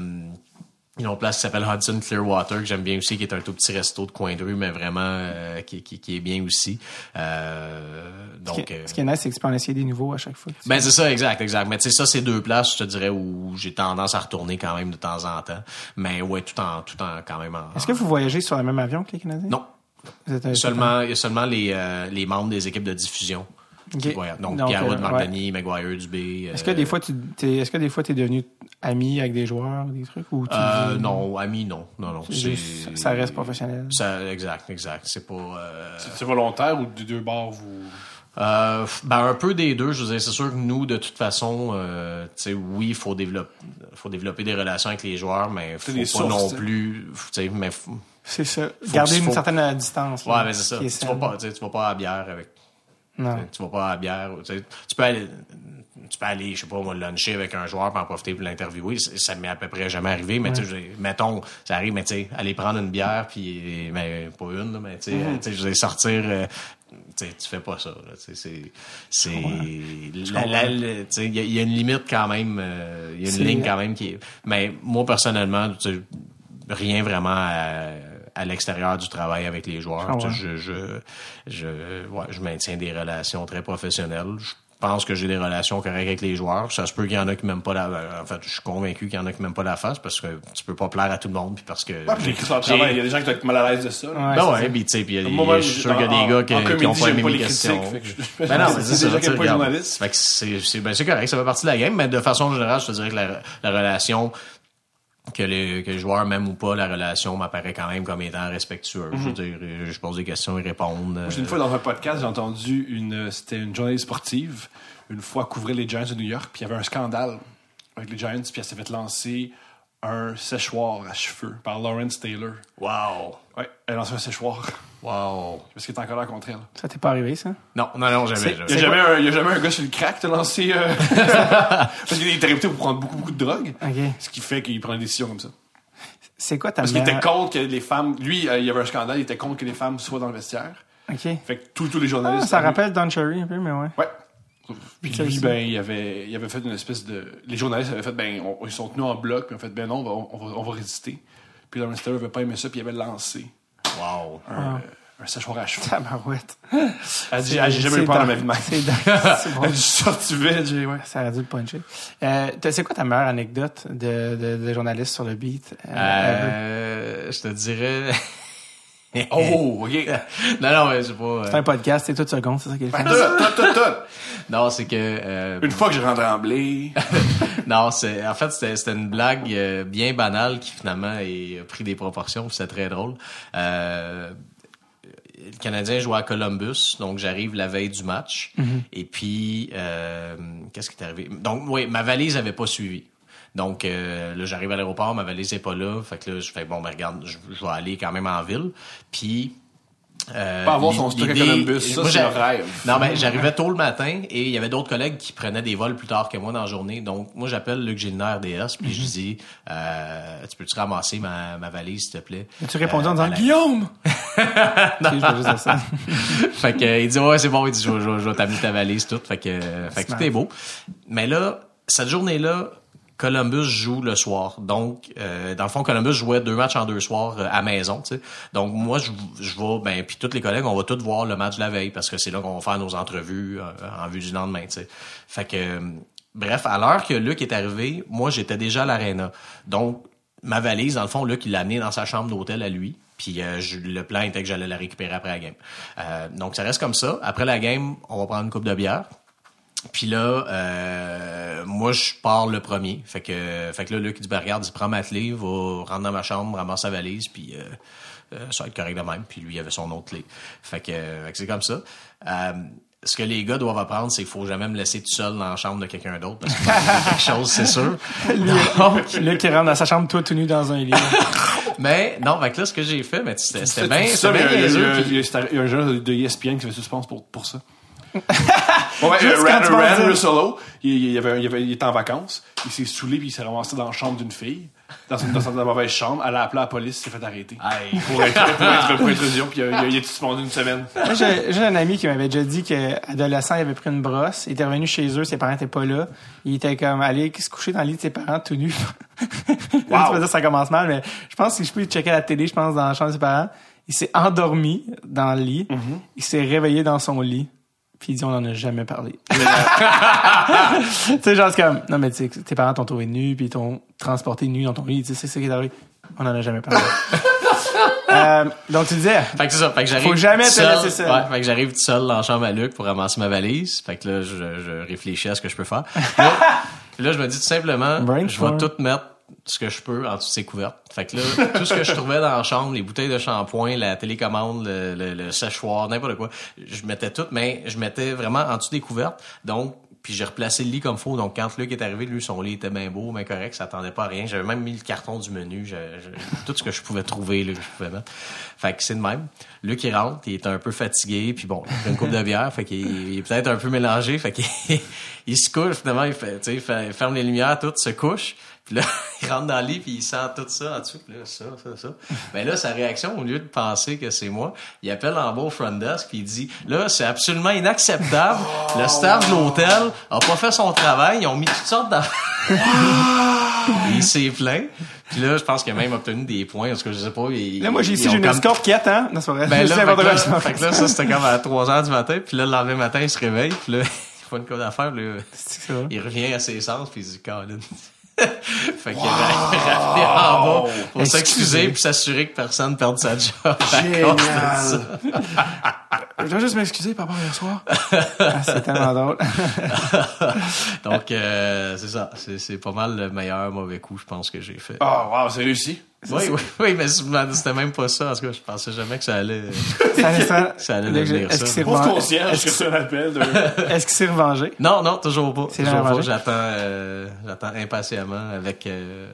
Ils ont une place qui s'appelle Hudson Clearwater, que j'aime bien aussi, qui est un tout petit resto de coin de rue, mais vraiment euh, qui, qui, qui est bien aussi. Euh, donc, ce qui, euh, ce qui est nice, c'est que tu peux en essayer des nouveaux à chaque fois. Ben c'est ça, exact, exact. Mais tu sais, ça, c'est deux places, je te dirais, où j'ai tendance à retourner quand même de temps en temps. Mais ouais, tout en tout en quand même en... Est-ce que vous voyagez sur le même avion que les Canadiens? Non. Vous êtes seulement, il y a seulement les, euh, les membres des équipes de diffusion. Okay. Ouais, donc, donc Pierrot, euh, Marc ouais. Denis, Maguire, Dubé. Est-ce que des fois tu t'es, est-ce que des fois t'es devenu ami avec des joueurs, des trucs ou tu euh, dis... Non, ami non, non, non. C'est c'est, juste, ça reste professionnel. Ça, exact, exact. C'est pas. Euh... C'est, c'est volontaire ou des deux bords vous. Euh, ben un peu des deux, je veux dire, c'est sûr que nous, de toute façon, euh, tu sais, oui, faut développer, faut développer des relations avec les joueurs, mais faut pas sources, non t'sais. Plus, tu sais, mais. Faut, c'est ça. Faut garder une faut... certaine distance. Ouais, là, mais c'est ça. Tu saine. Vas pas, tu vas pas à la bière avec. Non. Tu vas pas à la bière. Tu peux aller, tu peux aller, je sais pas, moi, luncher avec un joueur pour en profiter pour l'interviewer. Ça m'est à peu près jamais arrivé, mais tu sais, mettons, ça arrive, mais tu sais, aller prendre une bière, puis, mais pas une, mais tu sais, mm-hmm. je vais sortir. Euh, tu sais, tu fais pas ça. Là, c'est, c'est, tu sais, il y, y a une limite quand même. Il euh, y a une c'est ligne bien. Quand même qui est. Mais moi personnellement, tu sais, rien vraiment. À, à l'extérieur du travail avec les joueurs. Ah ouais. Je, je, je, ouais, je maintiens des relations très professionnelles. Je pense que j'ai des relations correctes avec les joueurs. Ça se peut qu'il y en a qui m'aiment pas la... En fait, je suis convaincu qu'il y en a qui m'aiment pas la face parce que tu peux pas plaire à tout le monde puis parce que... Ouais, j'ai... J'ai... Il y a des gens qui sont mal à l'aise de ça. Là. Ouais, ben ouais, puis tu sais, puis je suis sûr qu'il y a des gars qui, en, en qui ont pas aimé mes questions. Je... Ben non, c'est, c'est, c'est déjà quelqu'un journaliste. Fait que c'est, c'est, ben c'est correct, ça fait partie de la game, mais de façon générale, je te dirais que la, la relation... que les, que les joueurs m'aiment ou pas, la relation m'apparaît quand même comme étant respectueuse. Mm-hmm. Je veux dire, je pose des questions, ils répondent. Moi, une fois dans un podcast, j'ai entendu une, c'était une journaliste sportive, une fois couvrait les Giants de New York, puis il y avait un scandale avec les Giants, puis elle s'est fait lancer un séchoir à cheveux par Lawrence Taylor. Wow! Ouais, elle lance un séchoir. Wow! Parce qu'il est en colère contre elle. Ça t'est pas arrivé, ça? Non, non, non, jamais. Il n'y a, a jamais un gars sur le crack te lancer... Euh... Parce qu'il était réputé pour prendre beaucoup, beaucoup de drogue. Okay. Ce qui fait qu'il prend des décisions comme ça. C'est quoi ta Parce mère... qu'il était contre que les femmes... Lui, euh, il y avait un scandale, il était contre que les femmes soient dans le vestiaire. OK. Fait que tous, tous les journalistes... Ah, ça rappelle Don Cherry un peu, mais ouais. Ouais. Puis lui, ben, il avait, il avait fait une espèce de... Les journalistes avaient fait, ben, on, ils sont tenus en bloc, puis on fait, ben non, on va, on va, on va résister. Puis Lawrence Taylor n'avait pas aimé ça, puis il avait lancé wow. un, wow. un séchoir à cheveux. Tabarouette. Elle dit, ah, j'ai jamais eu peur dans ma vie de mec. C'est dingue. C'est bon. Elle dit, sorti vite, j'ai, ouais. Ça a dû le puncher. Euh, c'est quoi ta meilleure anecdote de, de, de journaliste sur le beat? Euh, euh, je te dirais... Oh, OK. Non, non, mais c'est pas... C'est un podcast, c'est toute seconde, c'est ça qu'il fait. Tout, tout, tout. Non, c'est que... Euh... Une fois que je rentre en blé... Non, c'est... En fait, c'était, c'était une blague euh, bien banale qui, finalement, est... a pris des proportions. C'était très drôle. Euh... Le Canadien jouait à Columbus, donc j'arrive la veille du match. Mm-hmm. Et puis, euh... qu'est-ce qui est arrivé? Donc, oui, ma valise n'avait pas suivi. Donc, euh, là, j'arrive à l'aéroport, ma valise n'est pas là. Fait que là, je fais, bon, ben, regarde, je, je vais aller quand même en ville. Puis... Euh, pas avoir son stock à Columbus, ça, moi, c'est le rêve. Non, ben, j'arrivais tôt le matin et il y avait d'autres collègues qui prenaient des vols plus tard que moi dans la journée. Donc, moi, j'appelle Luc Gilner, R D S, puis mm-hmm. je dis, euh, tu peux-tu ramasser ma, ma valise, s'il te plaît? Et tu répondu euh, en disant, la... Guillaume! Non, okay, je vais juste dire ça. Fait que, euh, il dit, ouais, c'est bon, il dit, je, je, je vais t'amener ta valise, tout. Fait que, euh, fait que tout est beau. Mais là, cette journée-là, Columbus joue le soir. Donc, euh, dans le fond, Columbus jouait deux matchs en deux soirs euh, à maison, tu sais. Donc, moi, je, je vais, ben, puis tous les collègues, on va tous voir le match de la veille parce que c'est là qu'on va faire nos entrevues euh, en vue du lendemain, tu sais. Fait que, euh, bref, à l'heure que Luc est arrivé, moi, j'étais déjà à l'aréna. Donc, ma valise, dans le fond, Luc, il l'a amenée dans sa chambre d'hôtel à lui. Puis euh, je, le plan était que j'allais la récupérer après la game. Euh, donc, ça reste comme ça. Après la game, on va prendre une coupe de bière. Puis là, euh, moi, je pars le premier. Fait que, fait que là, Luc, il dit, ben, regarde, il prend ma clé, va rentrer dans ma chambre, ramasse sa valise, puis euh, euh, ça va être correct de même. Puis lui, il avait son autre clé. Fait que, euh, fait que c'est comme ça. Euh, ce que les gars doivent apprendre, c'est qu'il faut jamais me laisser tout seul dans la chambre de quelqu'un d'autre, parce que c'est quelque chose, c'est sûr. Donc... Luc, qui rentre dans sa chambre, toi, tout nu dans un lit. Mais, non, fait que là, ce que j'ai fait, ben, c'était, c'était bien... Il y a un jeu de E S P N qui fait suspense pour, pour ça. Bon, ben, euh, Rand, Rand Russello, il, il, avait, il, avait, il était en vacances, il s'est saoulé puis il s'est ramassé dans la chambre d'une fille, dans une, dans une, dans une mauvaise chambre, elle a appelé la police, il s'est fait arrêter. Aye. Pour être pour intrusion, puis il a, il a été suspendu une semaine. Moi, j'ai, j'ai un ami qui m'avait déjà dit qu'adolescent, il avait pris une brosse, il était revenu chez eux, ses parents n'étaient pas là, il était comme allé se coucher dans le lit de ses parents tout nu. Wow. Ça commence mal, mais je pense que je peux checker la télé, je pense, dans la chambre de ses parents. Il s'est endormi dans le lit, mm-hmm. il s'est réveillé dans son lit. Puis il dit, on n'en a jamais parlé. Tu sais, genre, c'est comme, non, mais tu sais, tes parents t'ont trouvé nu, puis ils t'ont transporté nu dans ton lit. Tu sais, c'est ça qui est arrivé. On n'en a jamais parlé. euh, donc, tu disais, fait que c'est ça, fait que j'arrive faut jamais te laisser seul. Ouais, fait que j'arrive tout seul dans la chambre à Luc pour ramasser ma valise. Fait que là, je, je réfléchis à ce que je peux faire. Là, là je me dis tout simplement, Brain je vais tout mettre ce que je peux en dessous de ses couvertes. Fait que là, tout ce que je trouvais dans la chambre, les bouteilles de shampoing, la télécommande, le, le, le séchoir, n'importe quoi, je mettais tout, mais je mettais vraiment en dessous des couvertes. Donc, puis j'ai replacé le lit comme faut. Donc, quand Luc est arrivé, lui, son lit était bien beau, bien correct, ça attendait pas à rien. J'avais même mis le carton du menu, je, je, tout ce que je pouvais trouver, là, que je pouvais mettre. Fait que c'est de même. Luc, il rentre, il est un peu fatigué, puis bon, il prend une coupe de bière, fait qu'il il est peut-être un peu mélangé, fait qu'il il se couche, finalement, il fait, tu sais, il ferme les lumières, tout, se couche. Puis là, il rentre dans le lit, puis il sent tout ça en dessous, puis là, ça, ça, ça. Mais ben là, sa réaction, au lieu de penser que c'est moi, il appelle en bas au front desk, puis il dit, là, c'est absolument inacceptable. Oh, le staff de l'hôtel a pas fait son travail. Ils ont mis toutes sortes d'affaires. Il s'est plaint. Puis là, je pense qu'il a même obtenu des points. Parce que je sais pas. Ils, là, moi, j'ai ici, j'ai une escorte qui attend. Non, c'est vrai. Ben là, fait que là, fait que là, ça, c'était comme à trois heures du matin. Puis là, le lendemain matin, il se réveille. Puis là, il fait une code d'affaires. Là, il revient à ses sens, puis il dit, Colin... Fait qu'il wow. avait rappelé en bas pour Excusez. s'excuser puis s'assurer que personne perde sa job. Génial! Je dois juste m'excuser par rapport à hier soir. Ah, c'est tellement drôle. Donc, euh, c'est ça. C'est, c'est pas mal le meilleur mauvais coup, je pense, que j'ai fait. Oh, wow, c'est réussi. C'est oui, oui, oui, mais c'était même pas ça. En tout cas, je pensais jamais que ça allait, ça allait, ça, ça allait devenir est-ce ça. Qu'il s'est revan... Est-ce que c'est un appel? De... Est-ce qu'il s'est revengé? Non, non, toujours pas. C'est toujours pas. J'attends, euh, j'attends impatiemment avec, euh,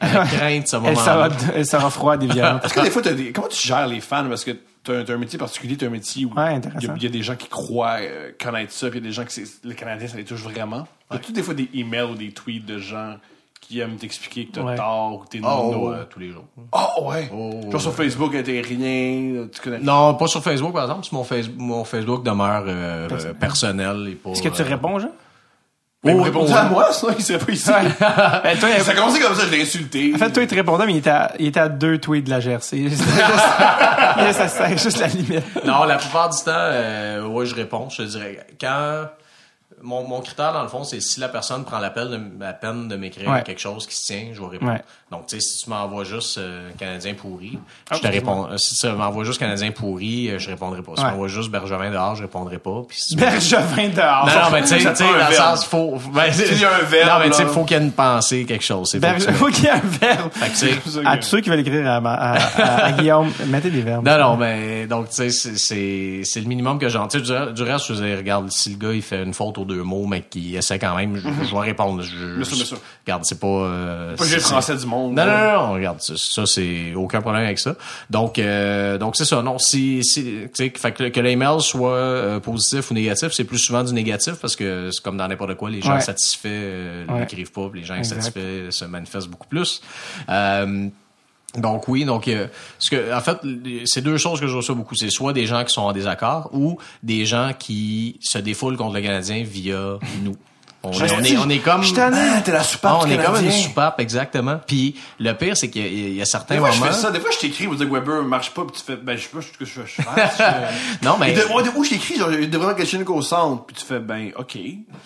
avec crainte ce moment-là. Elle sera froide et violente. Parce que des fois, t'as des... comment tu gères les fans? Parce que t'as, t'as un métier particulier, t'as un métier où ouais, il y, y a des gens qui croient euh, connaître ça, puis il y a des gens qui le Canadien, ça les touche vraiment. Ouais. T'as-tu des fois des emails ou des tweets de gens qui aime t'expliquer que t'as ouais. tort, que t'es oh, nono euh, tous les jours. Oh, ouais! Oh, Genre ouais. sur Facebook, t'es rien, tu connais... Non, pas sur Facebook, par exemple. Mon, face... mon Facebook demeure euh, personnel. personnel et pas... Est-ce que tu euh... réponds, Jean? Mais oh, il me répondait oh, à moi, sinon il serait pas ici. Ben, toi, ça a commencé comme ça, je l'ai insulté. En fait, toi, il te répondait, mais il était à, il était à deux tweets de la G R C. Ça sert juste la limite. Non, la plupart du temps, euh, ouais, je réponds. Je te dirais, quand... Mon, mon critère, dans le fond, c'est si la personne prend la peine de, la peine de m'écrire ouais. quelque chose qui se tient, je vais répondre. Ouais. Donc, tu sais, si tu m'envoies juste euh, Canadien pourri, ah, je te réponds. Si tu m'envoies juste Canadien pourri, je répondrai pas. Si ouais. tu m'envoies juste Bergevin dehors, je répondrai pas. Puis si Bergevin dehors! Non, non, mais tu sais, dans le sens, faut. Ben, il y a un verbe. Non, mais tu sais, faut qu'il y ait une pensée, quelque chose. Il Berge... faut qu'il y ait un verbe. Fait que, tu sais. À tous ceux qui veulent écrire à, à, à, à Guillaume, mettez des verbes. Non, non, mais donc, tu sais, c'est, c'est, c'est le minimum que j'en tire. Du reste, je faisais, regarde, si le gars, il fait une faute aux deux mots, mais qui essaie quand même, je, je vais répondre. Je, je, bien sûr, bien sûr. Regarde, c'est pas... Euh, pas c'est, le français du monde. Non, non, non, non, regarde, ça, ça, c'est aucun problème avec ça. Donc, euh, donc c'est ça, non, si, si tu sais, que, que l'email soit euh, positif ou négatif, c'est plus souvent du négatif, parce que c'est comme dans n'importe quoi, les gens ouais. satisfaits euh, ouais. n'écrivent pas, puis les gens insatisfaits exact. se manifestent beaucoup plus. Euh, Donc oui, donc euh, ce que en fait c'est deux choses que je reçois beaucoup, c'est soit des gens qui sont en désaccord ou des gens qui se défoulent contre le Canadien via nous. On, je, on, est, on est comme... Je t'en ai, ah, t'es la soupape On est comme une soupape, exactement. Puis le pire, c'est qu'il y a, y a certains des fois, moments... Des fois, je fais ça. Des fois, je t'écris, vous dites Weber marche pas, puis tu fais... Ben, je sais pas ce que je fais. Non, mais... Moi, de, où je t'écris, genre, il devrait engager une au centre. Puis tu fais, ben, OK.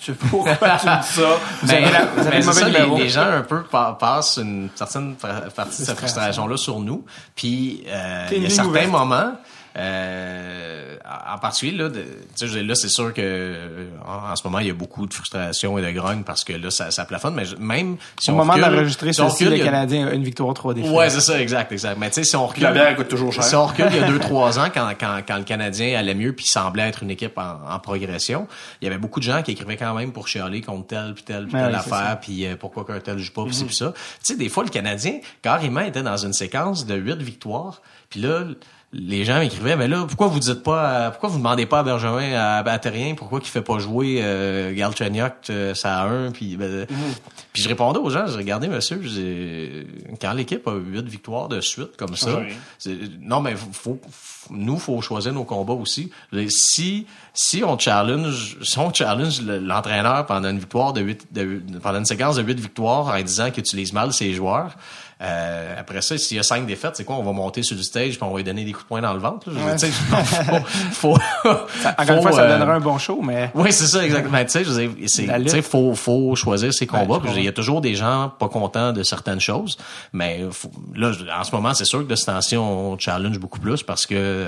Je sais pas pourquoi tu me dis ça. Ben, vous avez ça, les, les gens, un peu, passent une certaine partie de cette frustration-là sur nous. Puis euh, il y a certains moments... Euh, en particulier là, tu sais, là c'est sûr que en, en ce moment il y a beaucoup de frustration et de grogne parce que là ça, ça plafonne, mais je, même si au on moment recule, d'enregistrer si ceci, recule, le a... Canadien a une victoire trois défaites. Ouais, c'est ça, exact, exact. Mais tu sais, si on recule, la bière coûte toujours cher. Si on recule il y a deux trois ans quand quand quand le Canadien allait mieux puis semblait être une équipe en, en progression, il y avait beaucoup de gens qui écrivaient quand même pour chialer contre telle puis telle puis telle ouais, affaire puis euh, pourquoi qu'un tel joue pas puis mm-hmm. c'est puis ça. Tu sais, des fois le Canadien carrément était dans une séquence de huit victoires puis là les gens m'écrivaient, mais là, pourquoi vous dites pas, à, pourquoi vous demandez pas à Bergevin, à, à Terrien, pourquoi qu'il fait pas jouer euh, Galchenyuk, euh, ça a un, puis ben, mmh. puis je répondais aux gens, je regardais monsieur, je disais, quand l'équipe a huit victoires de suite comme ça, c'est, non mais faut, faut, nous faut choisir nos combats aussi. Si si on challenge, si on challenge l'entraîneur pendant une victoire de huit, de, pendant une séquence de huit victoires en disant qu'il utilise mal ses joueurs. Euh, après ça, s'il y a cinq défaites, c'est quoi? On va monter sur du stage puis on va lui donner des coups de poing dans le ventre. Là. Ouais. Je veux dire, faut, faut, ça, encore faut, une fois, euh... ça donnera un bon show, mais. Oui, c'est ça, exactement. Tu sais, je veux dire, c'est, tu sais, faut, faut choisir ses combats. Ben, il y a toujours des gens pas contents de certaines choses, mais faut, là, en ce moment, c'est sûr que de cette temps-ci, on challenge beaucoup plus parce que,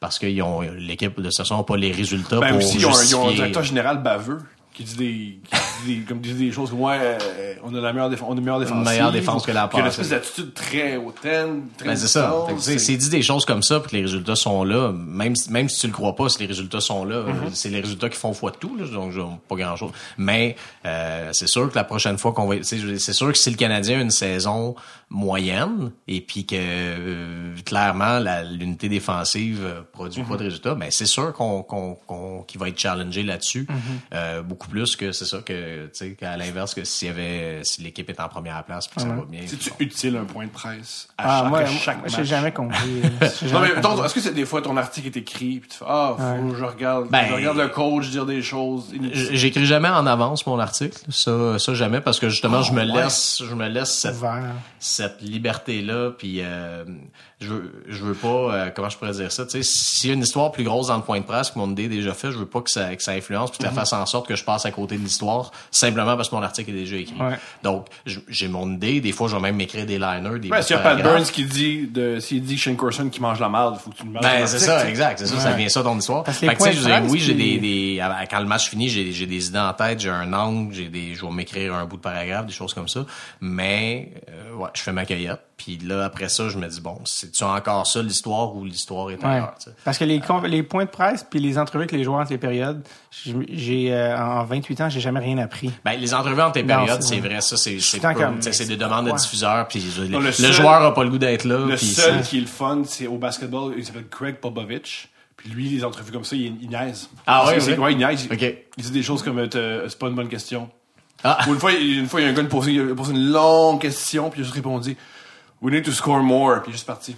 parce que ils ont, l'équipe de ce sont pas les résultats ben, pour aussi, justifier. Ils ont, ils ont un directeur général baveux. Qui dit des, qui dit des, comme disent des choses comme ouais, euh, on a la meilleure défense, on a une meilleure défense, meilleure défense que la part. Il y a une espèce d'attitude très hautaine, très. Ben c'est ça. C'est, c'est dit des choses comme ça, puis que les résultats sont là. Même même si tu le crois pas, si les résultats sont là, mm-hmm. c'est les résultats qui font foi de tout. Là, donc pas grand chose. Mais euh, c'est sûr que la prochaine fois qu'on va, c'est, c'est sûr que si le Canadien a une saison moyenne et puis que euh, clairement la, l'unité défensive produit mm-hmm. pas de résultats, ben c'est sûr qu'on qu'on qu'on qu'il va être challengé là-dessus mm-hmm. euh, beaucoup. Plus que c'est ça que tu sais qu'à l'inverse que s'il y avait si l'équipe est en première place puis ça va bien. C'est-tu utile un point de presse à ah, chaque, moi, à chaque moi, match? J'ai jamais compris. J'ai jamais non mais ton, est-ce que c'est des fois ton article est écrit puis tu fais ah oh, ouais. je regarde ben, je regarde le coach dire des choses. Inutiles. J'écris jamais en avance mon article ça ça jamais parce que justement oh, je me ouais. laisse je me laisse cette, cette liberté là puis euh, je, je veux, je veux pas, euh, comment je pourrais dire ça, tu sais, s'il y a une histoire plus grosse dans le point de presse que mon idée est déjà faite, je veux pas que ça, que ça influence puis que ça fasse en sorte que je passe à côté de l'histoire simplement parce que mon article est déjà écrit. Ouais. Donc, j'ai mon idée. Des fois, je vais même m'écrire des liners, des. Ouais, s'il y a Pat Burns qui dit, de, s'il dit Shane Corson qui mange la merde, il faut que tu le manges. Ben, c'est ça, exact. C'est ça, ouais. Ça vient ça ton histoire. Parce fait que, tu sais, oui, j'ai des, des, quand le match finit, j'ai, j'ai des idées en tête, j'ai un angle, j'ai des, je vais m'écrire un bout de paragraphe, des choses comme ça. Mais, euh, ouais, je fais ma cueillette. Puis là, après ça, je me dis, bon, c'est-tu encore ça l'histoire ou l'histoire est ailleurs? Ouais. Parce que les, euh, les points de presse puis les entrevues avec les joueurs entre les périodes, j'ai euh, en vingt-huit ans, j'ai jamais rien appris. Ben, les entrevues entre les périodes, non, c'est, c'est vrai. vrai, ça, c'est c'est, peu, comme, c'est, c'est des demandes ouais. de diffuseurs. Puis le, le seul, joueur a pas le goût d'être là. Le seul ça. qui est le fun, c'est au basketball, il s'appelle Craig Popovich. Puis lui, les entrevues comme ça, il, il niaise. Ah ouais, c'est, ouais? ouais, il niaise. Okay. Il dit des choses comme, euh, c'est pas une bonne question. Ah. Ou une fois, une fois, il y a un gars qui pose une longue question, puis il a juste répondu. We need to score more, puis juste parti.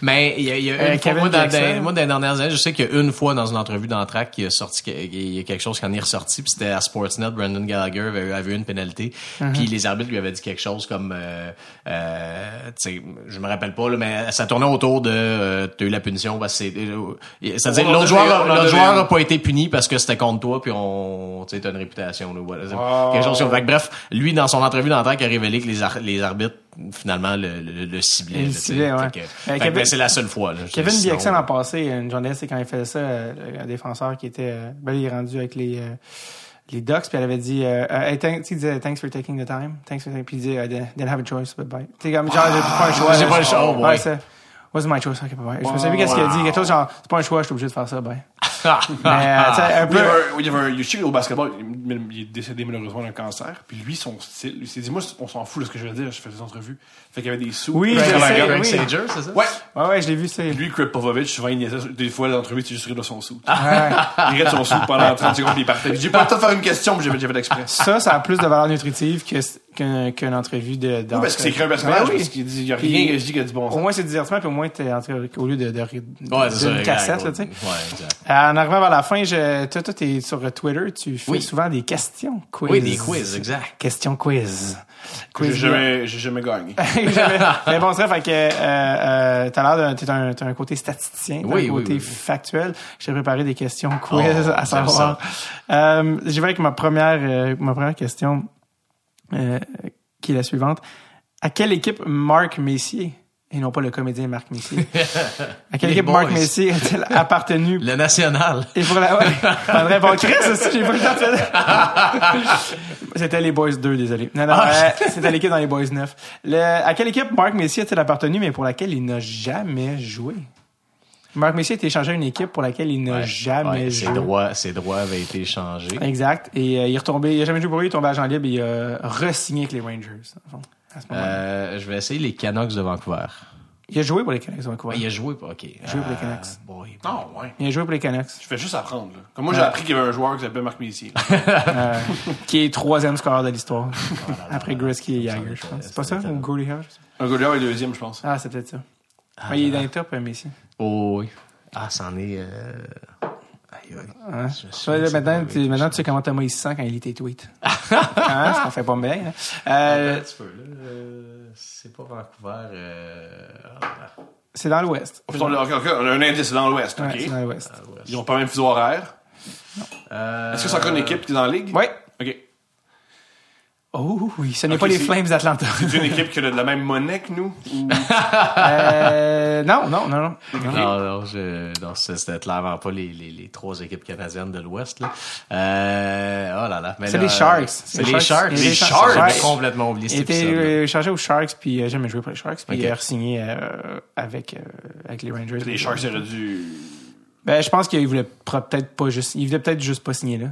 Mais il y a, y a une euh, fois, moi, dans, dans, moi, dans les dernières années, je sais qu'il y a une fois dans une entrevue d'entraque qu'il y a sorti, il y a quelque chose qui en est ressorti, puis c'était à Sportsnet, Brendan Gallagher avait, avait eu une pénalité, mm-hmm. puis les arbitres lui avaient dit quelque chose comme, euh, euh, tu sais, je me rappelle pas, là, mais ça tournait autour de, euh, t'as eu la punition, parce que c'est, ça veut dire, l'autre joueur, l'autre joueur n'a pas été puni parce que c'était contre toi, puis on, tu sais, t'as une réputation, là, voilà. Oh. Quelque chose comme ça. Bref, lui, dans son entrevue d'entraque, a révélé que les, ar- les arbitres finalement le le, le ciblait, le ciblait ouais. que, euh, Kevin, ben, c'est la seule fois là, Kevin Bieksa l'an passé une journée c'est quand il faisait ça euh, un défenseur qui était euh, ben, il est rendu avec les euh, les Ducks puis elle avait dit euh, hey, thanks, tu disais thanks for taking the time thanks for puis il dit I didn't have a choice but bye tu sais comme genre ah, j'ai pas un choix j'ai pas le choix oh, ouais ça was my choice okay, bye. Oh, je me souviens qu'est-ce wow. qu'il a dit quelque chose genre c'est pas un choix je suis obligé de faire ça bye. Mais euh, un peu il y avait un chien au basketball, il est décédé malheureusement d'un cancer. Puis lui, son style, il s'est dit moi, on s'en fout de ce que je vais dire, je fais des entrevues. Fait qu'il y avait des sous. Oui, Craig Sager, oui. c'est ça? Ouais. Ouais, ouais, je l'ai vu, c'est. Puis lui, Craig Popovich, souvent, il niaisait des fois l'entrevue, tu juste rire de son sou. Ah. Il rire de son sou pendant trente secondes, puis il partait. J'ai pas le temps de faire une question, mais j'ai fait d'exprès. Ça, ça a plus de valeur nutritive que, qu'une, qu'une entrevue de. Oui, parce que c'est écrit un personnage, parce qu'il dit, il y a rien que je dis qui a du bon sens. Au moins, c'est divertissement, puis au moins, t'es au lieu de d'une cassette, tu sais. Ouais, exact. En arrivant vers la fin, je, toi, toi, t'es sur Twitter, tu fais oui. souvent des questions quiz. Oui, des quiz, exact. Questions quiz. quiz j'ai, jamais, j'ai jamais gagné. jamais. Mais bon, ça fait que euh, euh, t'as l'air d'un t'as un, t'as un côté statisticien, t'as oui, un côté oui, oui. factuel. J'ai préparé des questions quiz oh, à savoir. Euh, j'y vais avec ma première, euh, ma première question, euh, qui est la suivante. À quelle équipe Marc Messier? Et non pas le comédien Marc Messier. À quelle équipe Marc Messier a-t-il appartenu? Le National. Et pour la... Ouais, André Bon Chris, j'ai pas le temps de faire. C'était les Boys deux, désolé. Non, non, ah, euh, c'était l'équipe dans les Boys neuf. Le... À quelle équipe Marc Messier a-t-il appartenu, mais pour laquelle il n'a jamais joué? Marc Messier a été échangé à une équipe pour laquelle il n'a ouais, jamais ouais, joué. Ses droits, ses droits avaient été échangés. Exact. Et euh, il est retombé, il n'a jamais joué pour lui, il est tombé à agent libre et il a re-signé avec les Rangers. Enfin, Euh, je vais essayer les Canucks de Vancouver. Il a joué pour les Canucks de Vancouver. Il a joué pour, OK. Il a joué pour les Canucks. Euh, boy, boy. Oh, ouais. Il a joué pour les Canucks. Je fais juste apprendre. Là. Comme moi, j'ai euh, appris qu'il y avait un joueur qui s'appelait Marc Messier. euh, qui est troisième scoreur de l'histoire. Oh, là, là, après Gretzky et Jagger, je pense. C'est pas ça? Ou Goalie Hart? Un Goalie Hart est deuxième, je pense. Ah, c'est peut-être ça. Ah, mais il est dans le top, Messier. Oh, oui. Ah, c'en est... Euh... Oui. Hein? Ouais, là, maintenant, tu, maintenant, tu sais comment Thomas il se sent quand il lit tes tweets. Hein? Ça fait pas bien. Hein? Euh... Attends, tu peux, là, euh, c'est pas Vancouver. Euh... Ah. C'est dans l'Ouest. On a un indice, c'est dans l'Ouest. Ouais, okay. C'est dans l'Ouest. Ah, l'Ouest. Ils ont pas le même fuseau horaire. Euh... Est-ce que c'est encore une équipe qui est dans la ligue? Oui. OK. Oh oui, ce n'est okay, pas les Flames d'Atlanta. C'est une équipe qui a de la même monnaie que nous? Ou... euh, non, non, non, non. Okay. Non, non, je, non, c'était clairement pas les, les, les trois équipes canadiennes de l'Ouest, là. Euh, oh là là. Mais c'est là, les Sharks. C'est les Sharks. Les Sharks. Sharks. J'ai complètement oublié cet épisode. Il était échangé aux Sharks, puis euh, jamais joué pour les Sharks, puis okay. il a re-signé euh, avec, euh, avec les Rangers. Les Sharks auraient dû... Ben, je pense qu'il voulait peut-être pas juste, il voulait peut-être juste pas signer, là.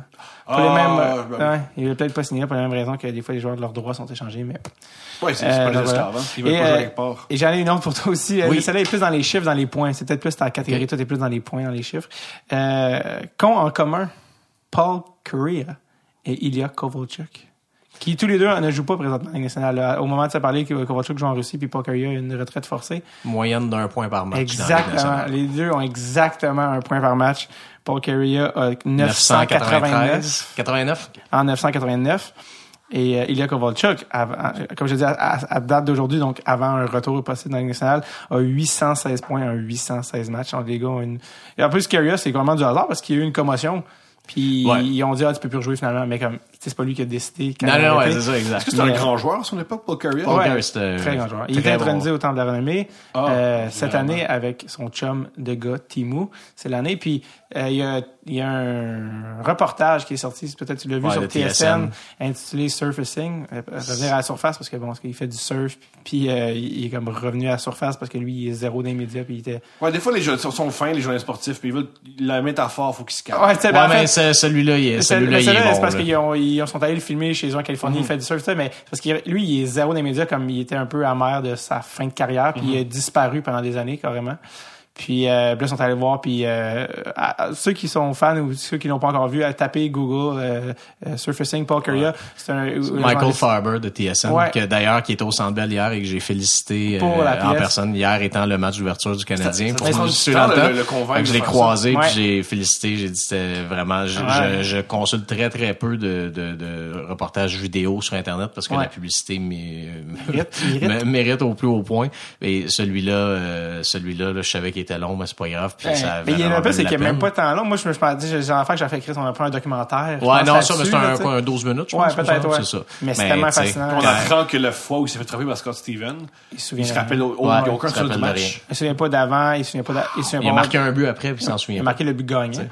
Pour ah, les mêmes, ben, euh, ouais, il voulait peut-être pas signer pour la même raison que des fois les joueurs de leurs droits sont échangés, mais. Ouais, c'est, euh, c'est pas des esclaves, hein. Ils veulent et, pas jouer avec part. Et j'en ai une autre pour toi aussi. Oui. Celle-là est plus dans les chiffres, dans les points. C'est peut-être plus ta catégorie. Okay. Toi, t'es plus dans les points, dans les chiffres. Euh, qu'ont en commun Paul Kariya et Ilya Kovalchuk? Qui, tous les deux, ne jouent pas présentement à la nationale. Au moment de se parler, Kovalchuk joue en Russie, puis Pokerya a une retraite forcée. Moyenne d'un point par match. Exactement. Les deux ont exactement un point par match. Pokerya a neuf cent quatre-vingt-neuf. quatre-vingt-neuf? En neuf cent quatre-vingt-neuf. Et euh, Ilya Kovalchuk, avant, comme je dis, à, à, à date d'aujourd'hui, donc avant un retour possible dans la Ligue nationale, a huit cent seize points en huit cent seize matchs. Donc, les gars ont une... Et un peu scary, c'est vraiment du hasard parce qu'il y a eu une commotion. Puis ouais. Ils ont dit, ah, tu peux plus rejouer finalement, mais comme, c'est pas lui qui a décidé. Non, non, ouais, c'est ça, exact. Est-ce que c'était un grand joueur à son époque, Paul Carrier? Ouais, ouais, c'était très grand joueur. Il était intronisé au Temple de la Renommée, oh, euh, cette année avec son chum de gars, Timou. C'est l'année. Puis, euh, il y a, il y a un reportage qui est sorti, peut-être tu l'as vu, ouais, sur T S N, T S N, intitulé Surfacing, euh, revenir à la surface, parce que bon, il fait du surf, puis euh, il est comme revenu à la surface parce que lui, il est zéro dans les médias, puis il était... Ouais, des fois, les jeux sont fins, les journalistes sportifs, puis ils veulent, la métaphore, faut qu'ils se calment. Ouais, c'est ben, ouais, en fait, celui-là, il est, celui-là, il est bon, c'est parce là. qu'ils ont, ils sont allés le filmer chez eux en Californie, mm-hmm. il fait du surf, ça, mais parce que lui, il est zéro dans les médias, comme il était un peu amer de sa fin de carrière, puis mm-hmm. il a disparu pendant des années, carrément. Puis euh, là, ils sont allés voir, puis euh, à, à, ceux qui sont fans ou ceux qui l'ont pas encore vu, à taper Google euh, euh, Surfacing Paul Kariya. Ouais. C'est un c'est Michael Farber de T S N, ouais. que d'ailleurs qui était au Centre Bell hier et que j'ai félicité euh, en personne hier étant le match d'ouverture du Canadien. Ça, ça, pour ça, ça, ça, le, le convaincre. Je l'ai croisé, puis j'ai félicité, j'ai dit c'était vraiment. Je, ouais. je, je consulte très très peu de, de, de reportages vidéo sur Internet parce que ouais. la publicité mé- mérite, mérite. mérite au plus haut point. Et celui-là, euh, celui-là, là, je savais qu'il était long, mais c'est pas grave. Puis ouais. ça mais il y en a pas, c'est qu'il n'y a même pas tant long. Moi, je me suis dit, j'ai l'enfant que j'avais fait écrire, on a pris un documentaire. Ouais, non, ça, mais c'est un, quoi, un douze minutes, je ouais, pense. Peut-être, ouais. C'est ça. Mais c'est mais, tellement fascinant. On apprend que le fois où il s'est fait trapper par Scott Stevens, il se souvient. Il se rappelle au, au, ouais, il aucun souvenir du match. Il se souvient pas d'avant, il se souvient pas d'a... Il, il a marqué un but après, puis il s'en souvient. Il a marqué le but gagnant.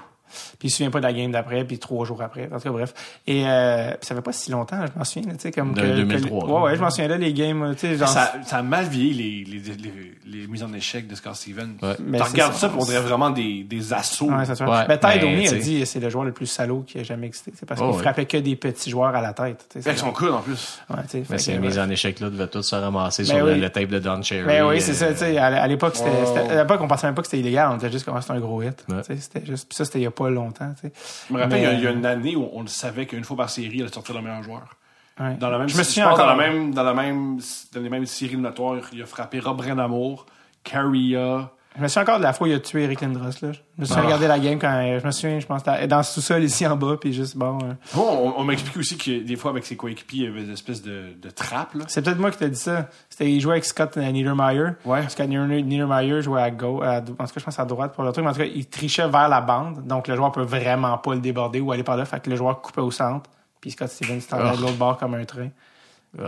Puis il se souvient pas de la game d'après, puis trois jours après. En tout cas, bref. Et euh, ça fait pas si longtemps, je m'en souviens, tu sais, comme que, deux mille trois. Que, ouais, ouais, je m'en souviens là, les games, tu sais, genre. Ça, ça a mal vieilli les, les, les, les mises en échec de Scott Stevens. Ouais. Tu regardes ça, ça on dirait vraiment des, des assauts. Ouais, c'est sûr. Ouais. Mais Ty Domi a dit, c'est le joueur le plus salaud qui a jamais existé. C'est parce oh, qu'il ouais. frappait que des petits joueurs à la tête. Avec son coude, en plus. Ouais, tu sais. Ces mises en échec-là devaient toutes se ramasser sur le tape de Don Cherry. Mais oui, c'est ça, tu sais. À l'époque, c'était, à l'époque, on pensait même pas que c'était illégal. On était juste comme c'était un gros hit. C'était juste, ça, c'était pas longtemps, tu sais. Je me rappelle, mais, il, y a, il y a une année où on le savait qu'une fois par série, elle sortait le meilleur joueur. Ouais. Dans la même, je me souviens encore dans la même, dans la même, dans les mêmes séries notoires, il a frappé Rob Renamour, Carrier. Je me souviens encore de la fois où il a tué Eric Lindros là. Je me suis ah. regardé la game quand je me souviens, je pense, dans tout seul ici en bas, puis juste bon. Euh... bon on, on m'a expliqué aussi que des fois avec ses coéquipiers, il y avait des espèces de, de trappes. Là. C'est peut-être moi qui t'ai dit ça. C'était il jouait avec Scott Niedermayer. Ouais. Scott Niedermayer jouait à gauche, en tout cas je pense à droite pour le truc, mais en tout cas il trichait vers la bande, donc le joueur peut vraiment pas le déborder ou aller par là, fait que le joueur coupait au centre, puis Scott Stevens s'en allait oh. de l'autre bord comme un train.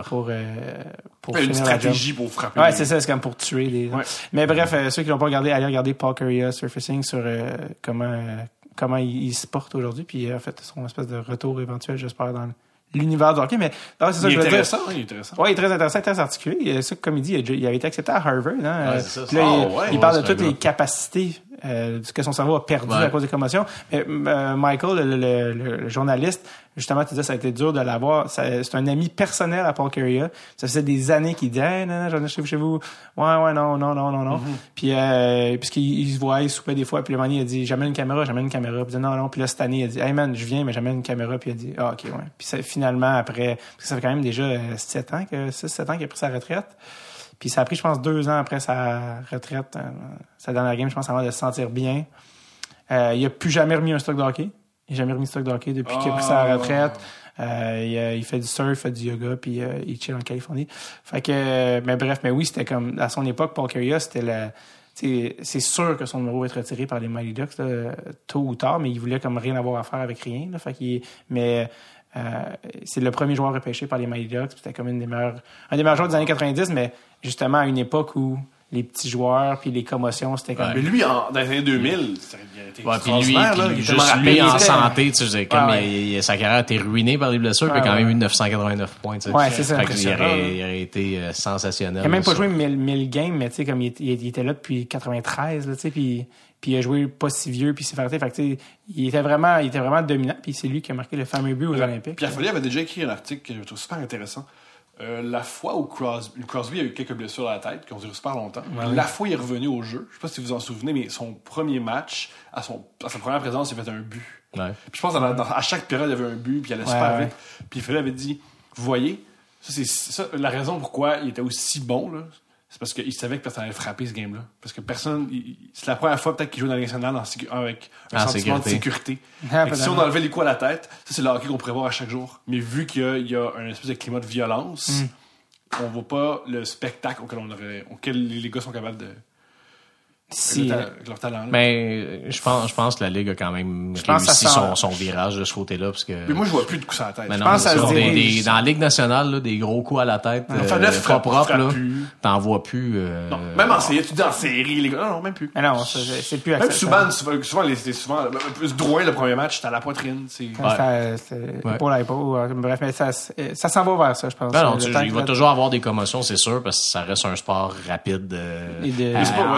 Pour, euh, pour une stratégie pour frapper. Ouais, les... c'est ça, c'est comme pour tuer les. Ouais. Mais bref, euh, ceux qui l'ont pas regardé, allez regarder Paul Kariya Surfacing sur euh, comment euh, comment il, il se porte aujourd'hui, puis euh, en fait son espèce de retour éventuel, j'espère, dans l'univers du hockey. Mais non, c'est ça il que je veux dire. Il est intéressant. Ouais, il est très intéressant, très articulé. Il, ça, comme il dit, il, il avait été accepté à Harvard. Hein? Ouais, c'est ça, c'est... Là, oh, il, ouais, il parle ouais, de toutes bien. les capacités euh, que son cerveau a perdu ouais. à cause des commotions. Mais euh, Michael, le, le, le, le journaliste. Justement, tu disais, ça a été dur de l'avoir. Ça, c'est un ami personnel à Paul Kariya. Ça faisait des années qu'il disait, hey, non, non, j'en ai chez vous, chez vous. Ouais, ouais, non, non, non, non, non. Mm-hmm. Puis, euh, puisqu'il, il se voyait, il soupait des fois. Puis, le moment, il a dit, j'amène une caméra, j'amène une caméra. Puis, il dit, non, non. Puis là, cette année, il a dit, hey, man, je viens, mais j'amène une caméra. Puis, il a dit, ah, OK, ouais. Puis, ça, finalement, après, parce que ça fait quand même déjà sept ans que, six, sept ans qu'il a pris sa retraite. Puis, ça a pris, je pense, deux ans après sa retraite, euh, sa dernière game, je pense, avant de se sentir bien. Euh, il a plus jamais remis un stock de hockey. Il n'a jamais remis de stock de hockey depuis oh. qu'il a pris sa retraite. Euh, il, il fait du surf, il fait du yoga, puis euh, il chill en Californie. Fait que, mais bref, mais oui, c'était comme, à son époque, Paul Kariya, c'était la, t'sais, c'est sûr que son numéro va être retiré par les Mighty Ducks, là, tôt ou tard, mais il voulait comme rien avoir à faire avec rien, là. Fait qu'il, mais, euh, c'est le premier joueur repêché par les Mighty Ducks, c'était comme une des meilleures, un des meilleurs joueurs des années quatre-vingt-dix, mais justement à une époque où, les petits joueurs, puis les commotions, c'était comme... Ouais. Mais lui, en, dans les années deux mille, il a été ouais, extraordinaire. Puis lui, là, puis juste rappelé, lui en était... santé, tu sais, comme ouais, il, ouais. sa carrière a été ruinée par les blessures, puis ah, il a quand même eu neuf cent quatre-vingt-neuf points. Tu sais. Ouais, c'est ça. Fait qu'il aurait, il aurait été sensationnel. Il n'a même pas ça. joué mille games, mais tu sais, comme il, il était là depuis quatre-vingt-treize, là, tu sais, puis... puis il a joué pas si vieux, puis il s'est fait fait que il était vraiment il était vraiment dominant, puis c'est lui qui a marqué le fameux but aux ouais. Olympiques. Puis la Folie avait déjà écrit un article que je trouve super intéressant. Euh, la fois où Crosby, Crosby a eu quelques blessures à la tête qui ont duré super longtemps, ouais. la fois où il est revenu au jeu, je sais pas si vous vous en souvenez, mais son premier match, à, son, à sa première présence, il a fait un but. Ouais. Puis je pense à, à chaque période, il y avait un but, puis il allait ouais, super ouais. vite. Puis Fleury avait dit, vous voyez, ça, c'est ça, la raison pourquoi il était aussi bon, là, c'est parce qu'il savait que personne allait frapper ce game-là. Parce que personne. Il, c'est la première fois peut-être qu'il joue dans la Ligue nationale en, avec un en sentiment sécurité. de sécurité. Donc, si on enlevait les coups à la tête, ça c'est le hockey qu'on pourrait voir à chaque jour. Mais vu qu'il y a, il y a un espèce de climat de violence, mm. on voit pas le spectacle auquel, on aurait, auquel les gars sont capables de. Si, ta- leur talent, mais je pense, je pense que la Ligue a quand même réussi son, son virage de ce côté-là. Parce que... Mais moi, je vois plus de coups à la tête. Mais je non, pense à des, des, des, dans la Ligue nationale, là, des gros coups à la tête. Ouais, euh, pas propre, là. T'en vois plus. Euh... Non, même en série, tu dis en série, les gars. Non, non, même plus. Mais non, c'est, c'est plus acceptable. Même souvent, souvent, les, souvent plus Drouin, le premier match, c'était à la poitrine. C'est épaule à épaule. Bref, mais ça, ça s'en va vers ça, je pense. Ben non, tu, il va toujours avoir des commotions, c'est sûr, parce que ça reste un sport rapide,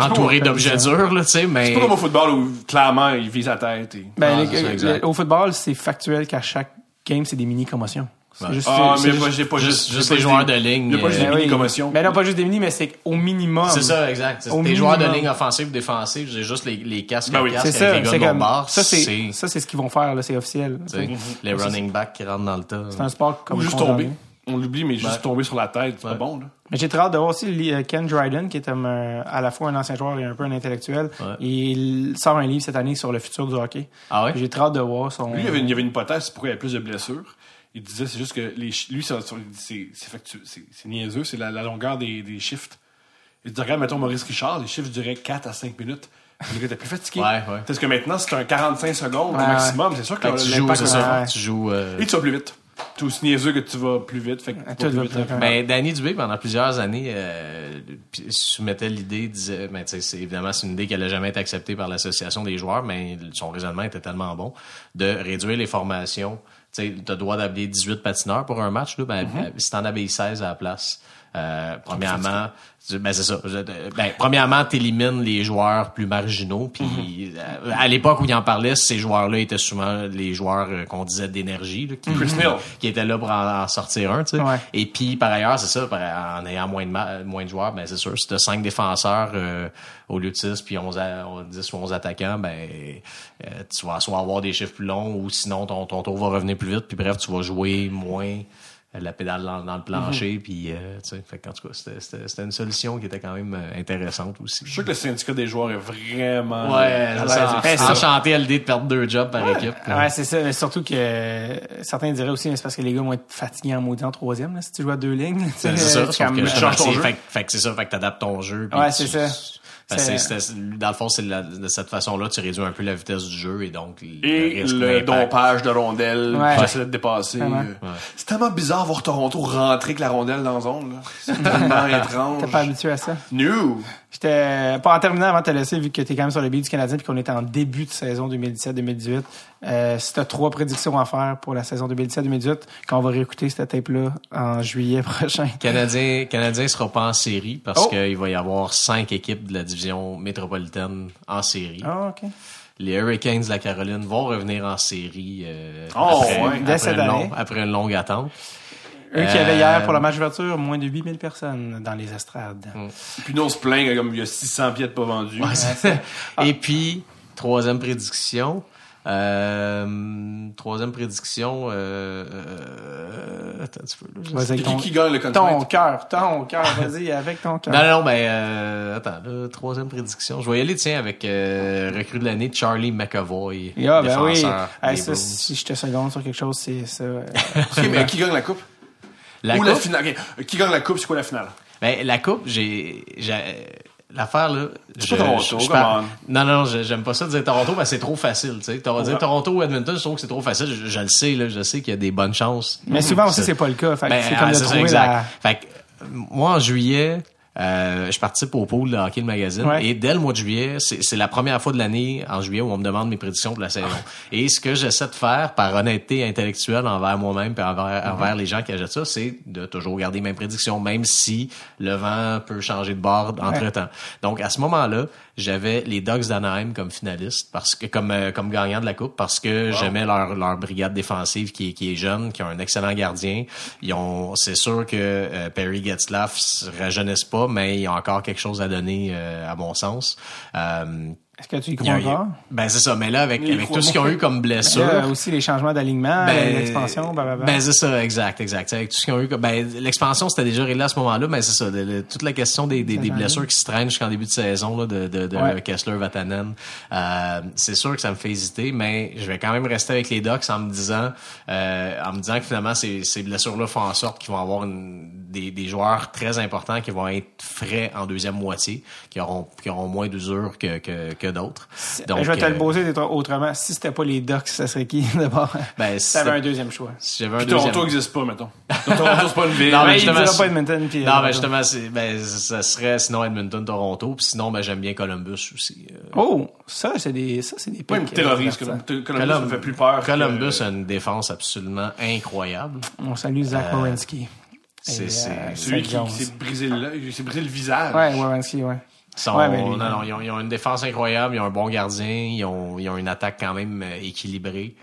entouré de Objet dur, là, tu sais, mais... C'est pas comme au football où, clairement, ils visent la tête. Et... Ben, ah, les, c'est ça, le, au football, c'est factuel qu'à chaque game, c'est des mini-commotions. C'est ouais. juste, ah, c'est, mais c'est pas, juste, j'ai pas juste, juste les joueurs des, de ligne. Il n'y a pas juste des oui. mini-commotions. Ben non, pas juste des mini, mais c'est au minimum. C'est ça, exact. C'est, des joueurs de ligne offensive ou défensive, j'ai juste les, les casques, ben oui. casques c'est avec ça, les gars de bord. Ça, c'est, c'est... ça, c'est ce qu'ils vont faire, là, c'est officiel. C'est les running backs qui rentrent dans le tas. C'est un sport comme... Ou juste tomber. On l'oublie, mais juste tomber sur la tête, c'est pas bon, là. Mais j'ai très hâte de voir aussi Ken Dryden, qui est un, à la fois un ancien joueur et un peu un intellectuel. Ouais. Il sort un livre cette année sur le futur du hockey. Ah ouais? J'ai très hâte de voir son... Lui, il y avait une, il y avait une hypothèse pourquoi il y avait plus de blessures. Il disait, c'est juste que... Les, lui, c'est, c'est, c'est, factu, c'est, c'est niaiseux, c'est la, la longueur des, des shifts. Il dit, regarde, mettons Maurice Richard, les shifts duraient quatre à cinq minutes. Le gars était plus fatigué. Ouais, ouais. Parce que maintenant, c'est un quarante-cinq secondes ouais. au maximum. C'est sûr que tu joues, c'est ça, ouais. tu joues... Euh... Et tu vas plus vite. Tu es aussi niaiseux que tu vas plus vite. Fait que tu vas plus vite. Mais Danny Dubé, pendant plusieurs années, euh, soumettait l'idée, disait, ben, tu sais, c'est, évidemment, c'est une idée qui n'allait jamais être acceptée par l'association des joueurs, mais son raisonnement était tellement bon, de réduire les formations. Tu sais, tu as le droit d'habiller dix-huit patineurs pour un match, là, ben, mm-hmm. si tu en habilles seize à la place. Euh, premièrement, ben c'est ça. Ben, premièrement, t'élimines les joueurs plus marginaux. Puis mm-hmm. à l'époque où il en parlait, ces joueurs-là étaient souvent les joueurs qu'on disait d'énergie, là, qui, mm-hmm. qui étaient là pour en, en sortir un. Tu sais. Ouais. Et puis par ailleurs, c'est ça. En ayant moins de ma- moins de joueurs, ben c'est sûr. Si t'as cinq défenseurs euh, au lieu de six, puis onze, dix ou onze attaquants, ben euh, tu vas soit avoir des chiffres plus longs, ou sinon ton ton tour va revenir plus vite. Puis bref, tu vas jouer moins. La pédale dans, dans le plancher, mm-hmm. puis euh, tu sais, fait qu'en tout cas, c'était, c'était, c'était une solution qui était quand même intéressante aussi. Je suis sûr que le syndicat des joueurs est vraiment... Ouais, c'est enchanté à l'idée de perdre deux jobs par ouais. équipe. Là. Ouais, c'est ça, mais surtout que euh, certains diraient aussi, mais c'est parce que les gars vont être fatigués en maudit en troisième, là, si tu joues à deux lignes. C'est ça, sauf que tu changes ton jeu. Fait, fait que c'est ça, fait que t'adaptes ton jeu. Ouais, c'est tu, ça. C'est, c'est, c'est, dans le fond, c'est la, de cette façon-là, tu réduis un peu la vitesse du jeu et donc et le, le dompage de rondelles ouais. qui essaie de dépasser. Ouais. C'est tellement bizarre voir Toronto rentrer avec la rondelle dans la zone. Là. C'est tellement étrange. T'es pas habitué à ça? No! J'étais, pas en terminant avant de te laisser, vu que t'es quand même sur le billet du Canadien et qu'on était en début de saison deux mille dix-sept deux mille dix-huit, euh, si t'as trois prédictions à faire pour la saison deux mille dix-sept deux mille dix-huit, quand on va réécouter cette tape-là en juillet prochain. Canadien, Canadien sera pas en série parce oh. qu'il va y avoir cinq équipes de la division métropolitaine en série. Ah, oh, OK. Les Hurricanes de la Caroline vont revenir en série euh, oh, après, ouais. après, cette année. Long, après une longue attente. Eux qui avaient hier, pour la match d'ouverture, moins de huit mille personnes dans les estrades. Mmh. Puis nous, on se plaint comme il y a six cents pièces pas vendues. Ouais, c'est... Ah. Et puis, troisième prédiction. Euh, troisième prédiction. Euh, euh, attends un petit peu. Là, vas-y, ton, qui gagne le ton cœur, ton cœur. Vas-y, avec ton cœur. Non, non, mais euh, attends. Là, troisième prédiction. Je vais y aller, tiens, avec euh, recrue de l'année, Charlie McAvoy. Ah, yeah, ben oui. Hey, ça, si je te seconde sur quelque chose, c'est ça. Euh, okay, mais qui gagne la coupe? La Ou coupe? La finale. Okay. Qui gagne la coupe, c'est quoi la finale? Ben, la coupe, j'ai, j'ai l'affaire, là. C'est je, pas Toronto, je, je par... Non, non, j'aime pas ça de dire Toronto, ben, c'est trop facile, tu sais. T'auras dit Toronto ou Edmonton, je trouve que c'est trop facile. Je, je le sais, là. Je sais qu'il y a des bonnes chances. Mais souvent aussi, c'est, c'est pas le cas. Fait ben, c'est comme ah, de c'est trouver ça, exact. La... Fait que, moi, en juillet, euh, je participe au pool de Hockey le Magazine. Ouais. Et dès le mois de juillet, c'est, c'est la première fois de l'année, en juillet, où on me demande mes prédictions pour la saison. Et ce que j'essaie de faire, par honnêteté intellectuelle envers moi-même et envers, mm-hmm. envers les gens qui achètent ça, c'est de toujours garder mes prédictions, même si le vent peut changer de bord entre-temps. Ouais. Donc, à ce moment-là, j'avais les Ducks d'Anaheim comme finalistes, parce que, comme, comme gagnants de la Coupe, parce que wow. j'aimais leur, leur brigade défensive qui, qui est jeune, qui a un excellent gardien. Ils ont, c'est sûr que euh, Perry Getzlaff se rajeunisse pas, mais il y a encore quelque chose à donner, euh, à mon sens. Euh, Est-ce que tu y crois encore? Ben, c'est ça. Mais là, avec, avec tout ce qu'ils ont eu comme blessure. Ben, aussi les changements d'alignement, ben, l'expansion, blablabla. Ben, c'est ça, exact, exact. Avec tout ce qu'ils ont eu comme, ben, l'expansion, c'était déjà réglé à ce moment-là, mais c'est ça. De, de, toute la question des, des, des blessures qui se traînent jusqu'en début de saison, là, de, de, de ouais. Kessler, Vatanen. Euh, c'est sûr que ça me fait hésiter, mais je vais quand même rester avec les Ducks en me disant, euh, en me disant que finalement, ces, ces blessures-là font en sorte qu'ils vont avoir une, des, des joueurs très importants qui vont être frais en deuxième moitié, qui auront, qui auront moins d'usure que, que, que d'autres. Donc, je vais te euh, le poser autrement. Si c'était pas les Ducks, ça serait qui d'abord? Ben, si t'avais un deuxième choix. Si j'avais un puis deuxième. Toronto n'existe pas, mettons. Toronto, c'est pas une ville. Non, mais justement, il pas Edmonton. Puis non, Edmonton. Ben, justement, c'est, ben, ça serait sinon Edmonton, Toronto. Puis sinon, ben, j'aime bien Columbus aussi. Oh, ça, c'est des, ça, c'est des pics. Oui, mais terroriste. Columbus, Columbus me fait plus peur. Columbus que... a une défense absolument incroyable. On salue Zach euh, Werenski. C'est, c'est, euh, c'est celui qui, qui s'est brisé le, s'est brisé le visage. Ouais, Werenski, ouais. Sont, ouais, ben, non, non, ils, ont, ils ont une défense incroyable, ils ont un bon gardien, ils ont, ils ont une attaque quand même équilibrée.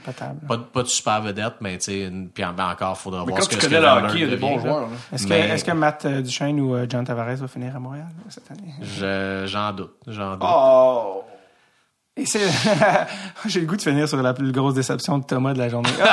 Pas, pas de super vedette, mais tu sais, puis en, ben encore, faudra mais voir quand ce que tu connais le hockey, il y a des bons joueurs. Est-ce, mais... que, est-ce que Matt euh, Duchesne ou euh, John Tavares va finir à Montréal là, cette année? Je, j'en doute, j'en doute. Oh! Et c'est... J'ai le goût de finir sur la plus grosse déception de Thomas de la journée. Oh!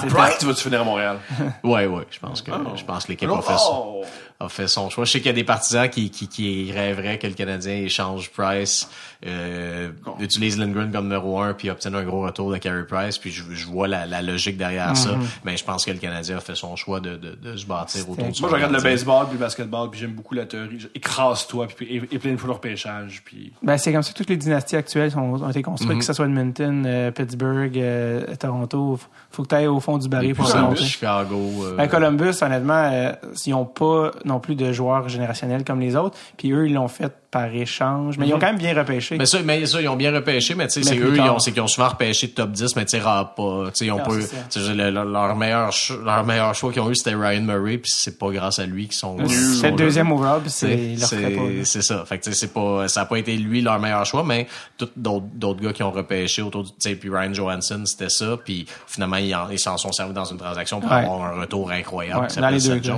C'est Bright, tu vas-tu finir à Montréal? Ouais, ouais, je pense que, oh. je pense que l'équipe oh. a, fait son, a fait son choix. Je sais qu'il y a des partisans qui, qui, qui rêveraient que le Canadien échange Price, euh, oh. utilise Lindgren comme numéro un puis obtienne un gros retour de Carey Price, puis je, je vois la, la logique derrière mm-hmm. ça. Mais je pense que le Canadien a fait son choix de, de, de se bâtir C'était... autour du Moi, je regarde le baseball puis le basketball puis j'aime beaucoup la théorie. Écrase-toi puis plein de fois le repêchage puis... Ben, c'est comme ça toutes les dynasties actuelles ont été construites, mm-hmm. que ce soit Edmonton, euh, Pittsburgh, euh, Toronto. F- faut que tu ailles au fond du baril pour Columbus, monter. Chicago. Euh... Ben, Columbus, honnêtement, euh, ils n'ont pas non plus de joueurs générationnels comme les autres. Puis eux, ils l'ont fait par échange. Mais mm-hmm. ils ont quand même bien repêché. Mais ça, mais ça ils ont bien repêché, mais tu sais, c'est eux, ils ont, c'est qu'ils ont souvent repêché de top dix, mais tu sais, pas. Ils ont non, pas le, le, leur, meilleur cho- leur meilleur choix qu'ils ont eu, c'était Ryan Murray, puis c'est pas grâce à lui qu'ils sont. C'est, nus, c'est le deuxième overall, puis c'est, c'est leur pas. C'est ça. Fait que tu sais, c'est pas, ça n'a pas été lui leur meilleur choix, mais tout d'autres, d'autres gars qui ont repêché autour du, tu sais, puis Ryan Johansson, c'était ça, puis finalement, ils, en, ils s'en sont servis dans une transaction pour ouais. avoir un retour incroyable. Ouais, dans les deux Jones,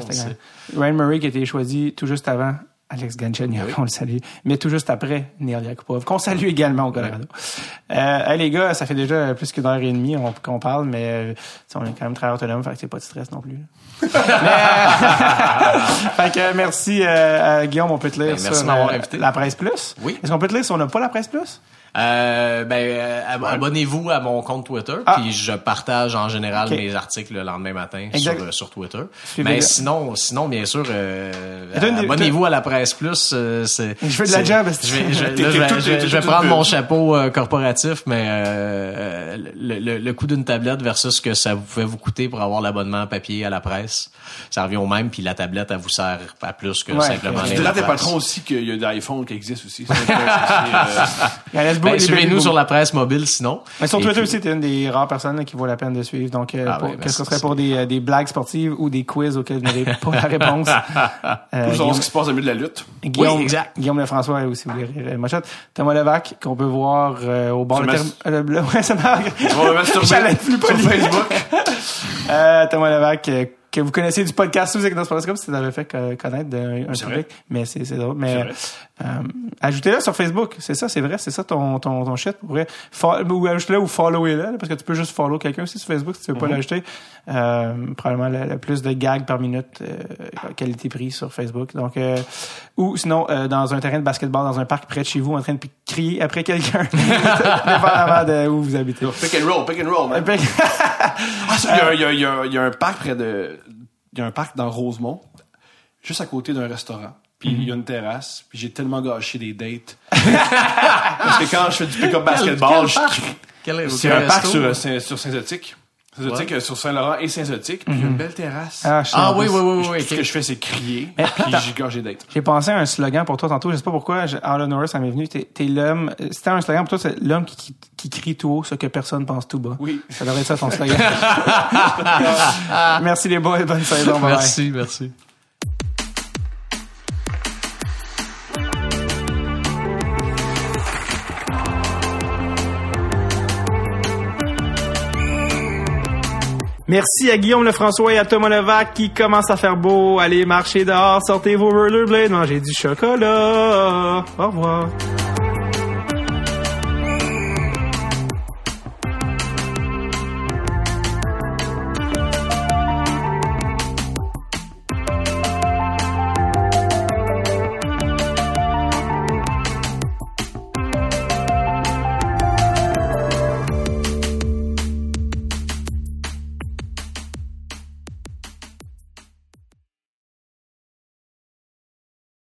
Ryan Murray qui a été choisi tout juste avant Alex Galchenyuk, oui. on le salue, mais tout juste après Neil Yakupov, qu'on salue également au Colorado. Oui. Euh, hey, les gars, ça fait déjà plus qu'une heure et demie on, qu'on parle, mais on est quand même très autonome, fait que c'est pas de stress non plus. mais, fait que merci euh, Guillaume, on peut te lire ben, sur euh, La Presse Plus. Oui. Est-ce qu'on peut te lire si on n'a pas La Presse Plus? Euh, ben euh, abonnez-vous à mon compte Twitter ah. puis je partage en général okay. mes articles le lendemain matin sur, euh, sur Twitter. Suivez mais le... sinon sinon bien sûr euh, abonnez-vous de... à La Presse Plus euh, c'est je fais de la job je vais je, là, je, tout, je, je vais prendre mon chapeau euh, corporatif mais euh, le, le, le coût d'une tablette versus ce que ça vous pouvait vous coûter pour avoir l'abonnement à papier à La Presse, ça revient au même puis la tablette elle vous sert pas plus que ouais, simplement les. Je dirais des patrons aussi qu'il y a des iPhones qui existent aussi. Ben, suivez-nous sur La Presse mobile, sinon. Mais sur Twitter puis... aussi, t'es une des rares personnes qui vaut la peine de suivre. Donc, euh, ah pour, ben, qu'est-ce que ce serait pour des, des blagues sportives ou des quiz auxquels vous n'avez pas la réponse? euh, Pour savoir ce qui se passe au milieu de la lutte. Guillaume, oui, exact. Guillaume Lefrançois, aussi, vous voulez mochette. Thomas Levac, qu'on peut voir euh, au bord de terme. Le bleu, ouais, ça marque. J'allais plus poli. Sur Facebook. euh, Thomas Levac, euh, que vous connaissez du podcast sous écoute c'est comme si ça l'avait fait connaître d'un public vrai. Mais c'est c'est drôle mais euh, ajoutez-le sur Facebook, c'est ça, c'est vrai, c'est ça ton ton ton shit pour vrai. For, ou ajoutez-le ou followez-le parce que tu peux juste follow quelqu'un aussi sur Facebook si tu veux mm-hmm. pas l'ajouter. Euh, probablement le, le plus de gags par minute euh, qualité prix sur Facebook. Donc euh, ou sinon euh, dans un terrain de basketball dans un parc près de chez vous en train de crier après quelqu'un dépendamment de où vous habitez. Pick and roll, pick and roll. Man. Ah, ça, il y a il y a il y a un parc près de il y a un parc dans Rosemont, juste à côté d'un restaurant. Puis il mm-hmm. y a une terrasse. Puis j'ai tellement gâché des dates. Parce que quand je fais du pick-up basketball, quel, quel je... Quel, c'est quel un parc sur, sur, sur Saint-Zotique. Saint-Zotique, ouais. Sur Saint-Laurent et Saint-Zotique. Puis il mm-hmm. y a une belle terrasse. Ah, ah oui, oui, oui, oui. Okay. Ce que je fais, c'est crier. Mais, puis j'ai gâché des dates. J'ai pensé à un slogan pour toi tantôt. Je sais pas pourquoi. Alan Norris, ça m'est venu. T'es, t'es l'homme... C'était un slogan pour toi. C'est l'homme qui... qui qui crie tout haut ce que personne pense tout bas. Oui. Ça devrait être ça ton slogan. Merci les boys, bonne saison. Bye. Merci, merci. Merci à Guillaume Lefrançois et à Thomas Levac qui commence à faire beau. Allez marcher dehors, sortez vos rollerblades, mangez du chocolat. Au revoir.